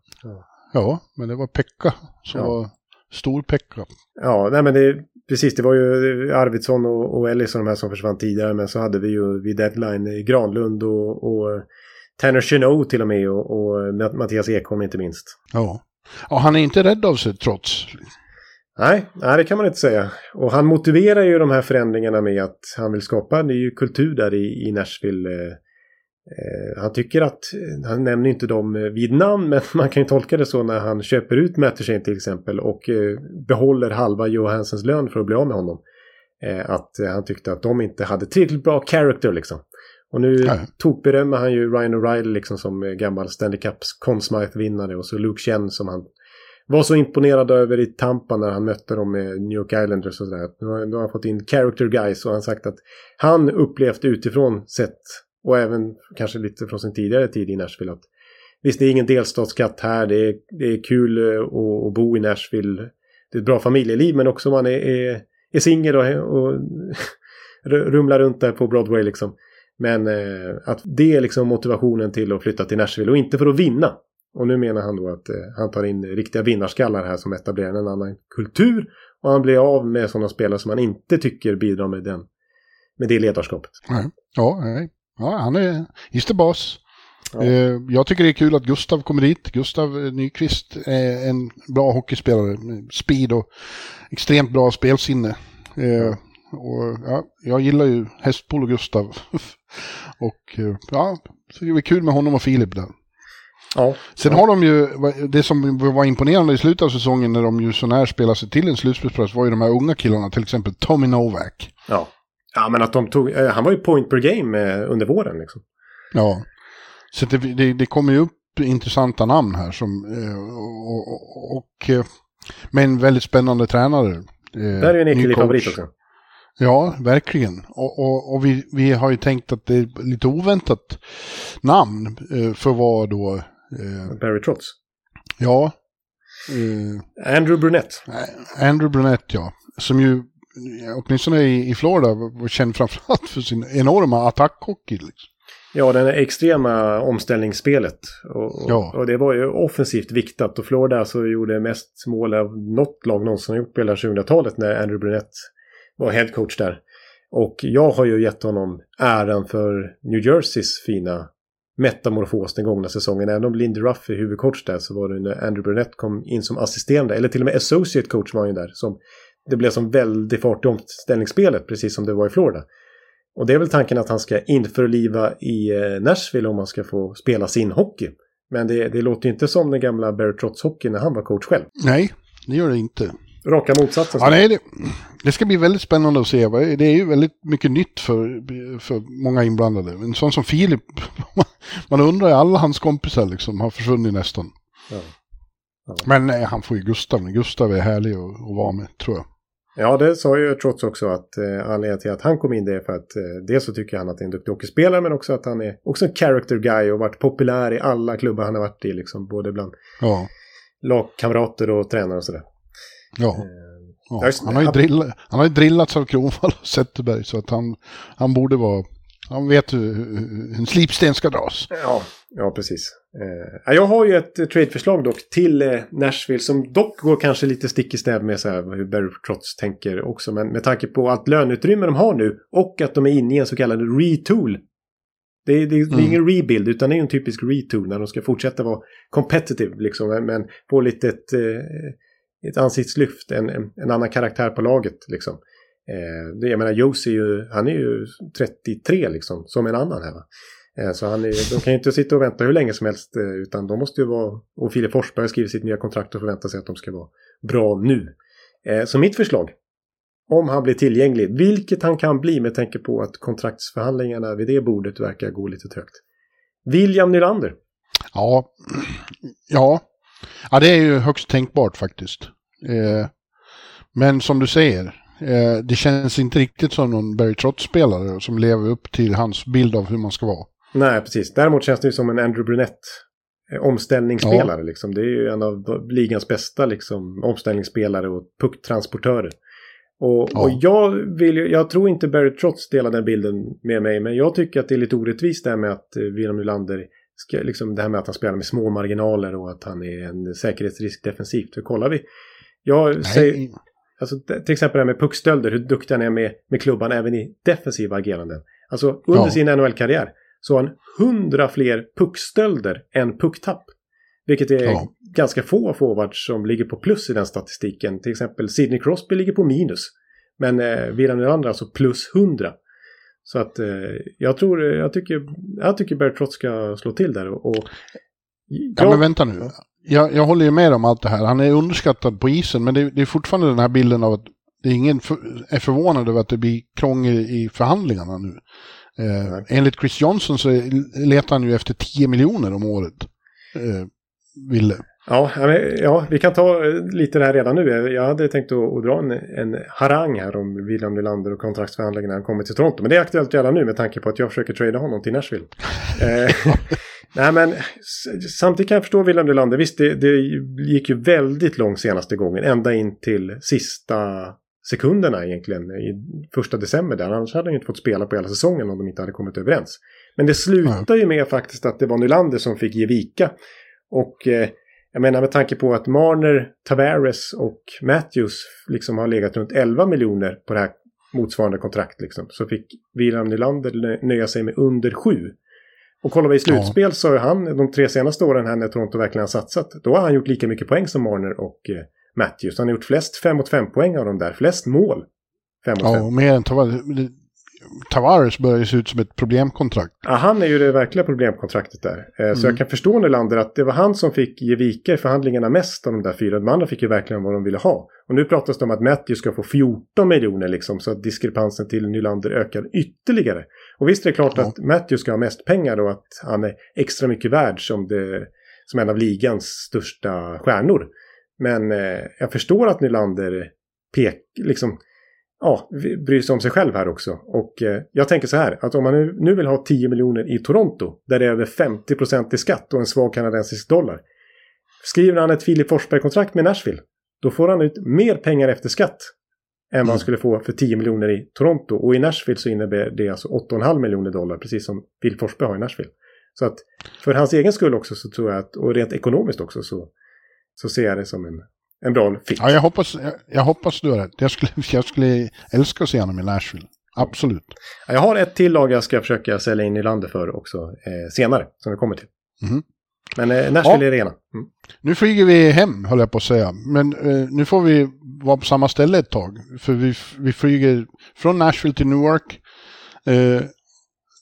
Ja, men det var Pekka som var stor Pekka. Ja, nej men det, precis, det var ju Arvidsson och Ellis och de här som försvann tidigare, men så hade vi ju vid deadline Granlund och Tanner Chenneau till och med och Mattias Ekholm inte minst. Ja. Ja, han är inte rädd av sig trots. Nej, det kan man inte säga. Och han motiverar ju de här förändringarna med att han vill skapa en ny kultur där i Nashville. Han tycker att, han nämner inte dem vid namn, men man kan ju tolka det så när han köper ut Mattersen till exempel och behåller halva Johanssons lön för att bli av med honom. Att han tyckte att de inte hade tillräckligt bra character liksom. Och nu berömmer han ju Ryan O'Reilly liksom som gammal Stanley Cups Conn Smythe-vinnare och så Luke Chen som han var så imponerad över i Tampa när han mötte dem med New York Islanders och sådär. Nu har han fått in character guys och han sagt att han upplevt utifrån sett och även kanske lite från sin tidigare tid i Nashville att visst, det är ingen delstatsskatt här, det är kul att bo i Nashville, det är ett bra familjeliv, men också man är singel och rumlar runt där på Broadway liksom. Men att det är liksom motivationen till att flytta till Nashville och inte för att vinna. Och nu menar han då att han tar in riktiga vinnarskallar här som etablerar en annan kultur. Och han blir av med sådana spelare som han inte tycker bidrar med med det ledarskapet. Ja, han är just boss. Ja. Jag tycker det är kul att Gustav kommer dit. Gustav Nyqvist är en bra hockeyspelare. Speed och extremt bra spelsinne. Och ja, jag gillar ju Hästpol och Gustav och ja, så det var kul med honom och Filip där. Ja. Sen har de ju, det som var imponerande i slutet av säsongen när de ju sån här spelade sig till en slutspelsplats var ju de här unga killarna, till exempel Tommy Novak. Ja, men att de tog, han var ju point per game under våren liksom. Ja, så det kommer ju upp intressanta namn här som och med en väldigt spännande tränare. Det här är ju en äcklig favorit också. Ja, verkligen. Och vi har ju tänkt att det är lite oväntat namn för vad då... Barry Trotz. Ja. Andrew Brunette. Andrew Brunette, ja. Som ju, åtminstone i Florida, var känd framförallt för sin enorma attackhockey. Liksom. Ja, den extrema omställningsspelet. Och det var ju offensivt viktat. Och Florida så gjorde mest mål av något lag någonsin gjort på hela 2000-talet när Andrew Brunette var headcoach där. Och jag har ju gett honom äran för New Jerseys fina metamorfos den gångna säsongen. Även om Lindy Ruff är huvudcoach där så var det när Andrew Brunette kom in som assisterande. Eller till och med associate coach var han ju där. Som, det blev som väldigt fart i omställningsspelet precis som det var i Florida. Och det är väl tanken att han ska införliva i Nashville om han ska få spela sin hockey. Men det låter ju inte som den gamla Barry Trotz hockey när han var coach själv. Nej, det gör det inte. Raka motsatsen. Ja, nej, det ska bli väldigt spännande att se. Det är ju väldigt mycket nytt för många inblandade. En sån som Filip, man undrar ju, alla hans kompisar liksom har försvunnit nästan. Ja. Ja. Men nej, han får ju Gustav. Gustav är härlig att vara med, tror jag. Ja, det sa ju Trotz också att anledningen till att han kom in det är för att dels så tycker han att det är en duktig hockeyspelare, men också att han är också en character guy och varit populär i alla klubbar han har varit i liksom, både bland lagkamrater och tränare och sådär. Ja, han har ju drillats av Kronvall och Zetterberg så att han borde vara, han vet hur en slipsten ska dras. Ja, precis. Jag har ju ett tradeförslag dock till Nashville som dock går kanske lite stick i stäv med så här, hur Barry Trotz tänker också, men med tanke på allt löneutrymme de har nu och att de är inne i en så kallad retool. Det är ingen rebuild utan det är en typisk retool när de ska fortsätta vara competitive liksom, men på lite ett ansiktslyft, en annan karaktär på laget liksom. Jag menar, Jose han är ju 33 liksom, som en annan här va. Så de kan ju inte sitta och vänta hur länge som helst, utan de måste ju vara, och Filip Forsberg skriver sitt nya kontrakt och förväntar sig att de ska vara bra nu. Så mitt förslag, om han blir tillgänglig, vilket han kan bli med tanke på att kontraktsförhandlingarna vid det bordet verkar gå lite trögt. William Nylander. Ja, det är ju högst tänkbart faktiskt. Men som du säger, det känns inte riktigt som någon Barry Trotz-spelare som lever upp till hans bild av hur man ska vara. Nej, precis. Däremot känns det ju som en Andrew Brunette omställningsspelare. Ja. Liksom. Det är ju en av ligans bästa liksom, omställningsspelare och pucktransportörer. Och jag tror inte Barry Trotz delar den bilden med mig, men jag tycker att det är lite orättvist det här med att William Nylander, liksom det här med att han spelar med små marginaler och att han är en säkerhetsrisk defensivt. Hur kollar vi? Jag säger, alltså, till exempel det här med puckstölder, hur duktig han är med klubban även i defensiva ageranden. Alltså under sin NHL-karriär så har han 100 fler puckstölder än pucktapp. Vilket är ganska få forwards som ligger på plus i den statistiken. Till exempel Sidney Crosby ligger på minus. Men William Nylander alltså plus 100. Så att jag tycker Barry Trotz ska slå till där. Men vänta nu. Jag håller ju med om allt det här. Han är underskattad på isen. Men det är fortfarande den här bilden av att det är ingen är förvånad över att det blir krångel i förhandlingarna nu. Enligt Chris Johnson så letar han ju efter 10 miljoner om året. Vi kan ta lite det här redan nu. Jag hade tänkt att dra en harang här om William Nylander och kontraktsförhandlingarna när han kommer till Toronto, men det är aktuellt redan nu med tanke på att jag försöker trada honom till Nashville. Nej, men samtidigt kan jag förstå William Nylander. Visst, det gick ju väldigt långt senaste gången, ända in till sista sekunderna egentligen i 1 december där. Annars hade han ju inte fått spela på hela säsongen om de inte hade kommit överens. Men det slutar ju med faktiskt att det var Nylander som fick ge vika. Och jag menar med tanke på att Marner, Tavares och Matthews liksom har legat runt 11 miljoner på det här motsvarande kontrakt liksom, så fick William Nylander nöja sig med under 7. Och kollar vi i slutspel så har han de 3 senaste åren här när Toronto verkligen har satsat, då har han gjort lika mycket poäng som Marner och Matthews. Han har gjort flest 5-5 poäng av de där, flest mål 5-5. Ja, och mer än Tavares börjar se ut som ett problemkontrakt. Ja, han är ju det verkliga problemkontraktet där. Så jag kan förstå Nylander att det var han som fick ge vika i förhandlingarna mest av de där 4. De andra fick ju verkligen vad de ville ha. Och nu pratas det om att Matthews ska få 14 miljoner liksom, så att diskrepansen till Nylander ökar ytterligare. Och visst är det klart att Matthews ska ha mest pengar då, att han är extra mycket värd som en av ligans största stjärnor. Men jag förstår att Nylander bryr sig om sig själv här också. Och jag tänker så här, att om man nu vill ha 10 miljoner i Toronto, där det är över 50% i skatt och en svag kanadensisk dollar, skriver han ett Filip Forsberg-kontrakt med Nashville, då får han ut mer pengar efter skatt än vad han skulle få för 10 miljoner i Toronto. Och i Nashville så innebär det alltså 8,5 miljoner dollar, precis som Filip Forsberg har i Nashville. Så att för hans egen skull också så tror jag att, och rent ekonomiskt också, så ser jag det som en bra fit. Ja, jag hoppas du har rätt. Jag skulle älska att se honom i Nashville. Absolut. Ja, jag har ett till lag jag ska försöka sälja in i landet för också senare, som vi kommer till. Mm. Men Nashville är det ena. Mm. Nu flyger vi hem, höll jag på att säga. Men nu får vi vara på samma ställe ett tag. För vi flyger från Nashville till Newark.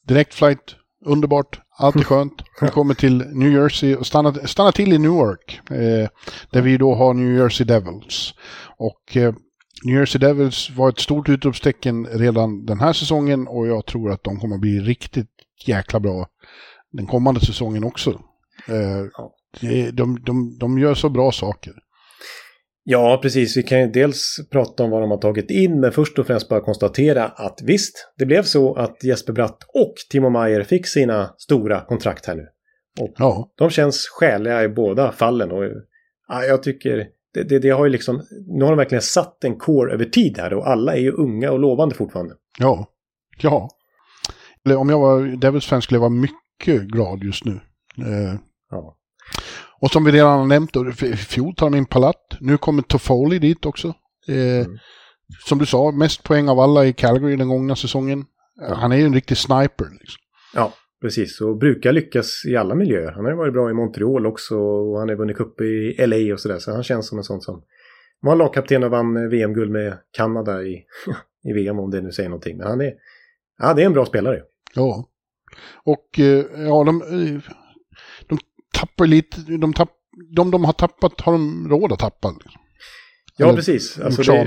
Direktflight, underbart. Allt är skönt. Vi kommer till New Jersey och stannar till i Newark. Där vi då har New Jersey Devils. Och New Jersey Devils var ett stort utropstecken redan den här säsongen. Och jag tror att de kommer bli riktigt jäkla bra den kommande säsongen också. De gör så bra saker. Ja, precis. Vi kan ju dels prata om vad de har tagit in, men först och främst bara konstatera att visst, det blev så att Jesper Bratt och Timo Meier fick sina stora kontrakt här nu. Och de känns skäliga i båda fallen. Och jag tycker, det har ju liksom, nu har de verkligen satt en core över tid här och alla är ju unga och lovande fortfarande. Ja. Eller om jag var Devils-fan skulle jag vara mycket glad just nu. Ja. Och som vi redan har nämnt, fjol tar de in Palat. Nu kommer Toffoli dit också. Som du sa, mest poäng av alla i Calgary den gångna säsongen. Han är ju en riktig sniper. Liksom. Ja, precis. Och brukar lyckas i alla miljöer. Han har ju varit bra i Montreal också. Och han har vunnit cup i LA och sådär. Så han känns som en sån som var lagkapten och vann VM-guld med Kanada i VM, om det nu säger någonting. Men han är, det är en bra spelare. Ja. Och de tappar lite, de har tappat har de råd att tappa. Ja, precis. Alltså det,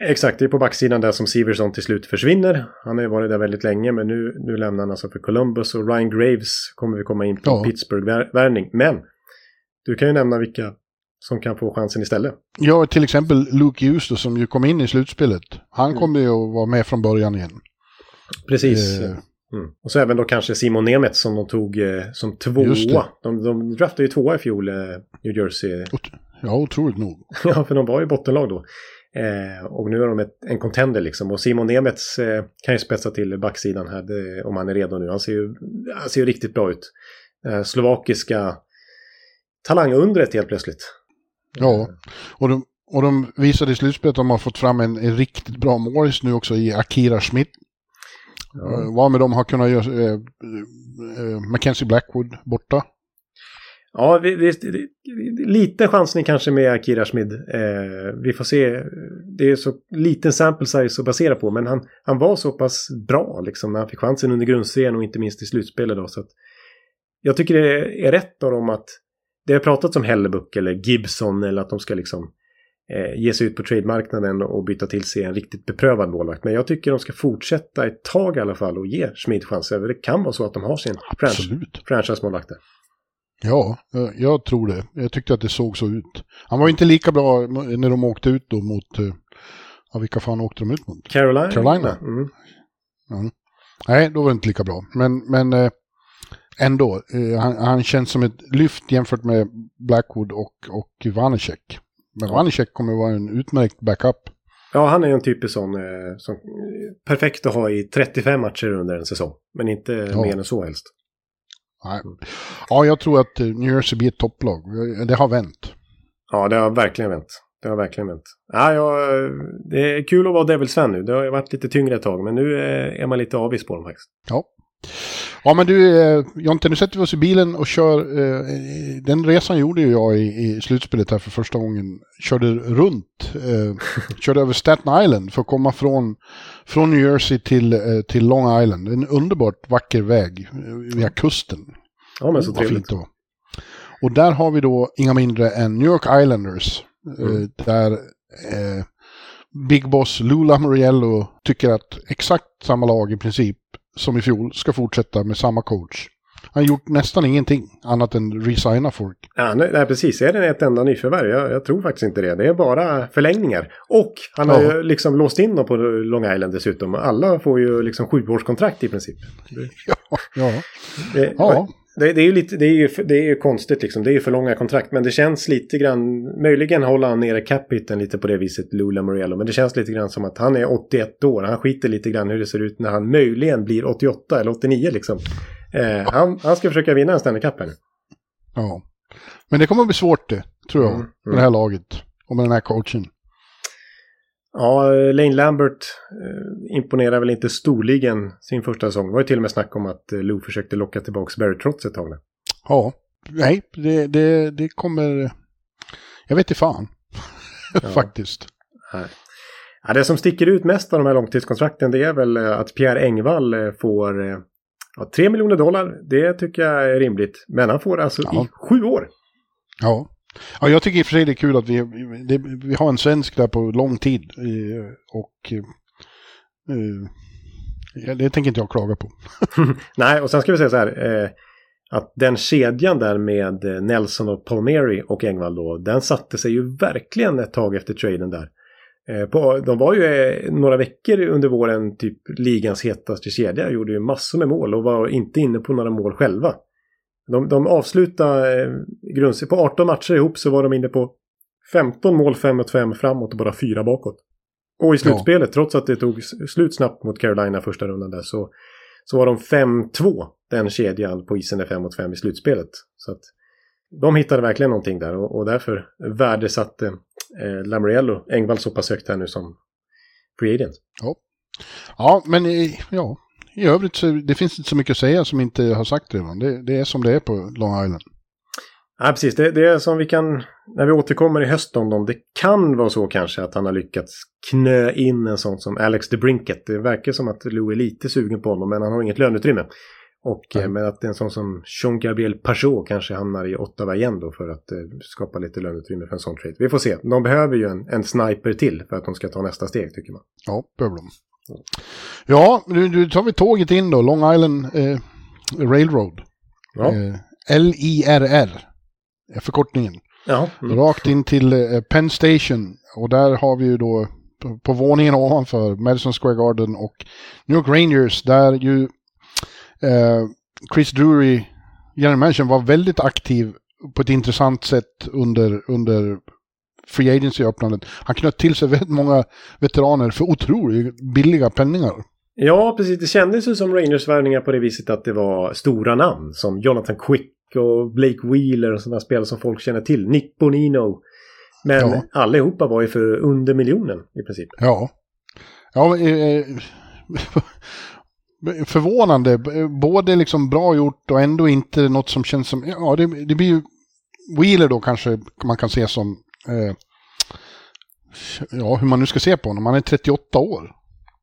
Exakt, det är på backsidan där som Severson till slut försvinner. Han har ju varit där väldigt länge, men nu lämnar han alltså för Columbus. Och Ryan Graves kommer vi komma in på Pittsburgh-värvning. Men du kan ju nämna vilka som kan få chansen istället. Ja, till exempel Luke Juice som ju kom in i slutspelet. Han kommer ju att vara med från början igen. Precis. Och så även då kanske Simon Nemeth som de tog som tvåa. De draftade ju tvåa i fjol, New Jersey. Ja, otroligt nog. Ja, för de var ju bottenlag då. Och nu är de en contender liksom. Och Simon Nemeth kan ju spetsa till backsidan här om han är redo nu. Han ser ju riktigt bra ut. Slovakiska talangundret helt plötsligt. Ja, och de visade i slutspelet att de har fått fram en riktigt bra målis nu också i Akira Schmidt. Ja. Vad med dem har kunnat göra Mackenzie Blackwood borta? Ja, lite chansning kanske med Akira Schmid. Vi får se. Det är så liten sample size att basera på. Men han var så pass bra liksom, när han fick chansen under grundserien och inte minst i slutspelet. Då, så att jag tycker det är rätt av dem att det har pratats om Hellebuck eller Gibson eller att de ska liksom ge sig ut på trademarknaden och byta till sig en riktigt beprövad målvakt. Men jag tycker de ska fortsätta ett tag i alla fall och ge Schmid chanser. Det kan vara så att de har sin franchise-målvakter. Ja, jag tror det. Jag tyckte att det såg så ut. Han var inte lika bra när de åkte ut då mot... vilka fan åkte de ut mot? Carolina. Mm. Mm. Nej, då var det inte lika bra. Men ändå, han känns som ett lyft jämfört med Blackwood och Vanecek. Men Vanecek kommer vara en utmärkt backup. Ja, han är en typisk sån som perfekt att ha i 35 matcher under en säsong. Men inte mer än så helst. Nej. Ja, jag tror att New Jersey blir ett topplag. Det har vänt. Ja, det har verkligen vänt. Ja, det är kul att vara Devils-fan nu. Det har varit lite tyngre ett tag, men nu är man lite avis på dem faktiskt. Ja. Ja, men du, Jonte, nu sätter vi oss i bilen och kör. Den resan gjorde ju jag i slutspelet här för första gången. Körde runt. Körde över Staten Island för att komma från New Jersey till Long Island. En underbart vacker väg via kusten. Ja, men så trevligt. Och där har vi då inga mindre än New York Islanders. Där... Big Boss Lula Moriello tycker att exakt samma lag i princip som i fjol ska fortsätta med samma coach. Han har gjort nästan ingenting annat än resigna folk. Ja, nej, precis. Är det ett enda nyförvärv? Jag tror faktiskt inte det. Det är bara förlängningar. Och han har ju liksom låst in dem på Long Island dessutom. Alla får ju liksom 7-årskontrakt i princip. Ja. Det är ju konstigt liksom. Det är ju för långa kontrakt, men det känns lite grann, möjligen håller han nere cap-hitten lite på det viset, Lula Moriello, men det känns lite grann som att han är 81 år, han skiter lite grann hur det ser ut när han möjligen blir 88 eller 89 liksom. Han ska försöka vinna en Stanley Cup här nu. Ja, men det kommer att bli svårt det, tror jag, med det här laget och med den här coachen. Ja, Lane Lambert imponerar väl inte storligen sin första säsong. Det var ju till och med snack om att Lou försökte locka tillbaka Barry Trotz ett tag. Ja, nej, det kommer... Jag vet inte fan, faktiskt. Nej. Ja, det som sticker ut mest av de här långtidskontrakten, det är väl att Pierre Engvall får $3 miljoner. Det tycker jag är rimligt, men han får alltså i 7 år. Ja. Ja, jag tycker i och för sig det är kul att vi har en svensk där på lång tid och det tänker inte jag klaga på. Nej, och sen ska vi säga så här att den kedjan där med Nelson och Palmieri och Engvall då, den satte sig ju verkligen ett tag efter traden där. De var ju några veckor under våren typ ligans hetaste kedja, gjorde ju massor med mål och var inte inne på några mål själva. De avslutade grundserien på 18 matcher ihop, så var de inne på 15 mål, 5-5 framåt och bara 4 bakåt. Och i slutspelet, trots att det tog slut snabbt mot Carolina första rundan där, så var de 5-2, den kedjan på isen är 5-5 i slutspelet. Så att de hittade verkligen någonting där och därför värdesatte Lamoriello Engvall så pass högt här nu som free agent. Ja, men i övrigt så det finns inte så mycket att säga som inte har sagt redan. Det är som det är på Long Island. Ja, precis. Det är som vi kan... När vi återkommer i höst om dem, det kan vara så kanske att han har lyckats knö in en sån som Alex DeBrincat. Det verkar som att Lou är lite sugen på honom, men han har inget löneutrymme. Och, men att en sån som Jean-Gabriel Pajot kanske hamnar i Ottawa igen då för att skapa lite löneutrymme för en sån trade. Vi får se. De behöver ju en sniper till för att de ska ta nästa steg, tycker man. Ja, behöver de. Ja, nu tar vi tåget in då. Long Island Railroad. Ja. LIRR är förkortningen. Ja. Mm. Rakt in till Penn Station. Och där har vi ju då på våningen ovanför Madison Square Garden och New York Rangers, där ju Chris Drury, general manager, var väldigt aktiv på ett intressant sätt under free agency-öppnandet. Han knöt till sig väldigt många veteraner för otroligt billiga penningar. Ja, precis. Det kändes ju som Rangers-värvningar på det viset att det var stora namn som Jonathan Quick och Blake Wheeler och sådana spel som folk känner till. Nick Bonino. Men ja, allihopa var ju för under miljonen i princip. Ja. Ja, förvånande, både liksom bra gjort och ändå inte något som känns som, ja, det blir ju Wheeler då kanske man kan se som ja, hur man nu ska se på honom, han är 38 år.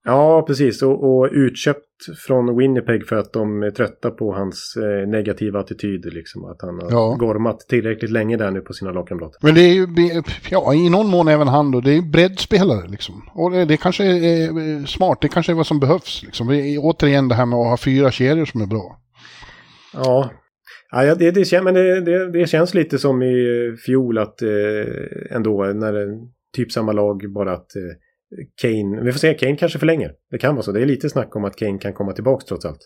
Ja, precis, och utköpt från Winnipeg för att de är trötta på hans negativa attityder liksom, att han har gormat tillräckligt länge där nu på sina lagkamrater. Men det är ju, ja, i någon mån även han då, det är ju breddspelare liksom, och det kanske är smart, det kanske är vad som behövs liksom. Återigen det här med att ha fyra kedjor som är bra. Ja. Ja, det känns lite som i fjol att ändå när typ samma lag, bara att Kane, vi får se, Kane kanske förlänger. Det kan vara så, det är lite snack om att Kane kan komma tillbaka trots allt.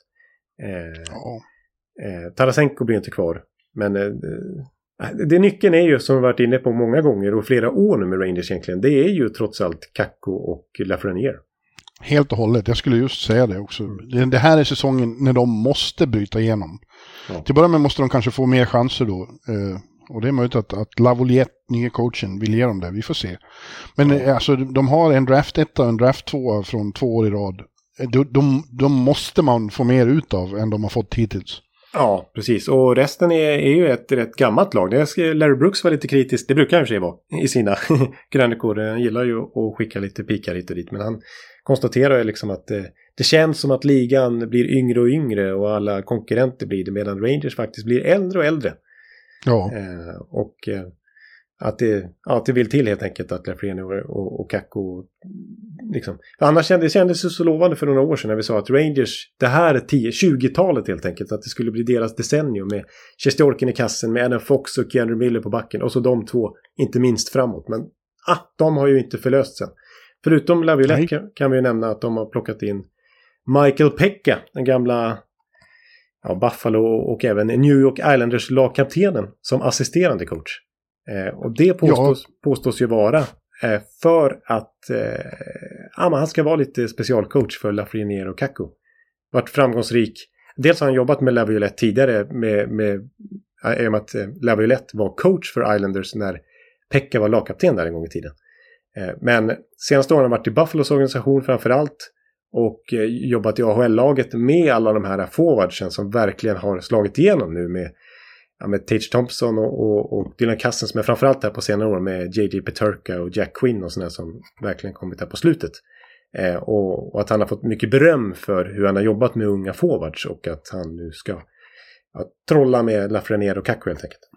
Tarasenko blir inte kvar. Men det nyckeln är ju, som vi varit inne på många gånger och flera år nu med Rangers egentligen, det är ju trots allt Kakko och Lafreniere. Helt och hållet, jag skulle just säga det också. Det här är säsongen när de måste bryta igenom. Ja. Till början måste de kanske få mer chanser då. Och det är möjligt att Lavolliette, nya coachen, vill ge dem det. Vi får se. Men alltså, de har en draft 1 och en draft 2 från 2 år i rad. De måste man få mer ut av än de har fått hittills. Ja, precis. Och resten är ju ett rätt gammalt lag. Larry Brooks var lite kritisk. Det brukar han i och för sig vara i sina krönikor. Han gillar ju att skicka lite pikar hit och dit. Men han konstaterar liksom att det känns som att ligan blir yngre och yngre och alla konkurrenter blir det, medan Rangers faktiskt blir äldre och äldre. Ja. Och att det vill till helt enkelt att Lafreniere och Kakko liksom. Annars kändes det så lovande för några år sedan när vi sa att Rangers, det här 20-talet helt enkelt, att det skulle bli deras decennium med Shesterkin i kassen, med Adam Fox och Keandre Miller på backen, och så de två inte minst framåt. Men de har ju inte förlöst sen. Förutom Laviolette kan vi ju nämna att de har plockat in Michael Pekka, den gamla Buffalo och även New York Islanders lagkaptenen, som assisterande coach. Och det påstås ju vara för att han ska vara lite specialcoach för Lafreniere och Kakko. Vart framgångsrik. Dels har han jobbat med Laviolette tidigare med att Laviolette var coach för Islanders när Pekka var lagkapten där en gång i tiden. Men senaste åren har han varit i Buffalos organisation framförallt och jobbat i AHL-laget med alla de här forwardsen som verkligen har slagit igenom nu med Tage Thompson och Dylan Cassens, men framförallt här på senare år med JJ Peterka och Jack Quinn och sådana som verkligen kommit här på slutet. Och att han har fått mycket beröm för hur han har jobbat med unga forwards och att han nu ska trolla med Lafreniere och Kakko helt enkelt.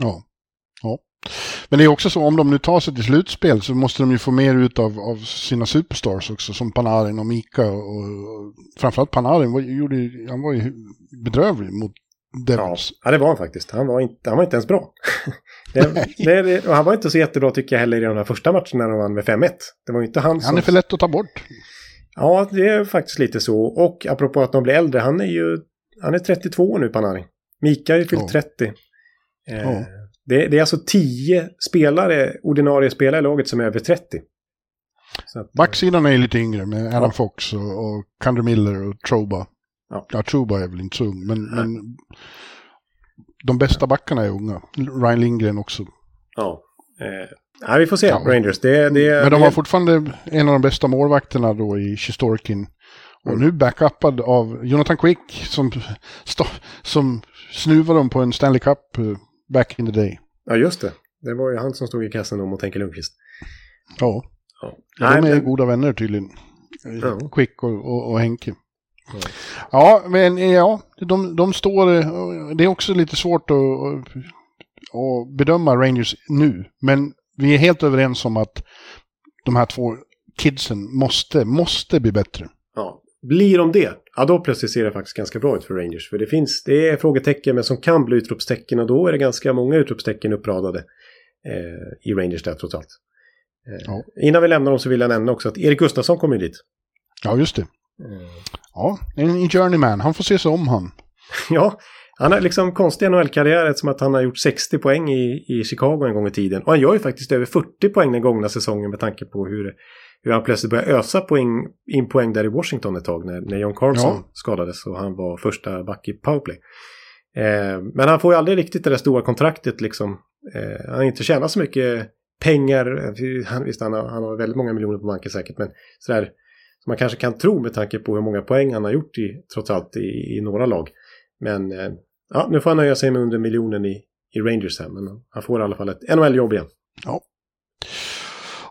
Ja. Men det är också så, om de nu tar sig till slutspel så måste de ju få mer ut av sina superstars också, som Panarin och Mika och framförallt Panarin han var ju bedrövlig mot Devils. Ja, det var han faktiskt. Han var inte ens bra. Och han var inte så jättebra tycker jag heller i den här första matchen när de vann med 5-1. Det var ju inte han som... Han är för lätt att ta bort. Ja, det är faktiskt lite så. Och apropå att de blir äldre, han är 32 år nu, Panarin. Mika är ju fyllt 30. Det är alltså 10 spelare, ordinarie spelare i laget som är över 30. Backsidan är lite yngre med Adam Fox och Kander Miller och Trouba. Ja, Trouba är väl inte så ung, men de bästa backarna är unga. Ryan Lindgren också. Ja, vi får se. Ja. Rangers. Men de har fortfarande en av de bästa målvakterna då i Shesterkin. Och nu backuppad av Jonathan Quick som snuvar dem på en Stanley Cup back in the day. Ja, just det. Det var ju han som stod i kassen om och tänker Lundqvist. Ja. De är goda vänner tydligen. Quick och Henke. Mm. Ja, men ja, de står... Det är också lite svårt att bedöma Rangers nu. Men vi är helt överens om att de här två kidsen måste bli bättre. Ja. Blir de det? Ja, då plötsligt ser det faktiskt ganska bra ut för Rangers. För det är frågetecken, men som kan bli utropstecken. Och då är det ganska många utropstecken uppradade i Rangers där trots allt. Ja. Innan vi lämnar dem så vill jag nämna också att Erik Gustafsson kommer dit. Ja, just det. Ja, en journeyman. Han får ses om han. Ja, han har liksom konstig NHL-karriär som att han har gjort 60 poäng i Chicago en gång i tiden. Och han gör ju faktiskt över 40 poäng den gångna säsongen med tanke på hur han plötsligt började ösa poäng där i Washington ett tag när John Carlsson skadades och han var första back i powerplay. Men han får ju aldrig riktigt det där stora kontraktet liksom. Han har inte tjänat så mycket pengar. Han har väldigt många miljoner på banken säkert, men sådär man kanske kan tro med tanke på hur många poäng han har gjort trots allt i några lag. Men ja, nu får han nöja sig med under miljonen i Rangers här. Men han får i alla fall ett NHL-jobb igen. Ja.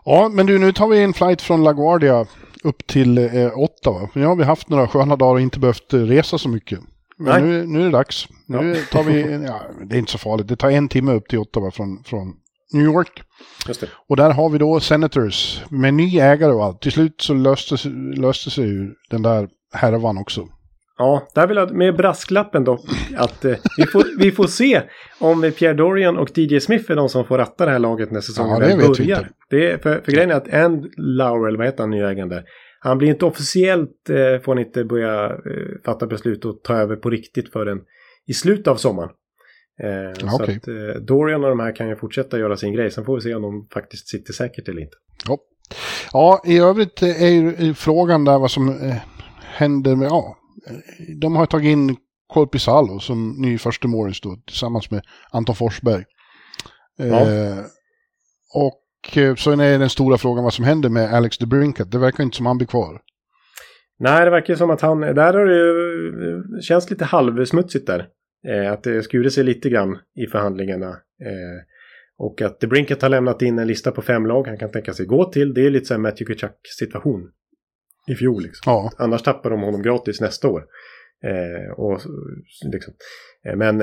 Ja, men du, nu tar vi en flight från LaGuardia upp till Ottawa. Nu har vi haft några sköna dagar och inte behövt resa så mycket. Men nu är det dags. Nu tar vi, det är inte så farligt. Det tar en timme upp till Ottawa från New York. Just det. Och där har vi då Senators med ny ägare och allt. Till slut så löste sig ju den där härvan också. Ja, där vill jag med brasklappen då att vi får se om Pierre Dorian och DJ Smith är de som får ratta det här laget när säsongen börjar. Det är för grejen är att Ann Laurel, vad heter han, ny ägaren där? Han blir inte officiellt, får han inte börja fatta beslut och ta över på riktigt förrän i slutet av sommaren. Så okay. Att Dorian och de här kan ju fortsätta göra sin grej. Sen får vi se om de faktiskt sitter säkert eller inte. Ja, i övrigt är ju frågan där vad som händer med... Ja, de har tagit in Colpi Salo som ny första målis då, tillsammans med Anton Forsberg. Och så är den stora frågan vad som händer med Alex DeBrincat. Det verkar inte som han blir kvar. Nej, det verkar som att han... Där har det känns lite halvsmutsigt där. Att det skurade sig lite grann i förhandlingarna. Och att DeBrincat har lämnat in en lista på 5 lag han kan tänka sig gå till. Det är lite så här Matthew Tkachuk-situation i fjol. Liksom. Ja. Annars tappar de honom gratis nästa år. Och, liksom.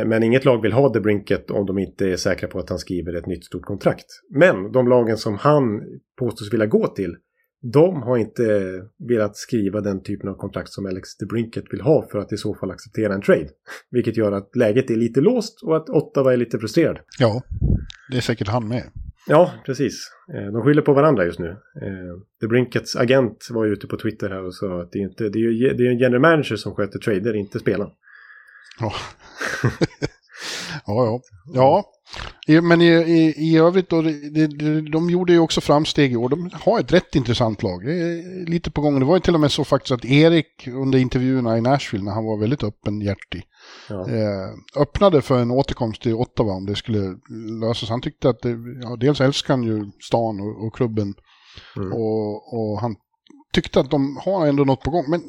Men inget lag vill ha DeBrincat om de inte är säkra på att han skriver ett nytt stort kontrakt. Men de lagen som han påstås vilja gå till, de har inte velat skriva den typen av kontrakt som Alex DeBrincat vill ha för att i så fall acceptera en trade. Vilket gör att läget är lite låst och att Ottawa är lite frustrerad. Ja, det är säkert han med. Ja, precis. De skyller på varandra just nu. DeBrincats agent var ju ute på Twitter här och sa att det är en general manager som sköter trader, inte spelaren. Ja. Ja. Men i övrigt då, de gjorde ju också framsteg i år. De har ett rätt intressant lag. Det är lite på gång. Det var ju till och med så faktiskt att Erik under intervjuerna i Nashville, när han var väldigt öppenhjärtig, öppnade för en återkomst till Ottawa om det skulle lösas. Han tyckte att dels älskar han ju stan och klubben och han tyckte att de har ändå något på gång. Men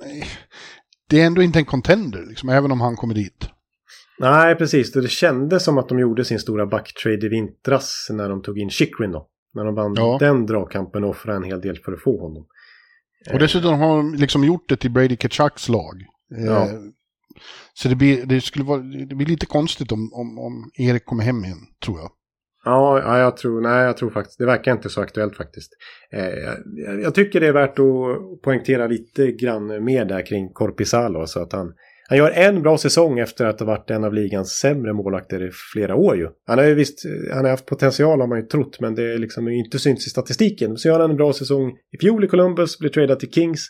det är ändå inte en contender liksom, även om han kommer dit. Nej, precis. Det kändes som att de gjorde sin stora backtrade i vintras när de tog in Chikrin då. När de vann den dragkampen och offrade en hel del för att få honom. Och dessutom har de liksom gjort det till Brady Ketchuks lag. Ja. Så det blir lite konstigt om Erik kommer hem igen, tror jag. Ja, jag tror faktiskt. Det verkar inte så aktuellt faktiskt. Jag tycker det är värt att poängtera lite grann mer där kring Korpi Salo, så att han gör en bra säsong efter att ha varit en av ligans sämre målvakter i flera år ju. Han har haft potential har man ju trott, men det är liksom inte syns i statistiken. Så gör han en bra säsong i fjol i Columbus, blir tradad till Kings,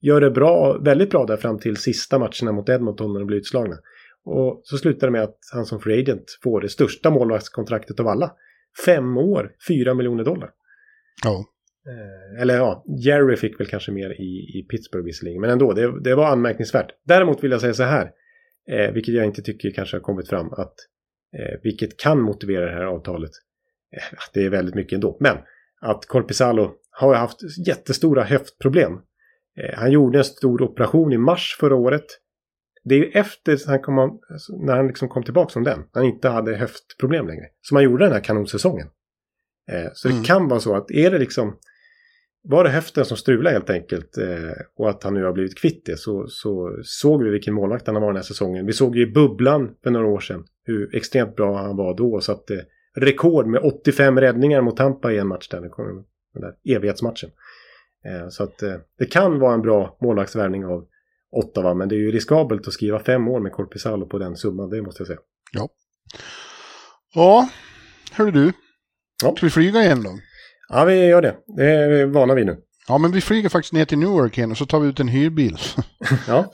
gör det bra, väldigt bra där fram till sista matcherna mot Edmonton när de blir utslagna. Och så slutar det med att han som free agent får det största målvaktskontraktet av alla. 5 år, $4 miljoner. Ja. Eller ja, Jerry fick väl kanske mer i Pittsburgh visserligen. Men ändå, det var anmärkningsvärt. Däremot vill jag säga så här, vilket jag inte tycker kanske har kommit fram, att vilket kan motivera det här avtalet. Det är väldigt mycket ändå. Men att Korpi Salo har haft jättestora höftproblem. Han gjorde en stor operation i mars förra året. Det är ju efter han när han liksom kom tillbaka från den. Han inte hade höftproblem längre. Som han gjorde den här kanonsäsongen. Så det kan vara så att är det liksom var det häften som strulade helt enkelt, och att han nu har blivit kvitt det, så såg vi vilken målvakt han var den här säsongen. Vi såg ju Bubblan för några år sedan hur extremt bra han var då, så att rekord med 85 räddningar mot Tampa i en match där, den där evighetsmatchen. Så att det kan vara en bra målvaktsvärvning av Ottawa, men det är ju riskabelt att skriva 5 år med Korpisalo på den summan, det måste jag säga. Ja. Ja, hör du. Ja. Ska vi flyga igen då? Ja, vi gör det. Det är vana vi nu. Ja, men vi flyger faktiskt ner till Newark igen och så tar vi ut en hyrbil. Ja.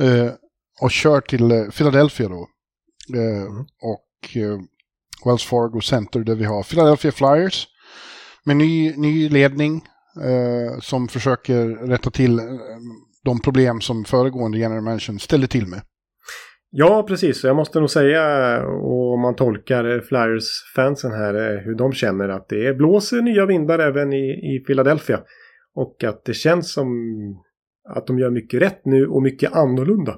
Och kör till Philadelphia då. Och Wells Fargo Center där vi har Philadelphia Flyers med ny ledning som försöker rätta till de problem som föregående general manager ställde till med. Ja, precis. Jag måste nog säga, och man tolkar Flyers-fansen här, hur de känner att det blåser nya vindar även i Philadelphia. Och att det känns som att de gör mycket rätt nu och mycket annorlunda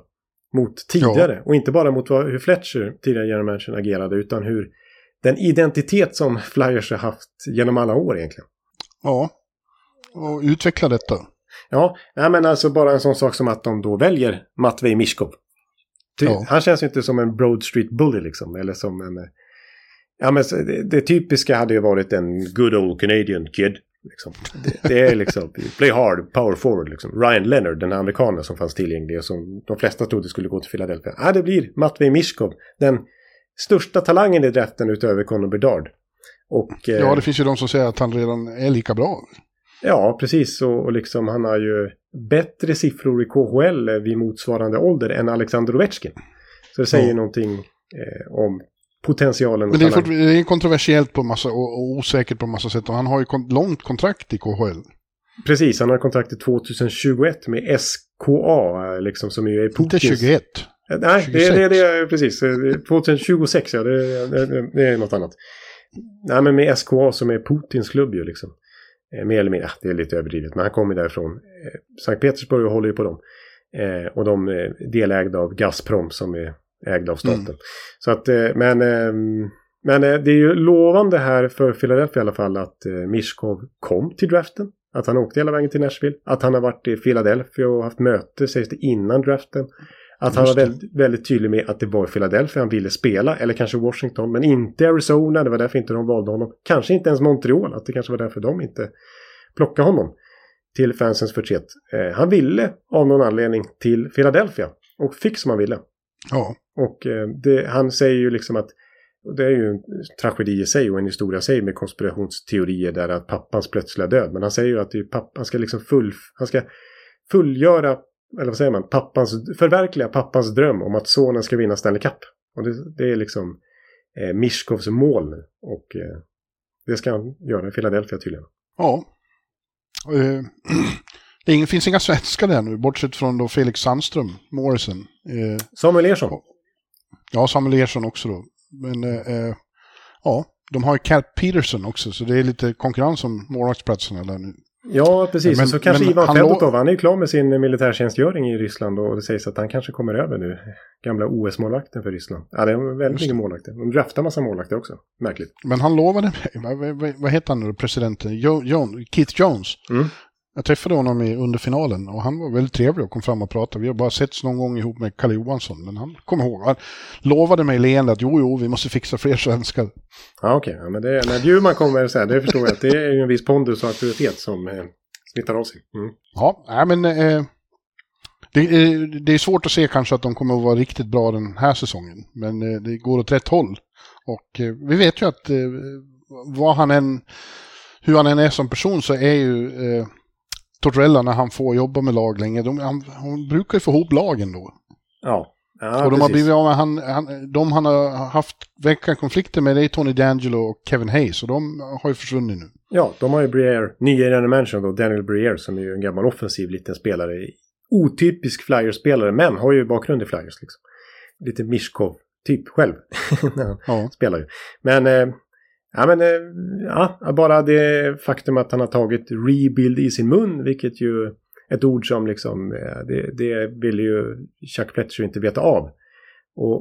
mot tidigare. Ja. Och inte bara mot hur Fletcher, tidigare general manager, agerade, utan hur den identitet som Flyers har haft genom alla år egentligen. Ja, och utveckla detta. Ja, men alltså bara en sån sak som att de då väljer Matvej Mishkov. Ja. Han känns ju inte som en Broad Street Bully liksom, eller som en... Ja, men det typiska hade ju varit en good old Canadian kid liksom. Det är liksom play hard, power forward liksom. Ryan Leonard, den amerikanen som fanns tillgänglig och som de flesta trodde skulle gå till Philadelphia. Ja, det blir Matvej Mishkov, den största talangen i draften utöver Connor Bedard. Och, ja, det finns ju de som säger att han redan är lika bra. Ja, precis. Och liksom, han har ju bättre siffror i KHL vid motsvarande ålder än Alexander Ovechkin. Så det säger någonting om potentialen. Men det är kontroversiellt på massa, och osäkert på massa sätt. Och han har ju långt kontrakt i KHL. Precis, han har kontrakt i 2021 med SKA, liksom, som ju är Putins... Inte 21. Nej, det är precis. 2026, ja, det är något annat. Nej, men med SKA som är Putins klubb ju liksom. Mer eller mindre, det är lite överdrivet, men han kommer därifrån. Sankt Petersburg håller ju på dem. Och de är delägda av Gazprom som är ägda av staten. Mm. Så att, men det är ju lovande här för Philadelphia i alla fall att Mishkov kom till draften. Att han åkte hela vägen till Nashville. Att han har varit i Philadelphia och haft möte, sägs det, innan draften. Att han var väldigt, väldigt tydlig med att det var Philadelphia han ville spela. Eller kanske Washington, men inte Arizona. Det var därför inte de valde honom. Kanske inte ens Montreal. Att det kanske var därför de inte plockade honom. Till fansens förtret. Han ville av någon anledning till Philadelphia. Och fick som han ville. Ja. Och han säger ju liksom att... Det är ju en tragedi i sig och en historia i sig med konspirationsteorier där att pappans plötsliga död. Men han säger ju att det är han ska liksom fullgöra... Eller vad säger man? Förverkliga pappans dröm om att sonen ska vinna Stanley Cup. Och det är liksom Mishkovs mål nu. Och det ska han göra i Philadelphia tydligen. Ja. Det finns inga svenskar där nu. Bortsett från då Felix Sandström, Morrison. Samuel Ersson. Ja, Samuel Ersson också då. Men ja, de har ju Cal Peterson också. Så det är lite konkurrens om målvaktsplatserna där nu. Ja, precis. Men, så kanske Ivan Fedotov, han är ju klar med sin militärtjänstgöring i Ryssland och det sägs att han kanske kommer över nu. Gamla OS-målvakten för Ryssland. Ja, det är väldigt mycket målvakter. De draftar massa målvakter också. Märkligt. Men han lovade mig, vad heter han nu, presidenten? Keith Jones. Mm. Jag träffade honom under finalen och han var väldigt trevlig och kom fram och pratade. Vi har bara setts någon gång ihop med Kalle Johansson, men han kom ihåg. Han lovade mig leende att jo, vi måste fixa fler svenskar. Ja, okej. Ja, men det, när Bjurman kommer så här, det förstår jag att det är ju en viss pondus och auktoritet som smittar av sig. Mm. Ja, men det är svårt att se kanske att de kommer att vara riktigt bra den här säsongen. Men det går åt rätt håll. Och vi vet ju att hur han än är som person så är ju... Tortorella, när han får jobba med lag länge, han brukar ju få ihop lagen då. Ja, och de har blivit av med de han har haft veckakonflikter med, det är Tony D'Angelo och Kevin Hayes, och de har ju försvunnit nu. Ja, de har ju nya general manager då, Daniel Briere, som är ju en gammal offensiv liten spelare, otypisk Flyers-spelare, men har ju bakgrund i Flyers liksom. Lite Mishkov typ själv. Ja. Spelar ju. Men bara det faktum att han har tagit rebuild i sin mun, vilket ju ett ord som liksom, det vill ju Chuck Fletcher inte veta av.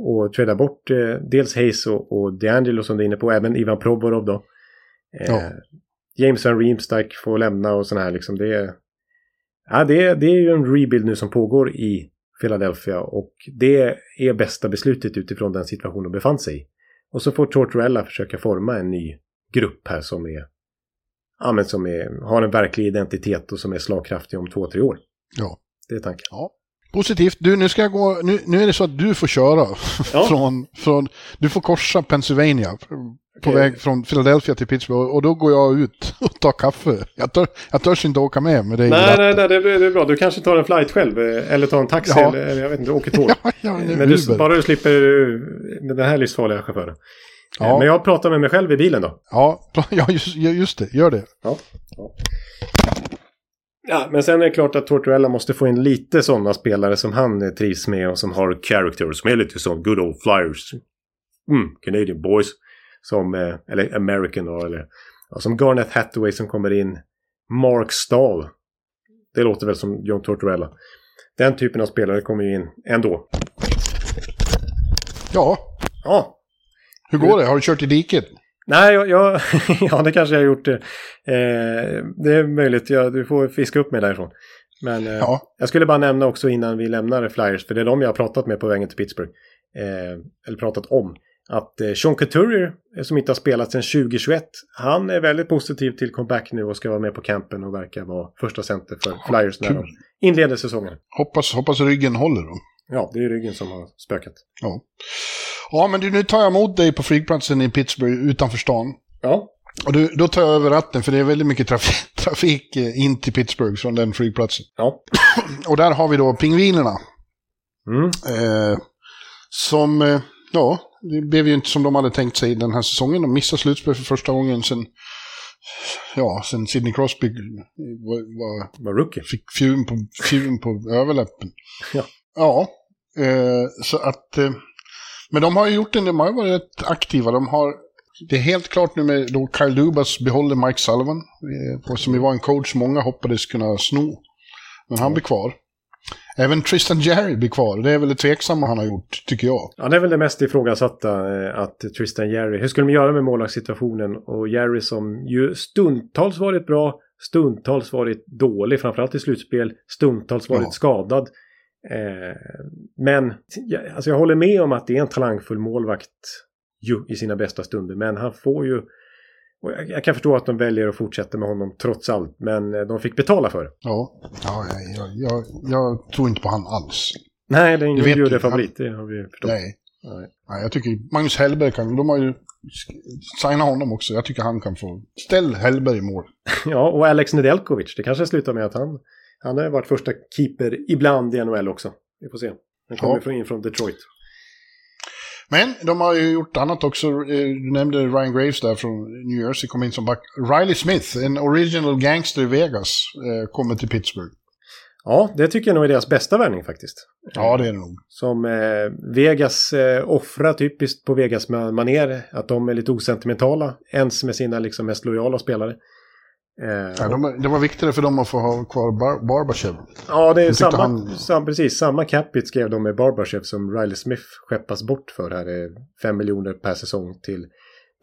Och träda bort dels Hayes och D'Angelo som du är inne på, även Ivan Provorov då. James Van Riemsdyk får lämna och sådana här liksom, det Ja, det är ju en rebuild nu som pågår i Philadelphia och det är bästa beslutet utifrån den situationen de befann sig i. Och så får Tortorella försöka forma en ny grupp här som är, ja, men som är, har en verklig identitet och som är slagkraftig om 2-3 år. Ja. Det är tanken. Ja. Positivt. Du, nu ska jag gå, nu är det så att du får köra från du får korsa Pennsylvania på väg från Philadelphia till Pittsburgh och då går jag ut och tar kaffe. Jag törs inte åka med dig. Nej, det är bra. Du kanske tar en flight själv eller tar en taxi eller jag vet inte, åker tåg. Men bara du slipper den här livsfarliga chauffören. Ja. Men jag pratar med mig själv i bilen då. Ja, just det. Gör det. Ja. Ja, men sen är det klart att Tortorella måste få in lite sådana spelare som han trivs med och som har character, som är lite som good old flyers. Canadian boys. Eller American då, eller som Garnet Hathaway som kommer in. Mark Stahl. Det låter väl som John Tortorella. Den typen av spelare kommer ju in ändå. Ja. Hur går det? Har du kört i diket? Nej, ja, det kanske jag har gjort. Det är möjligt. Du får fiska upp mig därifrån. Men jag skulle bara nämna också innan vi lämnar Flyers, för det är de jag har pratat med på vägen till Pittsburgh. Eller pratat om. Att Sean Couturier, som inte har spelat sedan 2021, han är väldigt positiv till comeback nu och ska vara med på campen och verkar vara första center för Flyers när de inleder säsongen. Hoppas ryggen håller då. Ja, det är ryggen som har spökat. Ja, men du, nu tar jag emot dig på flygplatsen i Pittsburgh utanför stan. Ja. Och då tar jag över ratten, för det är väldigt mycket trafik in till Pittsburgh från den flygplatsen. Ja. Och där har vi då pingvinerna. Det blev ju inte som de hade tänkt sig den här säsongen. De missade slutspel för första gången sen Sidney Crosby var rookie. Fick fjun på överläppen. Så att... Men de har ju gjort en, de har ju varit rätt aktiva. Det är helt klart nu med då Kyle Dubas behåller Mike Sullivan, som ju var en coach många hoppades kunna sno. Men han blir kvar. Även Tristan Jarry blir kvar. Det är väl det tveksamma han har gjort, tycker jag. Ja, det är väl det mest ifrågasatta att Tristan Jarry. Hur skulle de göra med målvaktssituationen? Och Jarry som ju stundtals varit bra, stundtals varit dålig, framförallt i slutspel, stundtals varit skadad. Men alltså jag håller med om att det är en talangfull målvakt i sina bästa stunder, men han får ju, och jag kan förstå att de väljer att fortsätta med honom trots allt, men de fick betala för det. Jag tror inte på han alls. Nej, det är ingen favorit, det har vi förstått. Nej, jag tycker Magnus Hellberg de har ju signat honom också. Jag tycker han kan få ställ Hellberg i mål. Ja, och Alex Nedeljkovic, det kanske slutar med att han har varit första keeper ibland i NHL också. Vi får se. Han kommer från Detroit. Men de har ju gjort annat också. Du nämnde Ryan Graves där från New Jersey. Kom in som back. Riley Smith, en original gangster i Vegas, kommer till Pittsburgh. Ja, det tycker jag nog är deras bästa värvning faktiskt. Ja, det är det nog. Som Vegas offrar typiskt på Vegas maner. Att de är lite osentimentala. Ens med sina liksom, mest lojala spelare. Det var viktigare för dem att få ha kvar Barbashev. Ja, det är samma capit skrev de med Barbashev som Riley Smith skeppas bort för. Här är 5 miljoner per säsong till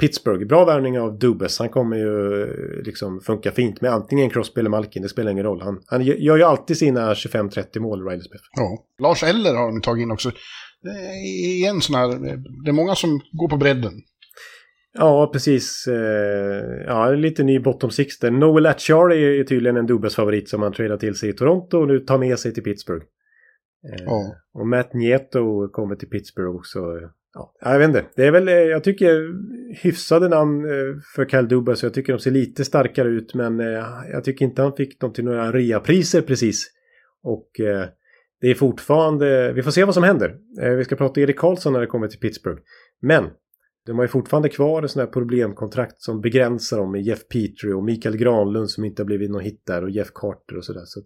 Pittsburgh. Bra värvning av Dubas. Han kommer ju liksom funka fint med antingen Crosby eller Malkin. Det spelar ingen roll. Han gör ju alltid sina 25-30 mål, Riley Smith. Ja. Lars Eller har de tagit in också. Det är en sån här... Det är många som går på bredden. Ja, precis. Ja, lite ny bottom six där. Noel Acciari är tydligen en Dubas-favorit som han tradar till sig i Toronto och nu tar med sig till Pittsburgh. Och Matt Nieto kommer till Pittsburgh också. Ja, jag vet inte. Det är väl, jag tycker, hyfsade namn för Kyle Dubas. Jag tycker de ser lite starkare ut, men jag tycker inte han fick dem till några reapriser precis. Och det är fortfarande... Vi får se vad som händer. Vi ska prata Erik Karlsson när det kommer till Pittsburgh. Men... De har ju fortfarande kvar en sån här problemkontrakt som begränsar dem med Jeff Petrie och Mikael Granlund som inte har blivit någon hit där och Jeff Carter och sådär. Så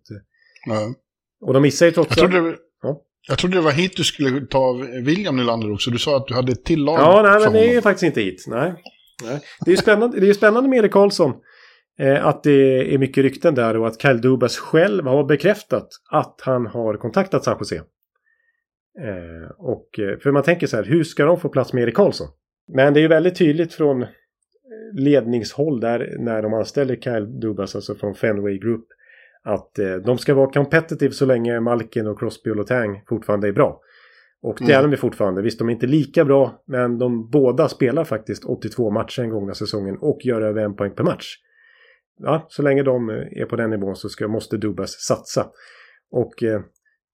och de missar ju trots allt. Jag trodde det var hit du skulle ta William Nylander också. Du sa att du hade ett tillag. Ja, nej, men det är faktiskt inte hit. Nej. Det är ju spännande, med Erik Karlsson att det är mycket rykten där och att Kyle Dubas själv har bekräftat att han har kontaktat San Jose. Och för man tänker så här, hur ska de få plats med Erik Karlsson? Men det är ju väldigt tydligt från ledningshåll där när de anställer Kyle Dubas, alltså från Fenway Group, att de ska vara competitive så länge Malkin och Crosby och Letang fortfarande är bra. Och det är de fortfarande. Visst, de är inte lika bra, men de båda spelar faktiskt 82 matcher en gång den säsongen och gör över en poäng per match. Ja, så länge de är på den nivån så måste Dubas satsa. Och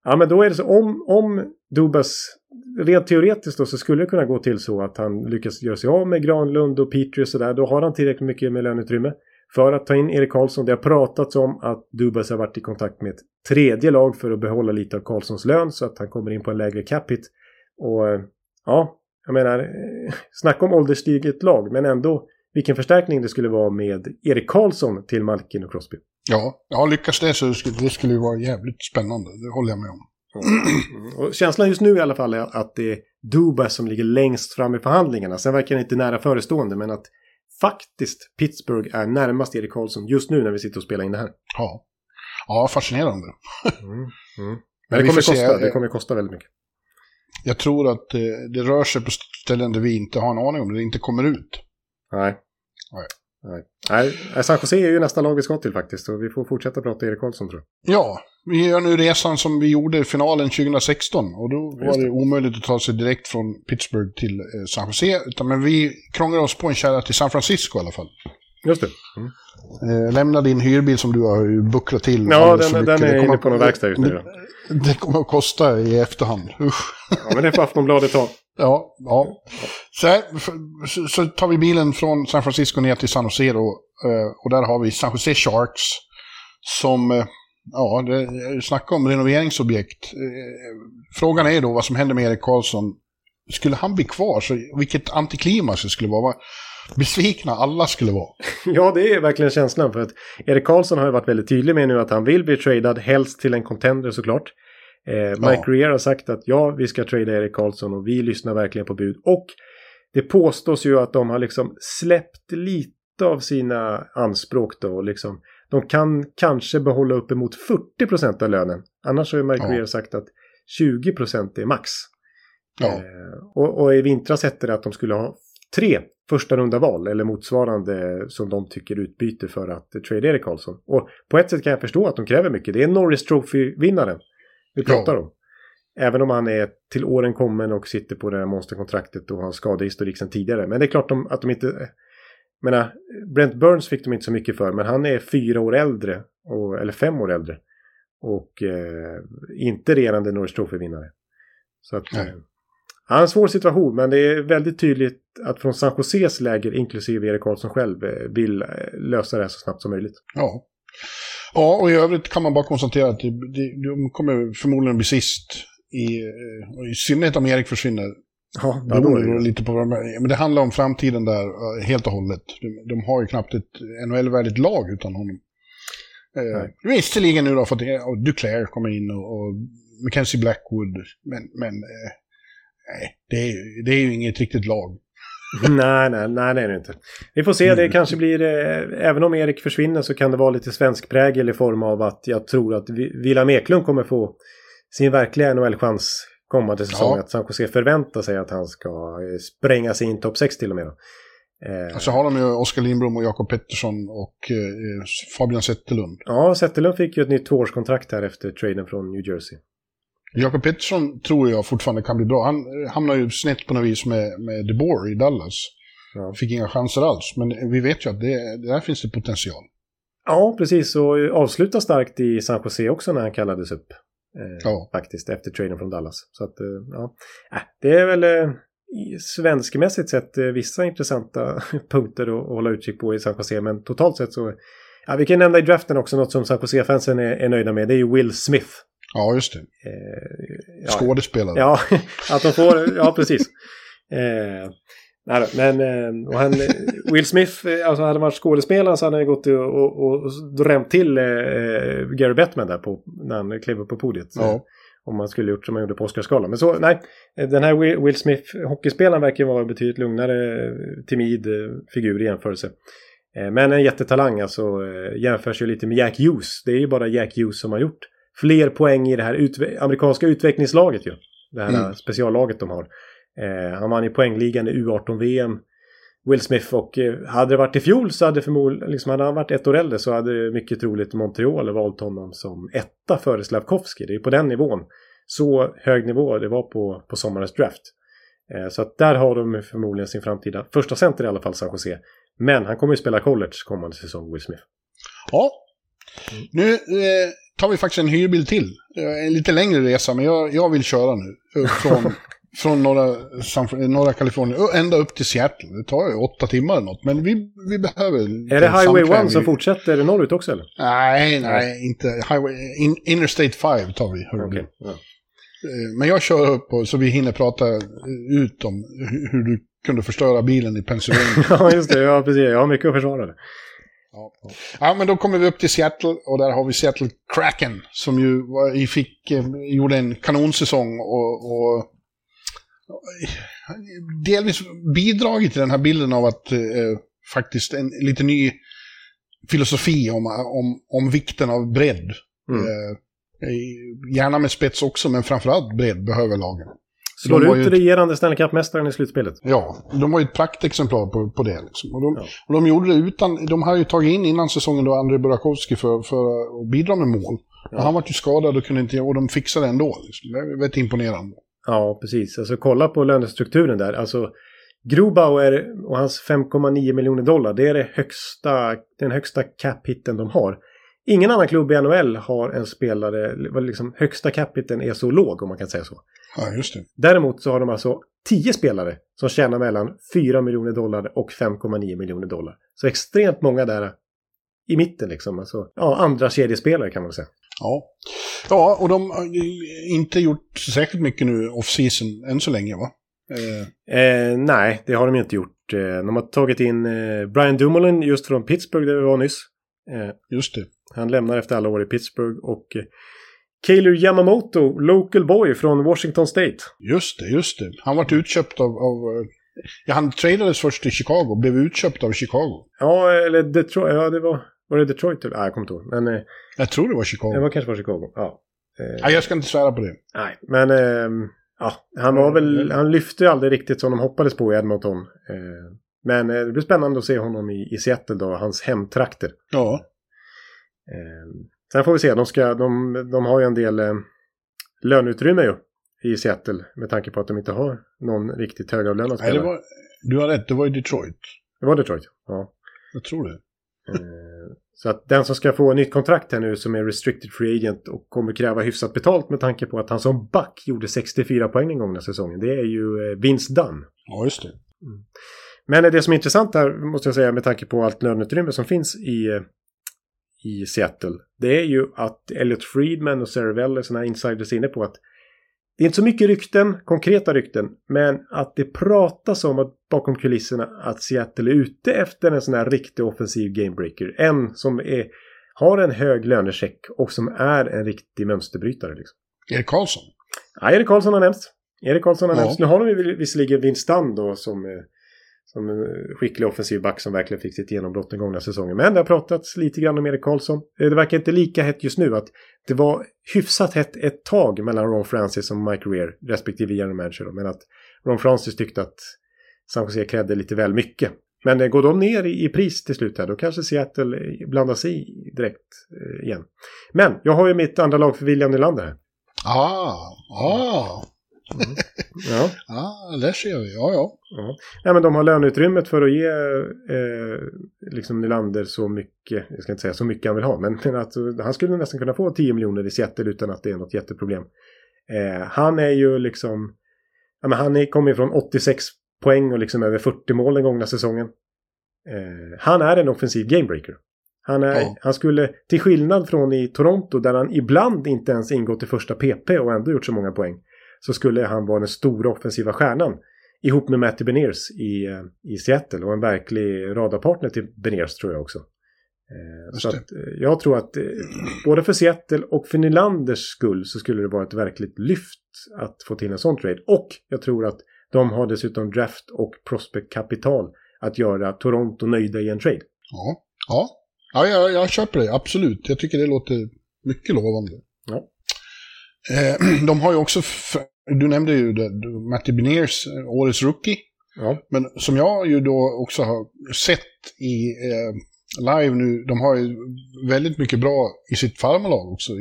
ja, men då är det så, om Dubas rent teoretiskt då, så skulle det kunna gå till så att han lyckas göra sig av med Granlund och Petri och sådär. Då har han tillräckligt mycket med löneutrymme för att ta in Erik Karlsson. Det har pratats om att Dubas har varit i kontakt med ett tredje lag för att behålla lite av Karlssons lön så att han kommer in på en lägre cap hit. Och ja, jag menar, snacka om ålderstiget lag, men ändå vilken förstärkning det skulle vara med Erik Karlsson till Malkin och Crosby. Ja, lyckas det så det skulle vara jävligt spännande, det håller jag med om. Och känslan just nu i alla fall är att det är Dubas som ligger längst fram i förhandlingarna. Sen verkar det inte nära förestående, men att faktiskt Pittsburgh är närmast Erik Karlsson just nu när vi sitter och spelar in det här. Ja, fascinerande. Men det kommer kosta väldigt mycket. Jag tror att det rör sig på ställen där vi inte har en aning om det inte kommer ut. Nej. San Jose är ju nästa lag vi ska till faktiskt, och vi får fortsätta prata Erik Karlsson, tror jag. Ja, vi gör nu resan som vi gjorde i finalen 2016, och då var det omöjligt att ta sig direkt från Pittsburgh till San Jose, utan men vi krånglade oss på en kärra till San Francisco i alla fall. Just det. Lämna din hyrbil som du har bucklat till. Ja, den är inne på någon verkstad just nu. Det kommer att kosta i efterhand. Ja, men det får Aftonbladet ta. Ja. Så tar vi bilen från San Francisco ner till San Jose då, och där har vi San Jose Sharks som, ja, snackar om renoveringsobjekt. Frågan är då vad som händer med Erik Karlsson. Skulle han bli kvar, så vilket antiklimax det skulle vara. Besvikna alla skulle vara. Ja, det är verkligen känslan, för att Erik Karlsson har ju varit väldigt tydlig med nu att han vill bli tradad, helst till en contender såklart. Mike Greer har sagt att vi ska trada Erik Karlsson, och vi lyssnar verkligen på bud. Och det påstås ju att de har liksom släppt lite av sina anspråk då, och liksom, de kan kanske behålla uppemot 40% av lönen. Annars har ju Mike Greer sagt att 20% är max. Och i vintras hette det att de skulle ha 3 första runda val eller motsvarande som de tycker utbyter för att trade Erik Karlsson. Och på ett sätt kan jag förstå att de kräver mycket. Det är Norris Trophy-vinnaren vi pratar om. Även om han är till åren kommen och sitter på det här monsterkontraktet och har en skadehistorik sedan tidigare. Men det är klart att de inte... menar, Brent Burns fick de inte så mycket för, men han är 4 år äldre, eller 5 år äldre. Och inte regerande Norris Trophy-vinnare. Så att... han har en svår situation, men det är väldigt tydligt att från San Joses läger, inklusive Erik Karlsson själv, vill lösa det här så snabbt som möjligt. Ja, och i övrigt kan man bara konstatera att de kommer förmodligen bli sist, i synnerhet om Erik försvinner. Ja, det beror lite på vad de är. Men det handlar om framtiden där helt och hållet. De har ju knappt ett NHL-värdigt lag utan honom. Visserligen nu då, för att Duclair kommer in och Mackenzie Blackwood, men nej, det är ju inget riktigt lag. nej, det är det inte. Vi får se, det kanske blir, även om Erik försvinner så kan det vara lite svensk prägel i form av att jag tror att William Eklund kommer få sin verkliga NHL-chans kommande säsong. Att San Jose förvänta sig att han ska spränga sig in topp 6 till och med då. Alltså har de ju Oskar Lindblom och Jakob Pettersson och Fabian Zetterlund. Ja, Zetterlund fick ju ett nytt 2-årskontrakt här efter traden från New Jersey. Jakob Pettersson tror jag fortfarande kan bli bra. Han hamnar ju snett på något vis med DeBoer i Dallas. Ja. Fick inga chanser alls. Men vi vet ju att där finns det potential. Ja, precis. Och avsluta starkt i San Jose också när han kallades upp. Faktiskt, efter traden från Dallas. Så att, det är väl svenskmässigt sett vissa intressanta punkter att hålla utkik på i San Jose. Men totalt sett så... ja, vi kan nämna i draften också något som San Jose-fansen är nöjda med. Det är ju Will Smith. Ja, just det. Skådespelare. Ja, att de får... ja, precis. Och han, Will Smith, alltså hade varit skådespelare så hade han gått och rämt till Gary Bettman där när han klev upp på podiet. Ja. Om man skulle gjort som man gjorde på Oscarsgalan. Men så, nej. Den här Will Smith, hockeyspelaren, verkar vara betydligt lugnare, timid figur i jämförelse. Men en jättetalang, alltså, jämförs ju lite med Jack Hughes. Det är ju bara Jack Hughes som har gjort fler poäng i det här amerikanska utvecklingslaget ju. Det här speciallaget de har. Han vann i poängligan i U18-VM Will Smith, och hade det varit i fjol så hade förmodligen, liksom hade han varit ett år äldre så hade mycket troligt Montreal valt honom som etta före Slavkovski. Det är på den nivån, så hög nivå det var på sommarens draft. Så att där har de förmodligen sin framtida första center i alla fall, San Jose. Men han kommer ju spela college kommande säsong, Will Smith. Ja, nu tar vi faktiskt en hyrbil till. En lite längre resa, men jag vill köra nu. Från norra Kalifornien ända upp till Seattle. Det tar ju 8 timmar eller något. Men vi behöver... Är det Highway 1 som fortsätter norrut också eller? Nej, inte Highway. Interstate 5 tar vi. Okay. Ja. Men jag kör upp så vi hinner prata ut om hur du kunde förstöra bilen i Pennsylvania. Ja, just det. Ja, precis. Jag har mycket att försvara det. Ja, men då kommer vi upp till Seattle och där har vi Seattle Kraken som ju gjorde en kanonsäsong och delvis bidragit till den här bilden av att faktiskt en lite ny filosofi om vikten av bredd. Mm. Gärna med spets också, men framförallt bredd behöver lagen. Slår de ut regerande Stanley Cup-mästaren i slutspelet? Ja, de har ju ett praktexemplar på det. Liksom. Och de gjorde det utan... De har ju tagit in innan säsongen då Andrew Burakovsky för att bidra med mål. Ja. Och han var ju skadad och kunde inte... Och de fixade det ändå. Liksom. Det var ett imponerande. Ja, precis. Alltså kolla på lönestrukturen där. Alltså Grubauer och hans $5,9 miljoner, det är den högsta cap-hitten de har. Ingen annan klubb i NHL har en spelare, liksom högsta cap-hitten är så låg om man kan säga så. Ja, just det. Däremot så har de alltså 10 spelare som tjänar mellan $4 miljoner och $5,9 miljoner. Så extremt många där i mitten liksom. Alltså, ja, andra kedjespelare kan man säga. Ja, och de har inte gjort säkert mycket nu off-season än så länge, va? Nej, det har de inte gjort. De har tagit in Brian Dumoulin just från Pittsburgh där vi var nyss. Just det. Han lämnar efter alla år i Pittsburgh. Och Keilur Yamamoto, local boy från Washington State. Just det. Han var utköpt av han tradades först till Chicago, blev utköpt av Chicago. Ja, eller Detroit. Ja, det var det Detroit? Nej, jag kommer inte ihåg. Men, jag tror det var Chicago. Det var kanske Chicago, ja. Nej, jag ska inte svära på det. Nej, men han lyfte ju aldrig riktigt som de hoppades på i Edmonton. Men det blir spännande att se honom i Seattle då, hans hemtrakter. Ja. Sen får vi se, de har ju en del löneutrymme ju i Seattle med tanke på att de inte har någon riktigt högavlönad spelare. Nej, du har rätt, det var ju Detroit. Det var Detroit, ja. Jag tror det. Så att den som ska få nytt kontrakt här nu som är restricted free agent och kommer kräva hyfsat betalt med tanke på att han som back gjorde 64 poäng en gång den säsongen, det är ju Vince Dunn. Ja, just det. Mm. Men det som är intressant här måste jag säga med tanke på allt löneutrymme som finns i Seattle, det är ju att Elliot Friedman och Cervelli, sådana här insiders, är inne på att det är inte så mycket konkreta rykten, men att det pratas om att bakom kulisserna att Seattle är ute efter en sån här riktig offensiv gamebreaker. En som har en hög lönecheck och som är en riktig mönsterbrytare. Liksom. Erik Karlsson? Ja, Erik Karlsson har nämnts. Nu har de ju visserligen Vince Dunn då som en skicklig offensiv back som verkligen fick sitt genombrott den gångna säsongen. Men det har pratats lite grann om Erik Karlsson. Det verkar inte lika hett just nu. Att det var hyfsat hett ett tag mellan Ron Francis och Mike Rear, respektive general manager. Men att Ron Francis tyckte att San Jose krävde lite väl mycket. Men går de ner i pris till slut här, då kanske Seattle blandar sig i direkt igen. Men jag har ju mitt andra lag för William Nylander här. Mm. Ja. Där ser vi. Ja. Nej, men de har löneutrymmet för att ge liksom Nylander så mycket, jag ska inte säga så mycket han vill ha, men att han skulle nästan kunna få 10 miljoner i Seattle utan att det är något jätteproblem. Han är ju liksom, ja, men han kommer från 86 poäng och liksom över 40 mål den gångna säsongen. Han är en offensiv gamebreaker. Han skulle, till skillnad från i Toronto där han ibland inte ens ingått i första PP och ändå gjort så många poäng, så skulle han vara den stora offensiva stjärnan ihop med Matty Beniers i Seattle. Och en verklig radarpartner till Beniers tror jag också. Så att, jag tror att både för Seattle och för Nylanders skull så skulle det vara ett verkligt lyft att få till en sån trade. Och jag tror att de har dessutom draft och prospect-kapital att göra Toronto nöjda i en trade. Ja, jag köper det, absolut. Jag tycker det låter mycket lovande. Ja. De har ju också, du nämnde ju Matty Beniers, årets rookie, Ja. Men som jag ju då också har sett i live nu, de har ju väldigt mycket bra i sitt farmalag också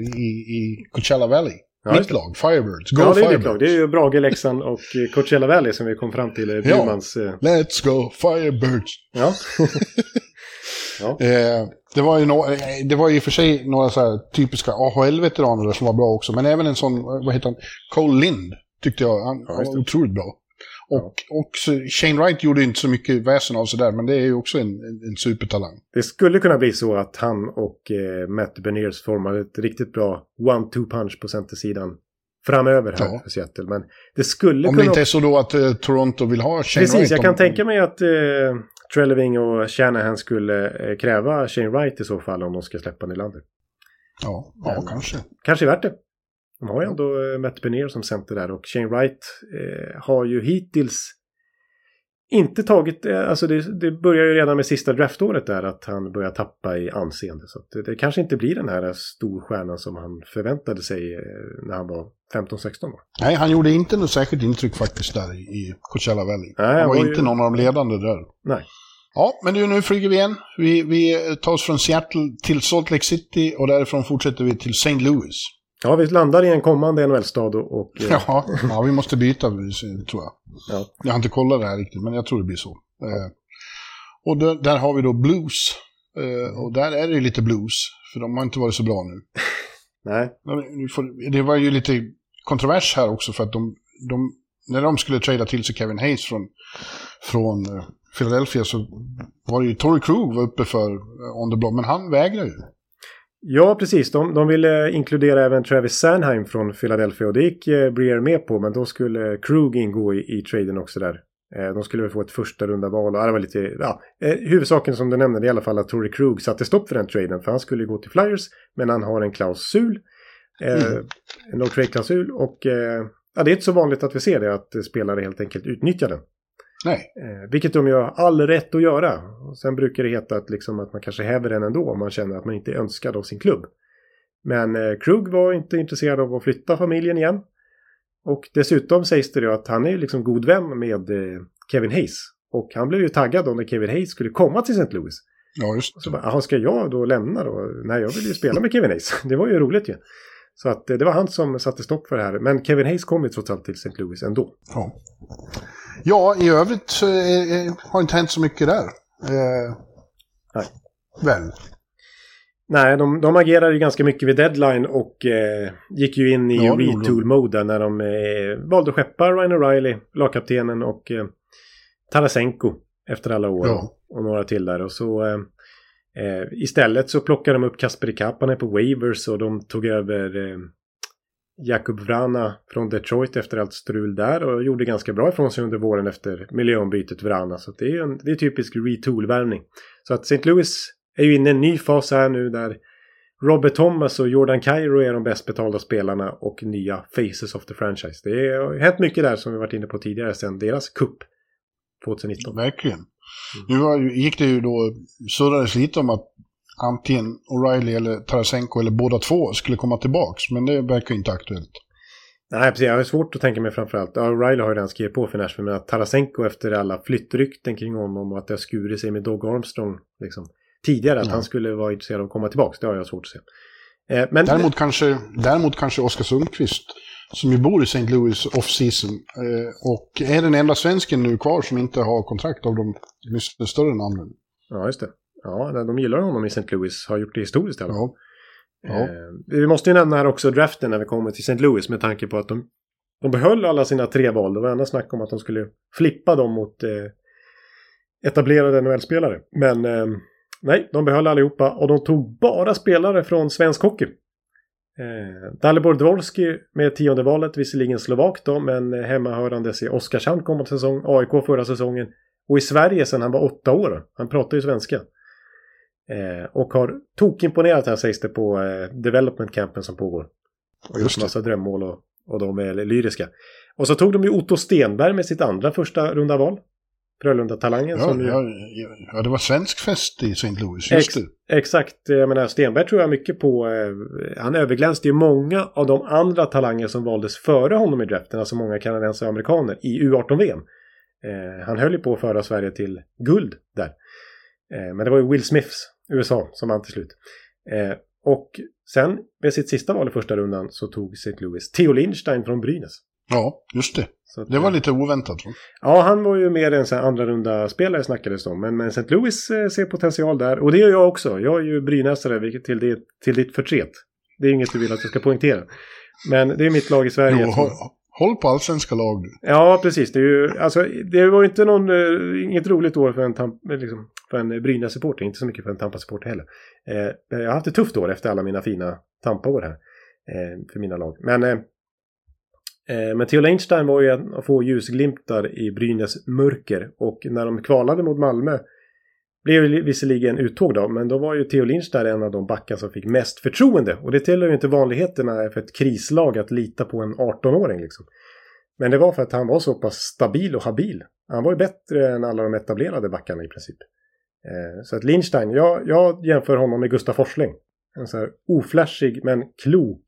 i Coachella Valley. Ja, mitt lag, Firebirds. Go ja, det är Firebirds. Lag. Det är ju Brage, Leksand och Coachella Valley som vi kom fram till. Bjurmans, Let's go Firebirds. Ja. Ja. Det var ju i och för sig några så här typiska AHL-veteraner som var bra också, men även en sån, vad heter han? Cole Lind tyckte jag, han var otroligt bra. Och också, Shane Wright gjorde inte så mycket väsen av sig där, men det är ju också en supertalang. Det skulle kunna bli så att han och Matt Beniers formade ett riktigt bra one-two-punch på centersidan framöver här för Seattle. Men det skulle om kunna... det inte är så då att Toronto vill ha Shane Wright. Precis, jag kan tänka mig att Treleving och Shanahan skulle kräva Shane Wright i så fall om de ska släppa Nylander. Ja, men, kanske. Kanske värt det. De har ju ändå Matt Benier som center där, och Shane Wright har ju hittills inte tagit, alltså det börjar ju redan med sista draftåret där att han börjar tappa i anseende, så att det kanske inte blir den här storstjärnan som han förväntade sig när han var 15-16 år. Nej, han gjorde inte något särskilt intryck faktiskt där i Coachella Valley. Nej, han var inte någon av de ledande där. Nej. Ja, men nu flyger vi igen. Vi tar oss från Seattle till Salt Lake City och därifrån fortsätter vi till St. Louis. Ja, vi landar i en kommande NHL-stad och... Ja, vi måste byta, tror jag. Ja. Jag har inte kollat det här riktigt, men jag tror det blir så. Och där har vi då blues. Och där är det lite blues, för de har inte varit så bra nu. Nej. Det var ju lite kontrovers här också, för att när de skulle trada till sig Kevin Hayes från Philadelphia, så var det ju Torrey Krug var uppe för on the block, men han vägrade ju. Ja, precis. De ville inkludera även Travis Sanheim från Philadelphia, och det gick Breer med på, men då skulle Krug ingå i traden också där. De skulle väl få ett första runda val och det var lite, huvudsaken som du nämnde i alla fall att Torrey Krug satte stopp för den traden, för han skulle gå till Flyers, men han har en klausul, en no-trade-klausul, och det är inte så vanligt att vi ser det, att spelare helt enkelt utnyttjar den. Nej. Vilket de gör all rätt att göra. Och sen brukar det heta att, liksom, att man kanske häver den ändå om man känner att man inte är önskad av sin klubb. Men Krug var inte intresserad av att flytta familjen igen. Och dessutom sägs det ju att han är liksom god vän med Kevin Hayes. Och han blev ju taggad om när Kevin Hayes skulle komma till St. Louis. Ja, just det. Så bara, ska jag då lämna då? Nej, jag vill ju spela med Kevin Hayes. Det var ju roligt ju. Så att det var han som satte stopp för det här. Men Kevin Hayes kom ju trots allt till St. Louis ändå. Ja. Ja, i övrigt så har inte hänt så mycket där. Nej. Väl. Nej, de agerade ju ganska mycket vid deadline och gick ju in i retool-mode när de valde att skeppa Ryan O'Reilly, lagkaptenen, och Tarasenko efter alla år och några till där. Och så istället så plockade de upp Kasperi Kapanen på waivers och de tog över... Jakub Vrana från Detroit efter allt strul där, och gjorde ganska bra ifrån sig under våren efter miljöombytet Vrana, så det är en typisk retool-värvning. Så att St. Louis är ju inne i en ny fas här nu där Robert Thomas och Jordan Cairo är de bäst betalda spelarna och nya faces of the franchise. Det har hänt mycket där som vi varit inne på tidigare sedan deras kupp 2019. Verkligen. Nu gick det ju då, surrades lite om att antingen O'Reilly eller Tarasenko eller båda två skulle komma tillbaks, men det verkar inte aktuellt. Nej, precis. Jag har svårt att tänka mig framförallt. O'Reilly har ju den skrivit på för Nashville, men att Tarasenko efter alla flyttrykten kring honom och att det har skurit sig med Doug Armstrong liksom, tidigare, att han skulle vara intresserad av att komma tillbaks, det har jag svårt att se. Men... Däremot kanske Oskar Sundqvist, som ju bor i St. Louis off-season och är den enda svensken nu kvar som inte har kontrakt av de större namnen. Ja, just det. Ja, de gillar honom i St. Louis, har gjort det historiskt eller? Ja. Vi måste ju nämna här också draften när vi kommer till St. Louis, med tanke på att de behöll alla sina tre val. Det var enda snack om att de skulle flippa dem mot etablerade NHL-spelare. Men nej, de behöll allihopa och de tog bara spelare från svensk hockey. Dalibor Dvorski med 10:e valet, visserligen slovak då, men hemmahörandes i Oskarshamn kommande säsong, AIK förra säsongen och i Sverige sedan han var 8 år. Han pratar ju svenska. Och har tokimponerat här, sägs det, på development campen som pågår. Och just massa drömmål och de är lyriska. Och så tog de ju Otto Stenberg med sitt andra första runda val. Frölunda-talangen. Ja, det var svensk fest i St. Louis, just det. Exakt, jag menar, Stenberg tror jag mycket på. Han överglänste ju många av de andra talanger som valdes före honom i draften, alltså många kanadensare och amerikaner i U18-VM. Han höll ju på att föra Sverige till guld där. Men det var ju Will Smiths USA som vann till slut. Och sen med sitt sista val i första rundan så tog St. Louis Theo Lindstein från Brynäs. Ja, just det. Så att, det var lite oväntat. Va? Ja, han var ju mer en sån här andra runda spelare snackades om. Men St. Louis ser potential där. Och det gör jag också. Jag är ju brynäsare, vilket till ditt förtret. Det är inget du vill att jag ska poängtera. Men det är mitt lag i Sverige. Jo, håll på allsvenska lag. Ja, precis. Det, är ju, alltså, det var ju inte inget roligt år för en Brynäs-supporter. Inte så mycket för en Tampa-supporter heller. Jag har haft ett tufft år efter alla mina fina Tampa-år här. För mina lag. Men Theo Lindstein var ju att få ljusglimtar i Brynäs mörker. Och när de kvalade mot Malmö blev visserligen uttåg då. Men då var ju Theo Lindstein en av de backar som fick mest förtroende. Och det tillhör ju inte vanligheterna för ett krislag att lita på en 18-åring liksom. Men det var för att han var så pass stabil och habil. Han var ju bättre än alla de etablerade backarna i princip. Så att Lindstein, jag jämför honom med Gustav Forsling. En så här oflashig men klok,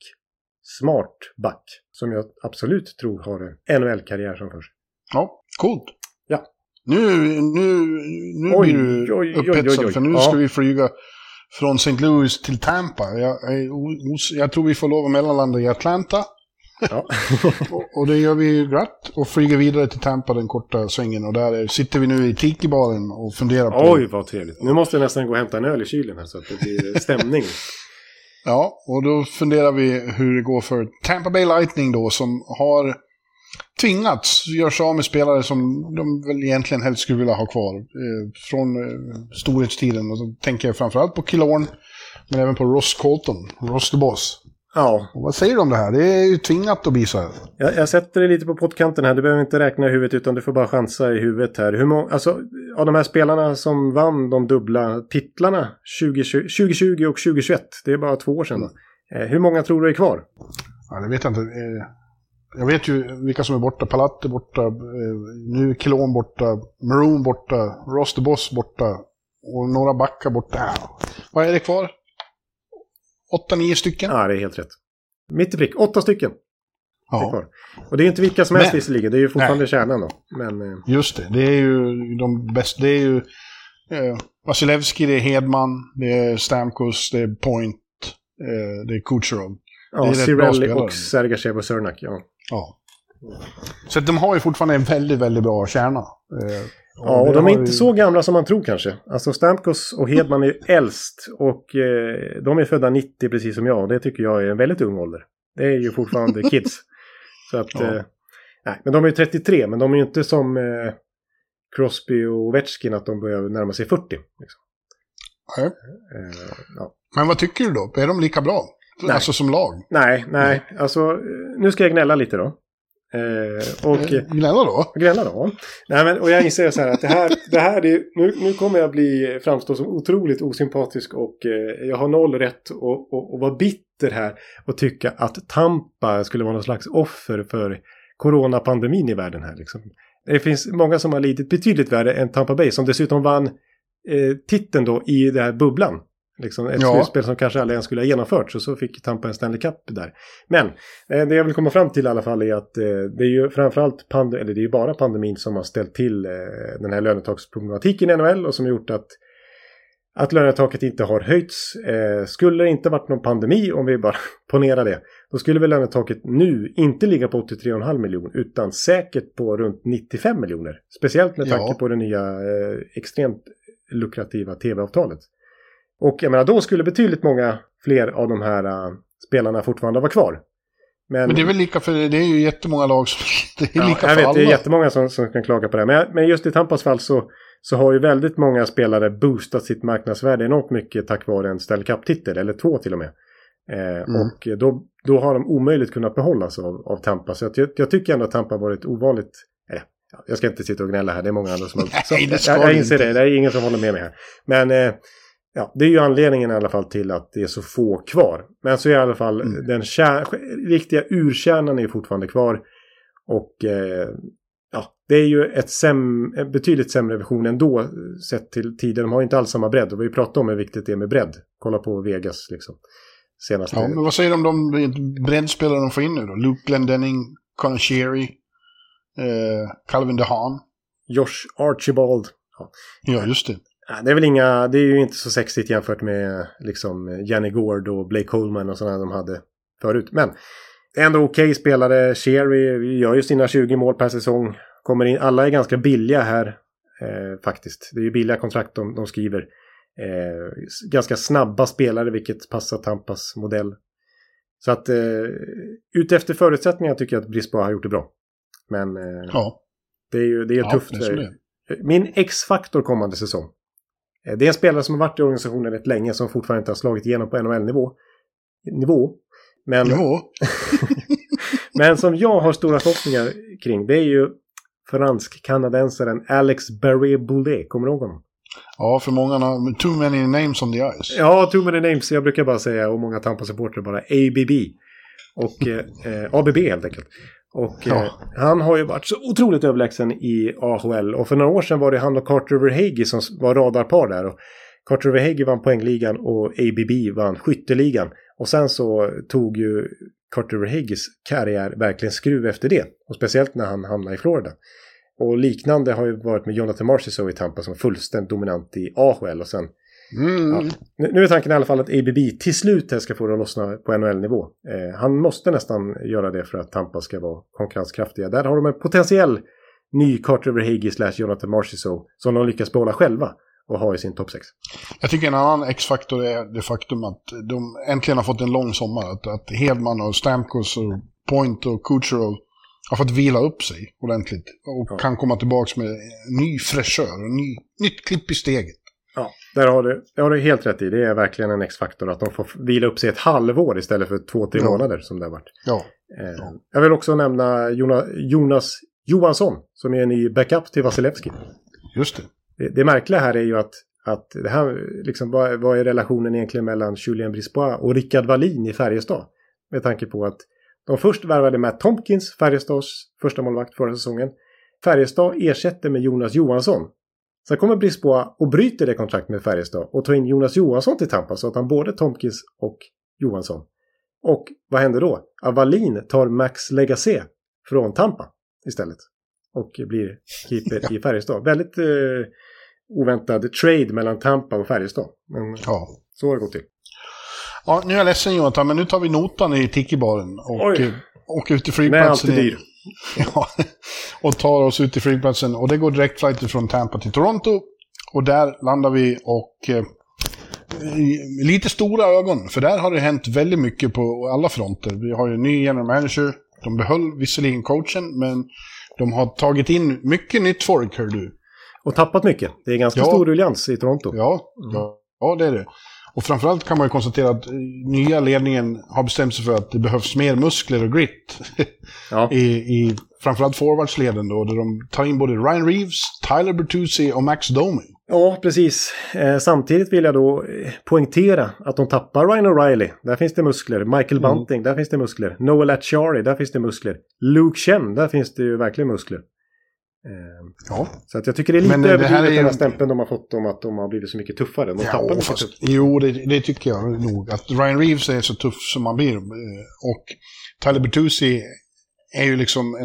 smart back. Som jag absolut tror har en NHL-karriär som först. Ja, coolt. Ja. Nu blir du upphetsad, för nu ska vi flyga från St. Louis till Tampa. Jag tror vi får lov att mellanlanda i Atlanta. Ja. och det gör vi glatt och flyger vidare till Tampa den korta svängen. Och där sitter vi nu i Tiki-baren och funderar på... Oj, vad trevligt. Nu måste jag nästan gå och hämta en öl i kylen här så att det blir stämning. Ja, och då funderar vi hur det går för Tampa Bay Lightning då, som har tvingats göra sig av med spelare som de väl egentligen helst skulle vilja ha kvar från storhetstiden. Och så tänker jag framförallt på Killorn, men även på Ross Colton, Ross Dubois. Ja. Och vad säger du om det här? Det är ju tvingat att bli så här. Jag sätter det lite på pottkanten här. Du behöver inte räkna i huvudet utan du får bara chansa i huvudet här. Hur många, alltså, av de här spelarna som vann de dubbla titlarna 2020 och 2021, det är bara 2 år sedan. Mm. Hur många tror du är kvar? Ja, det vet jag inte. Jag vet ju vilka som är borta. Palat är borta, nu Kilon borta, Maroon borta, Ross Dubois borta och några backar borta. Vad är det kvar? 8-9 stycken? Ja, det är helt rätt. Mitt i prick, 8 stycken. Ja. Och det är ju inte vilka som helst visserligen. Det är ju fortfarande kärnan då. Men, just det, det är ju de bästa. Det är ju Vasilevski, det är Hedman, det är Stamkos, det är Point, det är Kucherov. Ja, Cirelli och Sergachev och Cernak, ja. Så de har ju fortfarande en väldigt, väldigt bra kärna. Ja, och de är inte så gamla som man tror kanske. Alltså Stamkos och Hedman är ju äldst och de är födda 90 precis som jag. Det tycker jag är en väldigt ung ålder. Det är ju fortfarande kids. Så att, men de är ju 33, men de är ju inte som Crosby och Ovechkin att de börjar närma sig 40. Liksom. Nej. Men vad tycker du då? Är de lika bra? Nej. Alltså som lag? Nej. Alltså, nu ska jag gnälla lite då. Gnälla då. Nej, men, och jag inser så här att det här är, nu kommer jag bli framstå som otroligt osympatisk och jag har noll rätt och vara bitter här och tycka att Tampa skulle vara någon slags offer för coronapandemin i världen här liksom. Det finns många som har lidit betydligt värre än Tampa Bay som dessutom vann titeln då i den här bubblan. Liksom ett slutspel som kanske aldrig ens skulle ha genomförts och så fick Tampa en Stanley Cup där. Men det jag vill komma fram till i alla fall är att det är ju framförallt bara pandemin som har ställt till den här lönetaksproblematiken i NHL och som har gjort att lönetaket inte har höjts. Skulle det inte varit någon pandemi, om vi bara ponerar det, då skulle väl lönetaket nu inte ligga på 83,5 miljoner utan säkert på runt 95 miljoner. Speciellt med tanke på det nya extremt lukrativa tv-avtalet. Och jag menar, då skulle betydligt många fler av de här spelarna fortfarande vara kvar. Men det är väl lika för det är ju jättemånga lag som det är lika jag för vet, alla. Det är jättemånga som kan klaga på det. Men just i Tampas fall så har ju väldigt många spelare boostat sitt marknadsvärde enormt mycket tack vare en Stanley Cup-titel, eller 2 till och med. Och då har de omöjligt kunnat behållas av Tampa. Så jag tycker ändå att Tampa varit ovanligt... Jag ska inte sitta och gnälla här, det är många andra som... jag inser det, det är ingen som håller med mig här. Men... det är ju anledningen i alla fall till att det är så få kvar. Men så är i alla fall den riktiga urkärnan är fortfarande kvar. Och det är ju en betydligt sämre version ändå sett till tiden. De har ju inte alls samma bredd. Och vi pratade om hur viktigt det är med bredd. Kolla på Vegas liksom. Senast. Ja, men vad säger de om de breddspelare de får in nu då? Luke Glendening, Connor Sherry, Calvin DeHaan. Josh Archibald. Ja, ja just det. Det är väl inga, det är ju inte så sexigt jämfört med liksom Jenny Gord och Blake Coleman och sådana de hade förut. Men ändå okej spelare. Sherry gör ju sina 20 mål per säsong. Kommer in, alla är ganska billiga här faktiskt. Det är ju billiga kontrakt de skriver. Ganska snabba spelare vilket passar Tampas modell. Så att utefter förutsättningar tycker jag att Brisbane har gjort det bra. Men ja. det är tufft. Det. Min X-faktor kommande säsong. Det är en spelare som har varit i organisationen rätt länge som fortfarande inte har slagit igenom på NHL-nivå. Men, men som jag har stora förhoppningar kring, det är ju fransk-kanadensaren Alex Barry Bouldet. Kommer du ihåg honom? Ja, för många too many names on the ice. Ja, too many names. Jag brukar bara säga, och många Tampa-supporter bara ABB. Och ABB helt enkelt. Och ja. Han har ju varit så otroligt överlägsen i AHL. Och för några år sedan var det han och Carter Verhaeghe som var radarpar där. Och Carter Verhaeghe vann poängligan och ABB vann skytteligan. Och sen så tog ju Carter Verhaeghes karriär verkligen skruv efter det. Och speciellt när han hamnade i Florida. Och liknande har ju varit med Jonathan Marchessault i Tampa som fullständigt dominant i AHL. Och sen, ja, nu är tanken i alla fall att ABB till slut här ska få det att lossna på NHL-nivå. Han måste nästan göra det för att Tampa ska vara konkurrenskraftiga. Där har de en potentiell ny Carter Verhaeghe / Jonathan Marchessault som de lyckas behålla själva och ha i sin topp 6. Jag tycker en annan X-faktor är det faktum att de äntligen har fått en lång sommar. Att Hedman och Stamkos och Point och Kucherov har fått vila upp sig ordentligt och kan komma tillbaka med en ny fräschör och nytt klipp i steget. Ja, där har du helt rätt i. Det är verkligen en X-faktor att de får vila upp sig ett halvår istället för 2-3 månader som det har varit. Ja. Jag vill också nämna Jonas Johansson som är en ny backup till Vasilevski. Just det. Det märkliga här är ju att det här, liksom, vad är relationen egentligen mellan Julien Brisbois och Rickard Wallin i Färjestad? Med tanke på att de först värvade Matt Tompkins, Färjestads första målvakt förra säsongen. Färjestad ersätter med Jonas Johansson. Sen kommer Brisbois och bryter det kontrakt med Färjestad och tar in Jonas Johansson till Tampa så att han både Tompkins och Johansson. Och vad händer då? Wallin tar Max Legacy från Tampa istället och blir keeper i Färjestad. Väldigt oväntad trade mellan Tampa och Färjestad. Men så har det gått till. Ja, nu är jag ledsen Jonathan, men nu tar vi notan i Tiki-baren och åker ut till flygplatsen. Nej, ja, och tar oss ut till flygplatsen. Och det går direkt flight från Tampa till Toronto. Och där landar vi och lite stora ögon. För där har det hänt väldigt mycket på alla fronter. Vi har ju en ny general manager. De behöll visserligen coachen, men de har tagit in mycket nytt folk, hör du. Och tappat mycket. Det är ganska stor ruljans i Toronto. Ja, det är det. Och framförallt kan man ju konstatera att nya ledningen har bestämt sig för att det behövs mer muskler och grit. I framförallt forwardsleden då, där de tar in både Ryan Reeves, Tyler Bertuzzi och Max Domi. Ja, precis. Samtidigt vill jag då poängtera att de tappar Ryan O'Reilly. Där finns det muskler. Michael Bunting, där finns det muskler. Noel Acciari, där finns det muskler. Luke Chen, där finns det ju verkligen muskler. Så att jag tycker det är lite överdrivet den här stämpeln de har fått om att de har blivit så mycket tuffare. Det tycker jag nog. Att Ryan Reeves är så tuff som man blir. Och Tyler Bertuzzi är ju liksom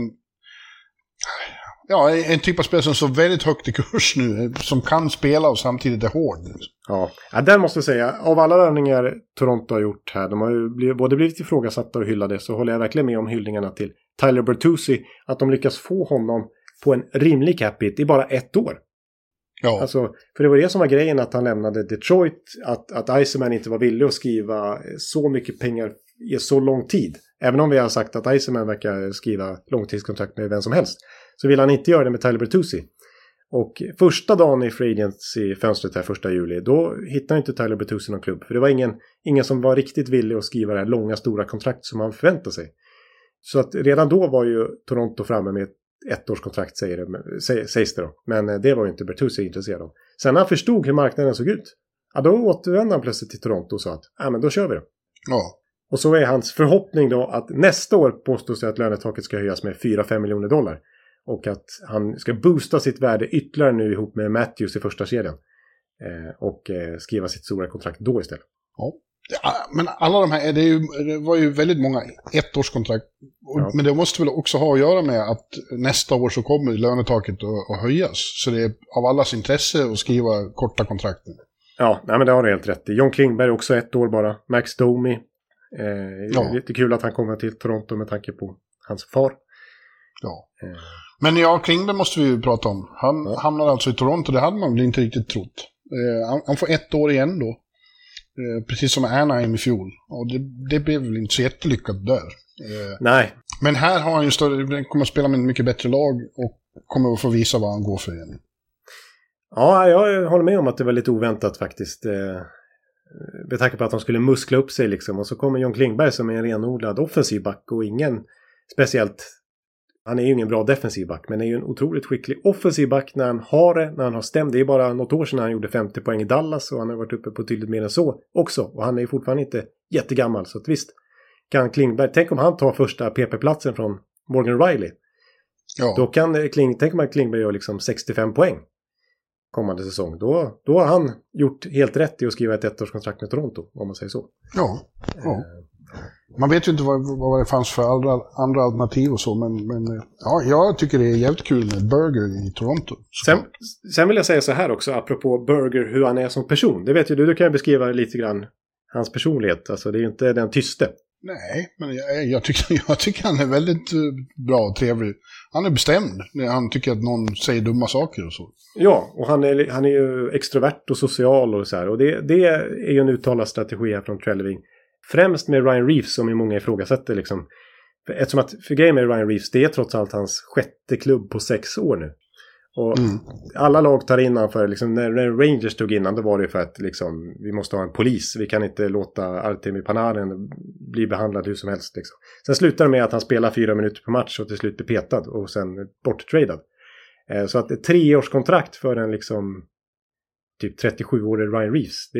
en typ av spelare som så väldigt högt i kurs nu. Som kan spela och samtidigt är hård. Ja, där måste jag säga. Av alla övningar Toronto har gjort här, de har ju både blivit ifrågasatta och hyllade. Så håller jag verkligen med om hyllningarna till Tyler Bertuzzi. Att de lyckas få honom på en rimlig cap hit i bara ett år. Ja. Alltså, för det var det som var grejen att han lämnade Detroit. Att Iceman inte var villig att skriva så mycket pengar i så lång tid. Även om vi har sagt att Iceman verkar skriva långtidskontrakt med vem som helst. Så vill han inte göra det med Tyler Bertuzzi. Och första dagen i Free Agency-fönstret här 1 juli. Då hittade inte Tyler Bertuzzi någon klubb. För det var ingen som var riktigt villig att skriva det här långa stora kontrakt som han förväntade sig. Så att redan då var ju Toronto framme med ettårskontrakt sägs det då. Men det var ju inte Bertuzzi intresserad av. Sen när han förstod hur marknaden såg ut, då återvände han plötsligt till Toronto och sa att men då kör vi det. Ja. Och så är hans förhoppning då att nästa år påstås att lönetaket ska höjas med $4-5 miljoner. Och att han ska boosta sitt värde ytterligare nu ihop med Matthews i första kedjan. Och skriva sitt stora kontrakt då istället. Ja. Ja, men alla de här, det var ju väldigt många ettårskontrakt. Ja. Men det måste väl också ha att göra med att nästa år så kommer lönetaket att höjas. Så det är av allas intresse att skriva korta kontrakt. Ja, nej, men det har du helt rätt i. John Klingberg också ett år bara. Max Domi. Ja. Jättekul att han kommer till Toronto med tanke på hans far. Ja. Men ja, Klingberg måste vi ju prata om. Han hamnar alltså i Toronto, det hade man väl inte riktigt trott. Han får ett år igen då. Precis som Anaheim i fjol. Och det blev väl inte så jättelyckat där. Nej. Men här har han ju större, kommer att spela med en mycket bättre lag och kommer att få visa vad han går för igen. Ja, jag håller med om att det var lite oväntat faktiskt. Med tanke på att de skulle muskla upp sig liksom. Och så kommer John Klingberg som är en renodlad offensiv back och ingen speciellt... Han är ju ingen bra defensiv back, men är ju en otroligt skicklig offensiv back när han har det, när han har stämt. Det är bara något år sedan han gjorde 50 poäng i Dallas och han har varit uppe på tydligt mer än så också. Och han är ju fortfarande inte jättegammal, så att visst kan Klingberg... Tänk om han tar första PP-platsen från Morgan Riley. Ja. Då kan tänk om Klingberg gör liksom 65 poäng kommande säsong. Då har han gjort helt rätt i att skriva ett ettårskontrakt med Toronto, om man säger så. Ja. Man vet ju inte vad det fanns för andra alternativ och så, men ja, jag tycker det är jävligt kul med Burger i Toronto. Sen vill jag säga så här också, apropå Burger, hur han är som person. Det vet ju du kan ju beskriva lite grann hans personlighet. Alltså det är ju inte den tyste. Nej, men jag tycker han är väldigt bra och trevlig. Han är bestämd när han tycker att någon säger dumma saker och så. Ja, och han är ju extrovert och social och så här. Och det är ju en uttalad strategi här från Trelleviing. Främst med Ryan Reeves som ju många ifrågasätter liksom. Eftersom att för grejen med Ryan Reeves, det är trots allt hans sjätte klubb på 6 år nu. Och alla lag tar in han för liksom, när Rangers tog innan, då var det för att liksom, vi måste ha en polis. Vi kan inte låta Artemi Panarin bli behandlad hur som helst liksom. Sen slutar det med att han spelar 4 minuter per match och till slut blir petad och sen borttradad. Så att ett 3-årskontrakt för en liksom typ 37-årig Ryan Reeves,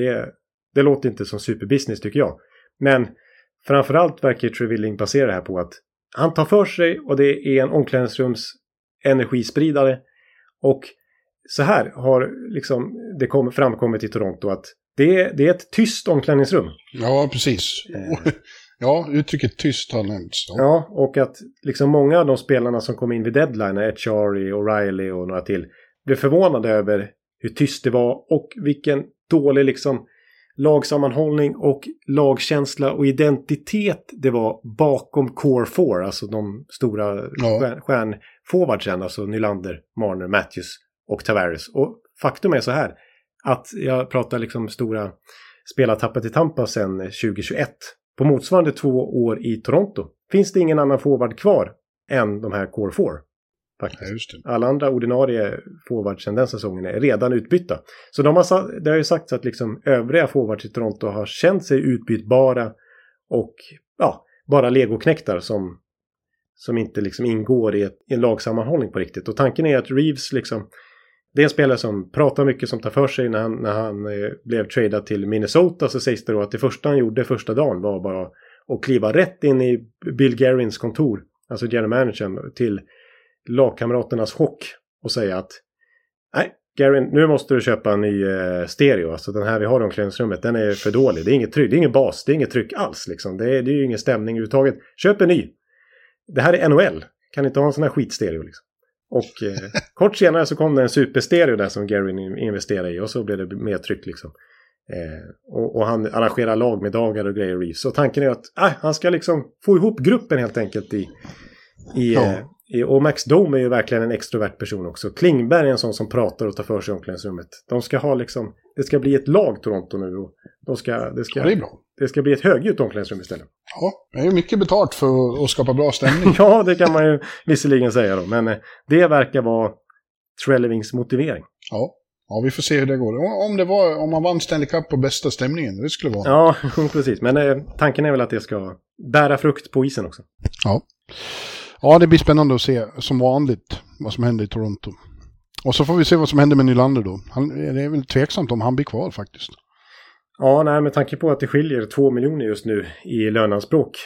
det låter inte som superbusiness tycker jag. Men framförallt verkar Trelleviing basera det här på att han tar för sig och det är en omklädningsrums energispridare. Och så här har liksom det framkommit i Toronto att det är ett tyst omklädningsrum. Ja, precis. Ja, uttrycket tyst har nämnts. Ja, och att liksom många av de spelarna som kom in vid deadline, Etchari, O'Reilly och några till, blev förvånade över hur tyst det var och vilken dålig liksom... lagsammanhållning och lagkänsla och identitet det var bakom Core 4, alltså de stora stjärnforwardsen, alltså Nylander, Marner, Matthews och Tavares. Och faktum är så här, att jag pratar liksom stora spelartappet i Tampa sedan 2021. På motsvarande 2 år i Toronto finns det ingen annan forward kvar än de här Core 4. Faktiskt. Alla andra ordinarie forwards sedan den säsongen är redan utbytta. Så det har ju sagts att liksom övriga forwards i Toronto har känt sig utbytbara och ja, bara legoknäktar som inte liksom ingår i en lagsammanhållning på riktigt. Och tanken är att Reeves liksom, det är en spelare som pratar mycket, som tar för sig. När han blev tradad till Minnesota så sägs det då att det första han gjorde första dagen var bara att kliva rätt in i Bill Guerins kontor, alltså general managern, till lagkamraternas chock och säga att nej, Gary, nu måste du köpa en ny stereo. Alltså den här vi har i omklädningsrummet, den är för dålig. Det är inget tryck, det är ingen bas, det är inget tryck alls liksom. Det är ju ingen stämning överhuvudtaget. Köp en ny. Det här är NHL. Kan inte ha en sån här skitstereo liksom. Och kort senare så kom det en superstereo där som Gary investerade i och så blev det mer tryck liksom. Och han arrangerar lagmiddagar och grejer Reeves. Så tanken är att han ska liksom få ihop gruppen helt enkelt och Max Domi är ju verkligen en extrovert person också. Klingberg är en sån som pratar och tar för sig i omklädningsrummet. De ska ha liksom, det ska bli ett lag Toronto nu och det ska bli ett högljutt omklädningsrum istället. Ja, det är ju mycket betalt för att skapa bra stämning. Ja, det kan man ju visserligen säga då, men det verkar vara Trelleviings motivering. Ja, vi får se hur det går. Om man vann Stanley Cup på bästa stämningen, det skulle vara. Ja, precis. Men tanken är väl att det ska bära frukt på isen också. Ja, det blir spännande att se som vanligt vad som händer i Toronto. Och så får vi se vad som händer med Nylander då. Det är väl tveksamt om han blir kvar faktiskt. Ja, nej, med tanke på att det skiljer 2 miljoner just nu i lönanspråk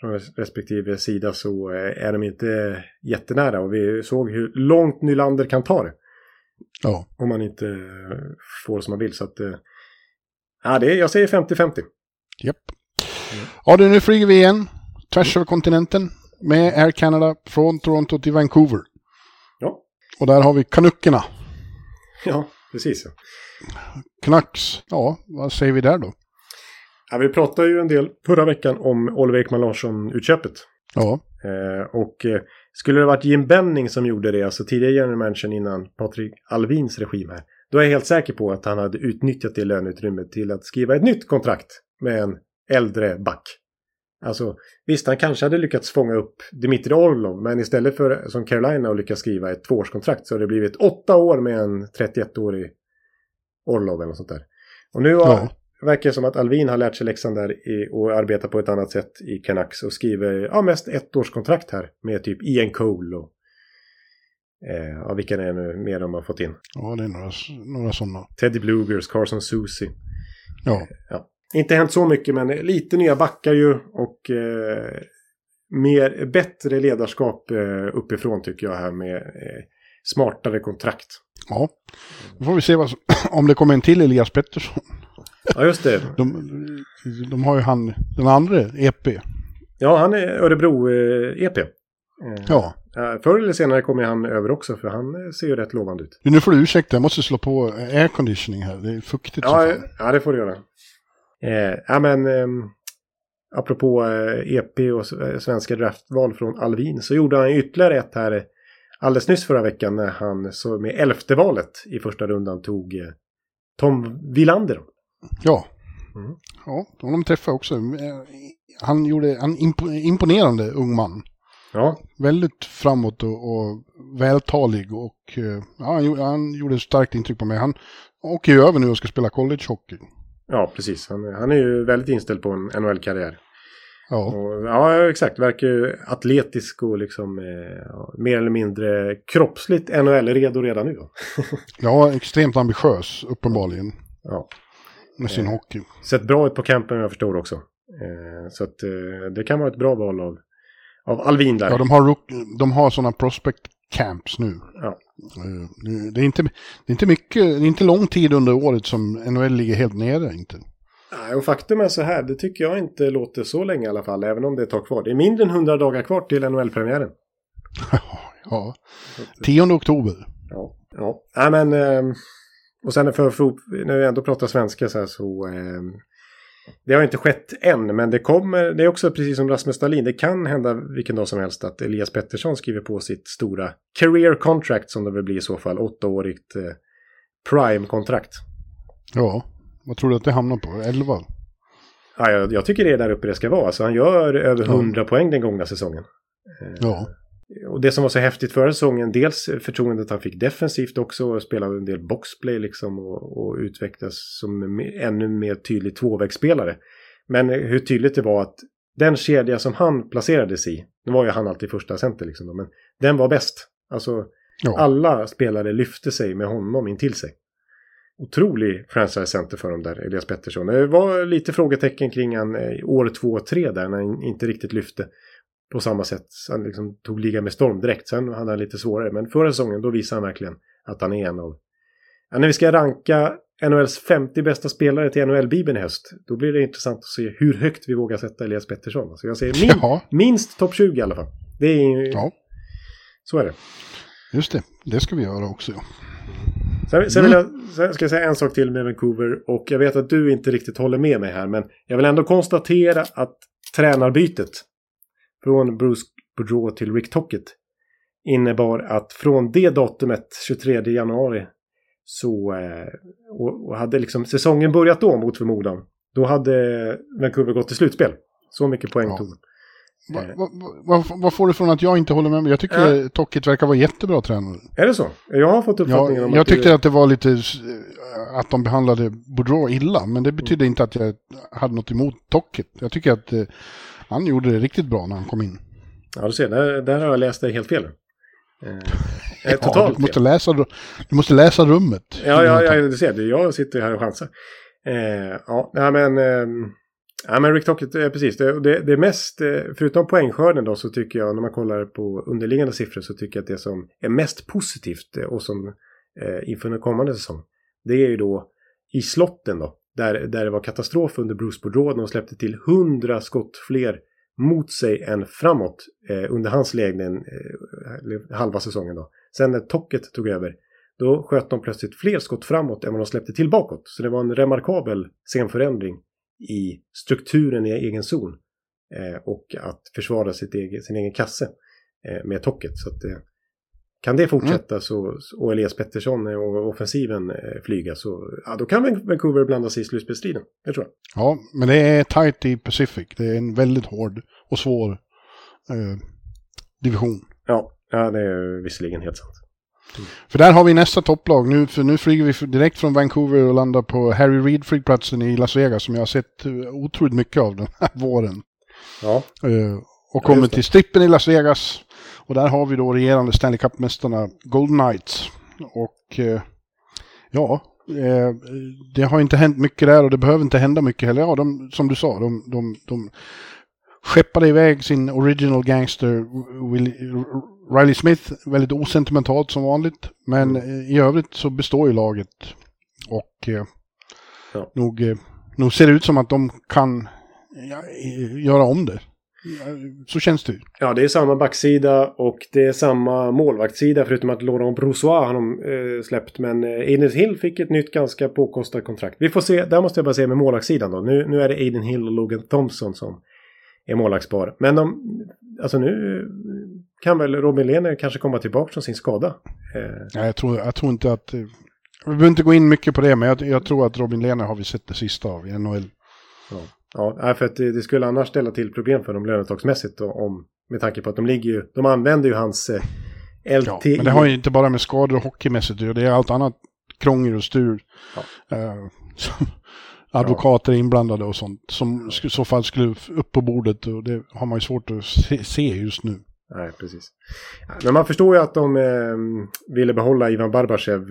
från respektive sida så är de inte jättenära. Och vi såg hur långt Nylander kan ta det. Ja. Om man inte får som man vill. Så att, jag säger 50-50. Japp. Mm. Ja du, nu flyger vi igen tvärs över kontinenten med Air Canada från Toronto till Vancouver. Ja. Och där har vi Canuckerna. Ja, precis. Ja. Knacks. Ja, vad säger vi där då? Ja, vi pratade ju en del förra veckan om Oliver Ekman Larsson-utköpet. Ja. Och skulle det varit Jim Benning som gjorde det, alltså tidigare general manager innan Patrik Alvins regim här, då är jag helt säker på att han hade utnyttjat det löneutrymmet till att skriva ett nytt kontrakt med en äldre back. Alltså visst, han kanske hade lyckats fånga upp Dmitri Orlov, men istället för som Carolina och lyckas skriva ett tvåårskontrakt så har det blivit 8 år med en 31-årig Orlov eller något sånt där. Och nu har... Ja. Det verkar som att Alvin har lärt sig läxan där och arbetar på ett annat sätt i Canucks och skriver mest ett års kontrakt här med typ Ian Cole och vilka är nu mer de har fått in. Ja, det är några sådana. Teddy Bluegers, Carson Soucy. Ja. Inte hänt så mycket, men lite nya backar ju och bättre ledarskap uppifrån tycker jag här med smartare kontrakt. Ja, då får vi se om det kommer en till Elias Pettersson. Ja, just det. De har ju han, den andra EP. Ja, han är Örebro EP. Ja. Förr eller senare kommer han över också, för han ser ju rätt lovande ut. Nu får du ursäkta, jag måste slå på airconditioning här. Det är fuktigt. Ja, det får du göra. Apropå EP och svenska draftval från Alvin, så gjorde han ytterligare ett här alldeles nyss förra veckan när han så med 11:e valet i första rundan tog Tom Wilander. Ja. Mm. Ja, de träffade också. Han gjorde en imponerande ung man. Ja. Väldigt framåt och vältalig och ja, han gjorde ett starkt intryck på mig. Han åker ju över nu och ska spela college hockey. Ja, precis. Han är ju väldigt inställd på en NHL-karriär. Ja. Och, ja, exakt. Verkar ju atletisk och liksom mer eller mindre kroppsligt NHL-redo redan nu. Ja, extremt ambitiös uppenbarligen. Ja. Med sin hockey. Sett bra ut på campen, jag förstår också. Så att det kan vara ett bra val av Alvin där. Ja, de har sådana prospect camps nu. Ja. Det är inte mycket, det är inte lång tid under året som NHL ligger helt nere inte. Nej, och faktum är så här, det tycker jag inte låter så länge i alla fall, även om det tar kvar. Det är mindre än 100 dagar kvar till NHL-premiären. Ja. 10 oktober. Ja. Ja. Nej, men och sen när vi ändå pratar svenska så det har inte skett än, men det kommer, det är också precis som Rasmus Stalin, det kan hända vilken dag som helst att Elias Pettersson skriver på sitt stora career contract som det väl blir i så fall, 8-årigt prime-kontrakt. Ja, vad tror du att det hamnar på? 11? Ja, jag tycker det är där uppe det ska vara, alltså han gör över 100 poäng den gångna säsongen. Ja. Och det som var så häftigt förra säsongen, dels förtroendet han fick defensivt också och spelade en del boxplay liksom och utvecklas som ännu mer tydlig tvåvägsspelare. Men hur tydligt det var att den kedja som han placerades i, nu var ju han alltid första center liksom, men den var bäst. Alltså alla spelare lyfte sig med honom in till sig. Otrolig franchise center för dem där, Elias Pettersson. Det var lite frågetecken kring han år 2 och 3 där när han inte riktigt lyfte. På samma sätt, han liksom tog ligan med storm direkt. Sen hade han lite svårare. Men förra säsongen, då visade han verkligen att han är en av... Ja, när vi ska ranka NHLs 50 bästa spelare till NHL-bibeln i höst, då blir det intressant att se hur högt vi vågar sätta Elias Pettersson. Så jag säger minst topp 20 i alla fall. Det är... Ja. Så är det. Just det. Det ska vi göra också. Sen ska jag säga en sak till med Vancouver. Och jag vet att du inte riktigt håller med mig här. Men jag vill ändå konstatera att tränarbytet från Bruce Boudreau till Rick Tocchet innebar att från det datumet 23 januari så och hade liksom säsongen börjat då mot förmodan. Då hade Vancouver gått till slutspel. Så mycket poäng tog. Vad får du från att jag inte håller med? Jag tycker Tocchet verkar vara jättebra tränare. Är det så? Jag har fått uppfattningen om att... Jag tyckte att det var lite att de behandlade Boudreau illa, men det betyder inte att jag hade något emot Tocchet. Jag tycker att han gjorde det riktigt bra när han kom in. Ja, du ser. Där har jag läst det helt fel. Totalt du måste fel. Du måste läsa rummet. Ja, du ser det. Jag sitter här och chansar. Men Rick Tocchet, precis. Det mest, förutom poängskörden då, så tycker jag, när man kollar på underliggande siffror, så tycker jag att det som är mest positivt och som inför den kommande säsong, det är ju då i slotten då. där det var katastrof under Bruce Boudreau. De släppte till 100 skott fler mot sig än framåt under hans ledning halva säsongen då. Sen när Tocket tog över, då sköt de plötsligt fler skott framåt än vad de släppte till bakåt. Så det var en remarkabel scenförändring i strukturen i egen zon. Och att försvara sin egen kasse med Tocket. Så att, kan det fortsätta och Elias Pettersson och offensiven flyga, så ja, då kan Vancouver blanda sig i slutspelsstriden, jag tror. Ja, men det är tight i Pacific. Det är en väldigt hård och svår division. Ja, det är visserligen helt sant. Mm. För där har vi nästa topplag nu, för nu flyger vi direkt från Vancouver och landar på Harry Reid-flygplatsen i Las Vegas, som jag har sett otroligt mycket av den här våren. Ja. Och kommer till strippen i Las Vegas. Och där har vi då regerande Stanley Cup-mästarna Golden Knights. Och det har inte hänt mycket där, och det behöver inte hända mycket heller. Ja, de, som du sa, de skeppade iväg sin original gangster Riley Smith, väldigt osentimentalt som vanligt. Men i övrigt så består ju laget. Och nog ser det ut som att de kan göra om det. Så känns det. Ja, det är samma backsida och det är samma målvaktssida, förutom att Laurent Brossois har de släppt, men Aiden Hill fick ett nytt ganska påkostat kontrakt. Vi får se, där måste jag bara se med målvaktssidan då. Nu är det Aiden Hill och Logan Thompson som är målvaktspar. Men nu kan väl Robin Lehner kanske komma tillbaka från sin skada. Nej, jag tror inte att vi behöver inte gå in mycket på det, men jag tror att Robin Lehner har vi sett det sista av i NHL. Ja, för att det skulle annars ställa till problem för dem lönetagsmässigt då, med tanke på att de använder ju hans LTI. Ja, men det har ju inte bara med skador och hockeymässigt, det är allt annat krångel och styr. Ja. Advokater inblandade och sånt som i så fall skulle upp på bordet, och det har man ju svårt att se just nu. Nej, precis. Men man förstår ju att de ville behålla Ivan Barbachev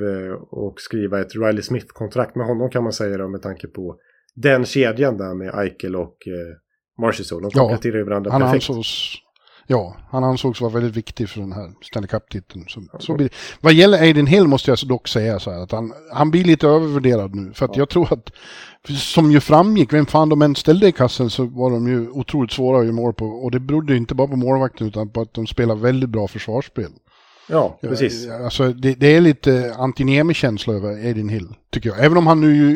och skriva ett Riley Smith-kontrakt med honom, kan man säga då, med tanke på den kedjan där med Eichel och Marchessault. De kompletterar varandra perfekt. Han ansågs vara väldigt viktig för den här Stanley Cup-titeln. Vad gäller Aiden Hill måste jag dock säga så här, att han blir lite övervärderad nu. För att jag tror att, som ju framgick, vem fan de än ställde i kassen så var de ju otroligt svåra att göra mål på. Och det berodde ju inte bara på målvakten, utan på att de spelar väldigt bra försvarsspel. Ja, precis. Alltså, det är lite antinemi-känsla över Aiden Hill, tycker jag. Även om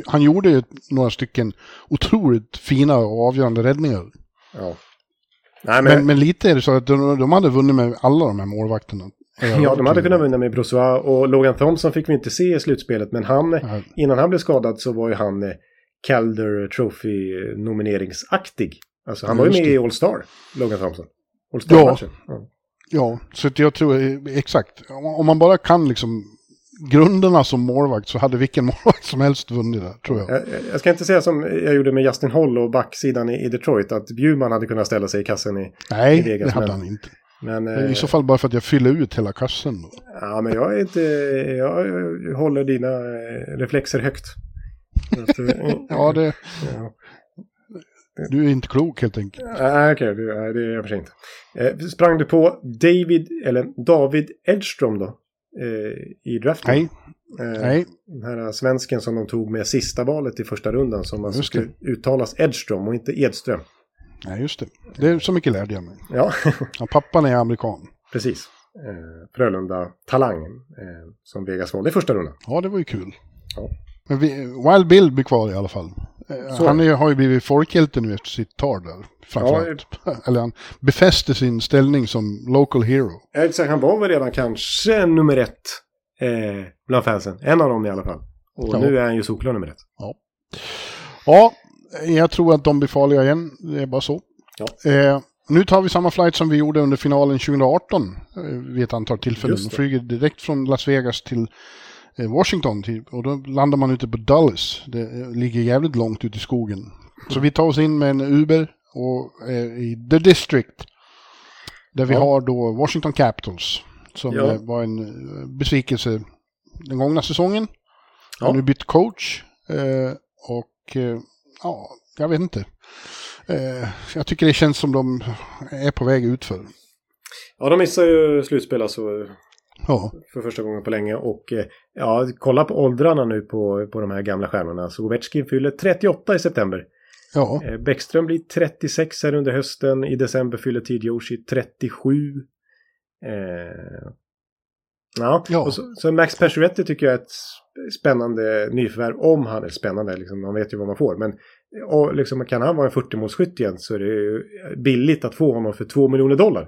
han gjorde några stycken otroligt fina och avgörande räddningar. Ja. Nej, men lite är det så att de hade vunnit med alla de här målvakterna. Ja, de hade kunnat vinna med Brossois, och Logan Thompson fick vi inte se i slutspelet. Men innan han blev skadad så var ju han Calder Trophy-nomineringsaktig. Alltså, han var ju med i All-Star, Logan Thompson. All-Star-matchen. Ja. Ja, så jag tror exakt. Om man bara kan liksom grunderna som målvakt, så hade vilken målvakt som helst vunnit där, tror jag. Jag ska inte säga som jag gjorde med Justin Holl och backsidan i Detroit, att Bjurman hade kunnat ställa sig i kassen i Vegas. Nej, det hade han inte. Men i så fall bara för att jag fyller ut hela kassen då. Ja, men jag håller dina reflexer högt. Du är inte klok helt enkelt. Nej, det är jag förstår inte. Sprang du på David Edström då? I draften? Nej. Den här svensken som de tog med sista valet i första rundan, som alltså skulle uttalas Edström och inte Edström. Nej, just det. Det är så mycket lärde jag mig. Ja. Pappan är amerikan. Precis. Frölunda Talang som Vegas valde i första rundan. Ja, det var ju kul. Ja. Men Wild Bill blir kvar i alla fall. Så. Han har ju blivit folkhjälte nu efter sitt tar där, framförallt. Ja. Eller han befäste sin ställning som local hero. Exakt, han var väl redan kanske nummer 1 bland fansen. En av dem i alla fall. Och nu är han ju såklart nummer 1. Ja, jag tror att de blir farliga igen. Det är bara så. Ja. Nu tar vi samma flight som vi gjorde under finalen 2018 vid ett antal tillfällen. De flyger direkt från Las Vegas till Washington, och då landar man ute på Dulles. Det ligger jävligt långt ut i skogen. Så vi tar oss in med en Uber och i The District, där vi har då Washington Capitals, som var en besvikelse den gångna säsongen. Ja. Har nu bytt coach och jag vet inte. Jag tycker det känns som de är på väg utför. Ja, de missar ju slutspel alltså. Ja. För första gången på länge. Och ja, kolla på åldrarna nu på de här gamla stjärnorna. Så Ovechkin fyller 38 i september. Ja. Bäckström blir 36 här under hösten. I december fyller Tidiorsi 37. Ja. Och så Max Pacioretty tycker jag är ett spännande nyförvärv. Om han är spännande, liksom, man vet ju vad man får. Men och, liksom, kan han vara en 40-målsskytt igen, så är det billigt att få honom för $2 miljoner.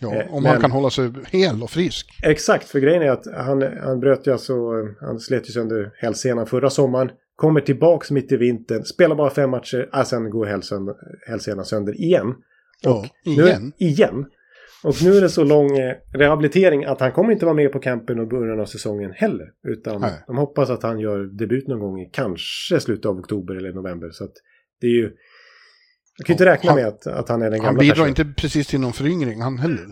Ja, om han kan hålla sig hel och frisk. Exakt, för grejen är att han bröt ju alltså, han slet ju sönder hälsenan förra sommaren. Kommer tillbaks mitt i vintern, spelar bara 5 matcher, sen går hälsenan sönder igen. Och ja, igen. Och nu är det så lång rehabilitering att han kommer inte vara med på campen och början av säsongen heller. Utan de hoppas att han gör debut någon gång i kanske slutet av oktober eller november. Så att det är ju... Jag kan inte räkna med att han är den gamla. Han bidrar personen. Inte precis till någon föryngring, han heller.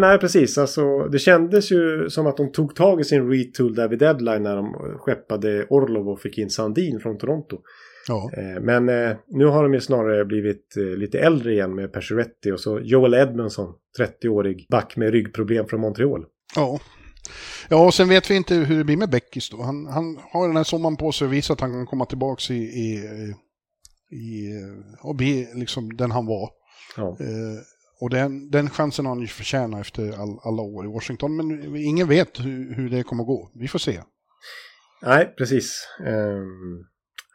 Nej, precis. Alltså, det kändes ju som att de tog tag i sin retool där vid deadline när de skeppade Orlov och fick in Sandin från Toronto. Ja. Men nu har de ju snarare blivit lite äldre igen med Pacioretty och så Joel Edmondson, 30-årig back med ryggproblem från Montreal. Ja. Ja, och sen vet vi inte hur det blir med Beckis då. Han har den här sommaren på sig och visar att han kan komma tillbaka i AB, liksom den han var. Ja. Och den chansen har han ju förtjänat efter alla år i Washington, men ingen vet hur det kommer att gå. Vi får se. Nej, precis.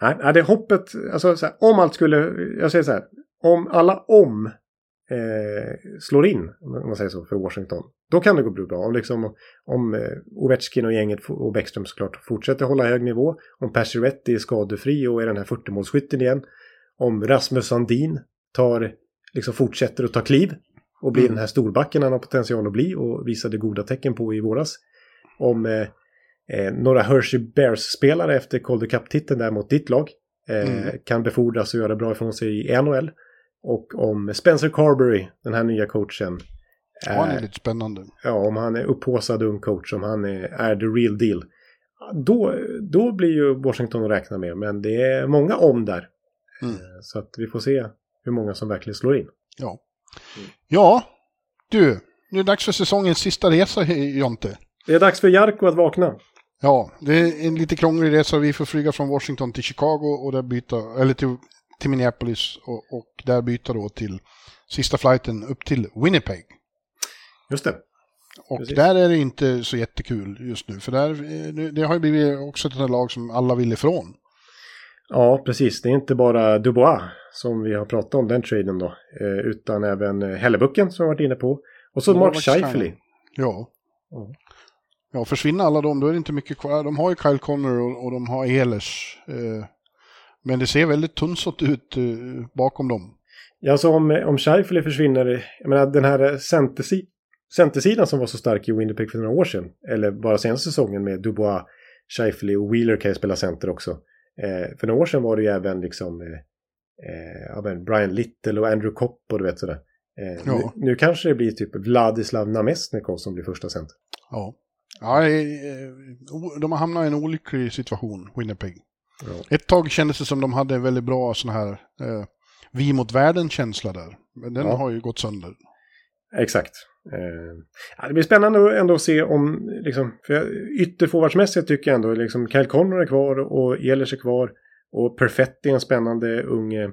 Nej, det är hoppet, alltså så här, om allt skulle, jag säger så här, om alla slår in, om man säger så, för Washington, då kan det gå bra. Om Ovechkin och gänget och Bäckström såklart fortsätter hålla hög nivå, om Pacioretty är skadefri och är den här 40-målsskytten igen, om Rasmus Sandin fortsätter att ta kliv och blir den här storbacken han har potential att bli och visade goda tecken på i våras, om några Hershey Bears-spelare efter Calder Cup-titeln där mot ditt lag kan befordras och göra bra ifrån sig i NHL. Och om Spencer Carberry, den här nya coachen. Han är lite spännande. Ja, om han är upphåsad ung coach, om han är the real deal. Då blir ju Washington att räkna med, men det är många om där. Så att vi får se hur många som verkligen slår in. Ja. Ja, du. Nu är det dags för säsongens sista resa, Jonte. Det är dags för Jarko att vakna. Ja, det är en lite krånglig resa. Vi får flyga från Washington till Chicago och där till Minneapolis och där byta då till sista flighten upp till Winnipeg. Just det. Och precis. Där är det inte så jättekul just nu, för det har ju blivit också ett lag som alla vill ifrån. Ja, precis. Det är inte bara Dubois som vi har pratat om den traden då, utan även Hellebucken som vi har varit inne på. Och så Mark Scheifele. Ja. Ja, försvinner alla dem, då är det inte mycket kvar. De har ju Kyle Connor och de har Ehlers. Men det ser väldigt tunnsått ut bakom dem. Ja, så om Scheifele försvinner, jag menar den här centersidan som var så stark i Winnipeg för några år sedan, eller bara senaste säsongen med Dubois, Scheifele och Wheeler kan ju spela center också. För några år sedan var det ju även Brian Little och Andrew Kopp och du vet sådär. Ja. Nu kanske det blir typ Vladislav Namestnikov som blir första center. Ja, de har hamnat i en olycklig situation, Winnipeg. Ja. Ett tag kändes det som de hade en väldigt bra sån här vi mot världen-känsla där. Men den har ju gått sönder. Exakt. Det blir spännande ändå att se om ytterforwardsmässigt tycker jag ändå Kyle Connor är kvar och Ehlers är kvar och Perfetti är en spännande unge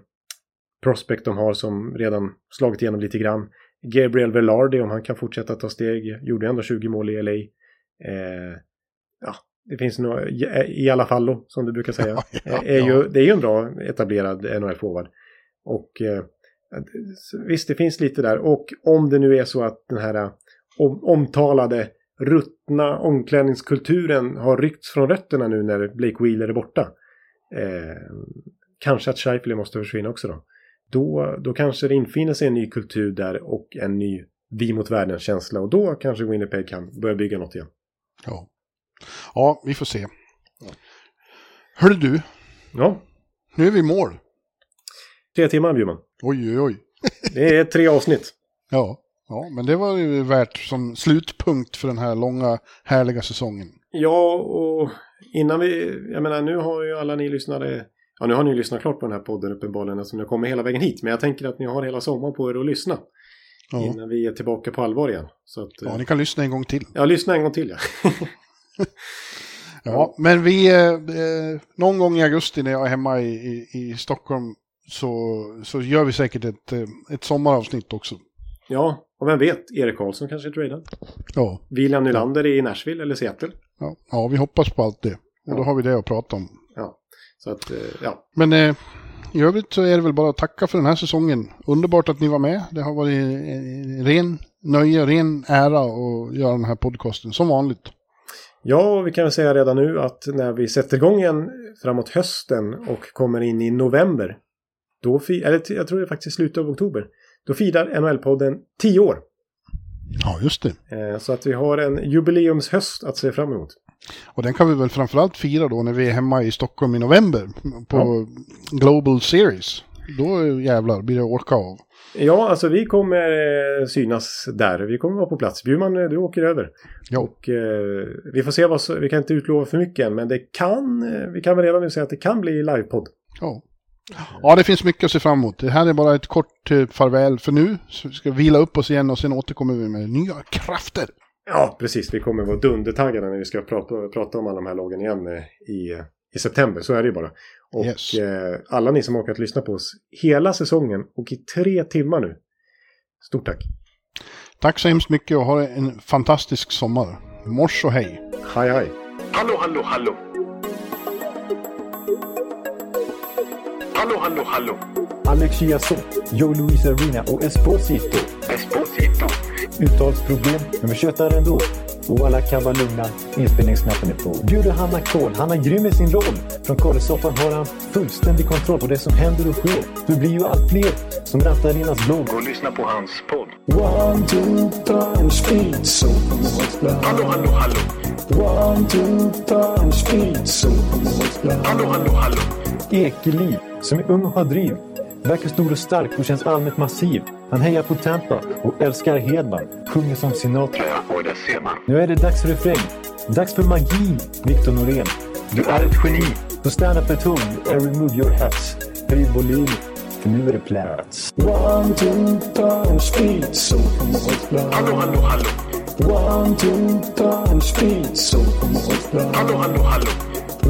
prospect de har som redan slagit igenom lite grann. Gabriel Velarde, om han kan fortsätta ta steg, gjorde ändå 20 mål i LA. Det finns nog i alla fall då, som du brukar säga. Det är ju en bra etablerad NHL-forward. Och visst, det finns lite där. Och om det nu är så att den här omtalade ruttna omklädningskulturen har ryckts från rötterna nu när Blake Wheeler är borta. Kanske att Scheifele måste försvinna också då. Då kanske det infinner sig en ny kultur där och en ny vi mot världen-känsla. Och då kanske Winnipeg kan börja bygga något igen. Ja. Ja, vi får se. Hörde du? Ja. Nu är vi i mål. 3 timmar, Bjurman. Oj. Det är 3 avsnitt. Ja, men det var ju värt som slutpunkt för den här långa, härliga säsongen. Ja, och innan nu har ju alla ni lyssnare... Ja, nu har ni lyssnat klart på den här podden uppenbarligen som ni kommer hela vägen hit. Men jag tänker att ni har hela sommaren på er att lyssna. innan vi är tillbaka på allvar igen. Så att, ni kan lyssna en gång till. Ja, lyssna en gång till, ja. Ja, men vi någon gång i augusti när jag är hemma i Stockholm så gör vi säkert ett sommaravsnitt också. Ja, och vem vet, Erik Karlsson kanske är tradad. Ja. William Nylander i Nashville eller Seattle. Ja, vi hoppas på allt det. Och då har vi det att prata om. Ja, så att, ja. Men i övrigt så är det väl bara att tacka för den här säsongen. Underbart att ni var med. Det har varit ren nöje, ren ära att göra den här podcasten som vanligt. Ja, och vi kan väl säga redan nu att när vi sätter igång igen framåt hösten och kommer in i november, då eller jag tror det är faktiskt slutet av oktober, då firar NHL-podden 10 år. Ja, just det. Så att vi har en jubileumshöst att se fram emot. Och den kan vi väl framförallt fira då när vi är hemma i Stockholm i november på Global Series. Då jävlar blir det orka av. Ja, alltså vi kommer synas där. Vi kommer vara på plats. Bjurman, du åker över. Ja. Och vi får se vi kan inte utlova för mycket än, men vi kan väl redan nu säga att det kan bli livepodd. Ja. Ja, det finns mycket att se fram emot. Det här är bara ett kort farväl för nu. Så vi ska vila upp oss igen och sen återkommer vi med nya krafter. Ja, precis. Vi kommer vara dundertaggade när vi ska prata om alla de här lagen igen i september. Så är det ju bara. Och yes. Alla ni som har åkat lyssna på oss hela säsongen och i 3 timmar nu. Stort tack. Tack så hemskt mycket och ha en fantastisk sommar. Mors och hej. Hej, hej. Hallå, hallå, hallå. Hallå, hallå, hallå. Alex Chiasso, Joe Luis Arena och Esposito. Esposito. Uttalsproblem, men vi tjötar ändå. Och alla kan vara lugna, inspelningsknappen är på. Bjuder Hanna Kohl, han är grym i sin roll. Från Kållesoffan har han fullständig kontroll på det som händer och sker. Du blir ju allt fler som rattar in hans blogg och lyssnar på hans podd. One, two, times speed, so hallå, hallå, hallå. One, two, times speed, so hallå, hallå, hallå. Ekeliv, som är ung och har driv. Verkar stor och stark och känns allmänt massiv. Han hejar på Tampa och älskar Hedman. Sjunger som Sinatra. Och det ser man. Nu är det dags för refräng. Dags för magi, Victor Norén. Du är ett geni. Så stand up at home and remove your hats. Höj volym, för nu är det plats. One, two, times speed, so hallå, hallå, hallå. One, two, times speed, so hallå, hallå, hallå.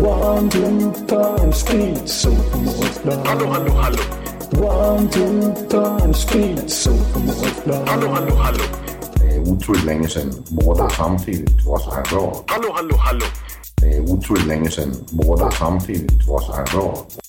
One, two, times speed, so hallå, hallå, hallå. One, two, times speed, so hallå, hallå, hallå. Det är otroligt länge sedan båda samtidigt var så här bra. Hallå, hallå, hallå. Det är otroligt länge sedan båda samtidigt var så här bra.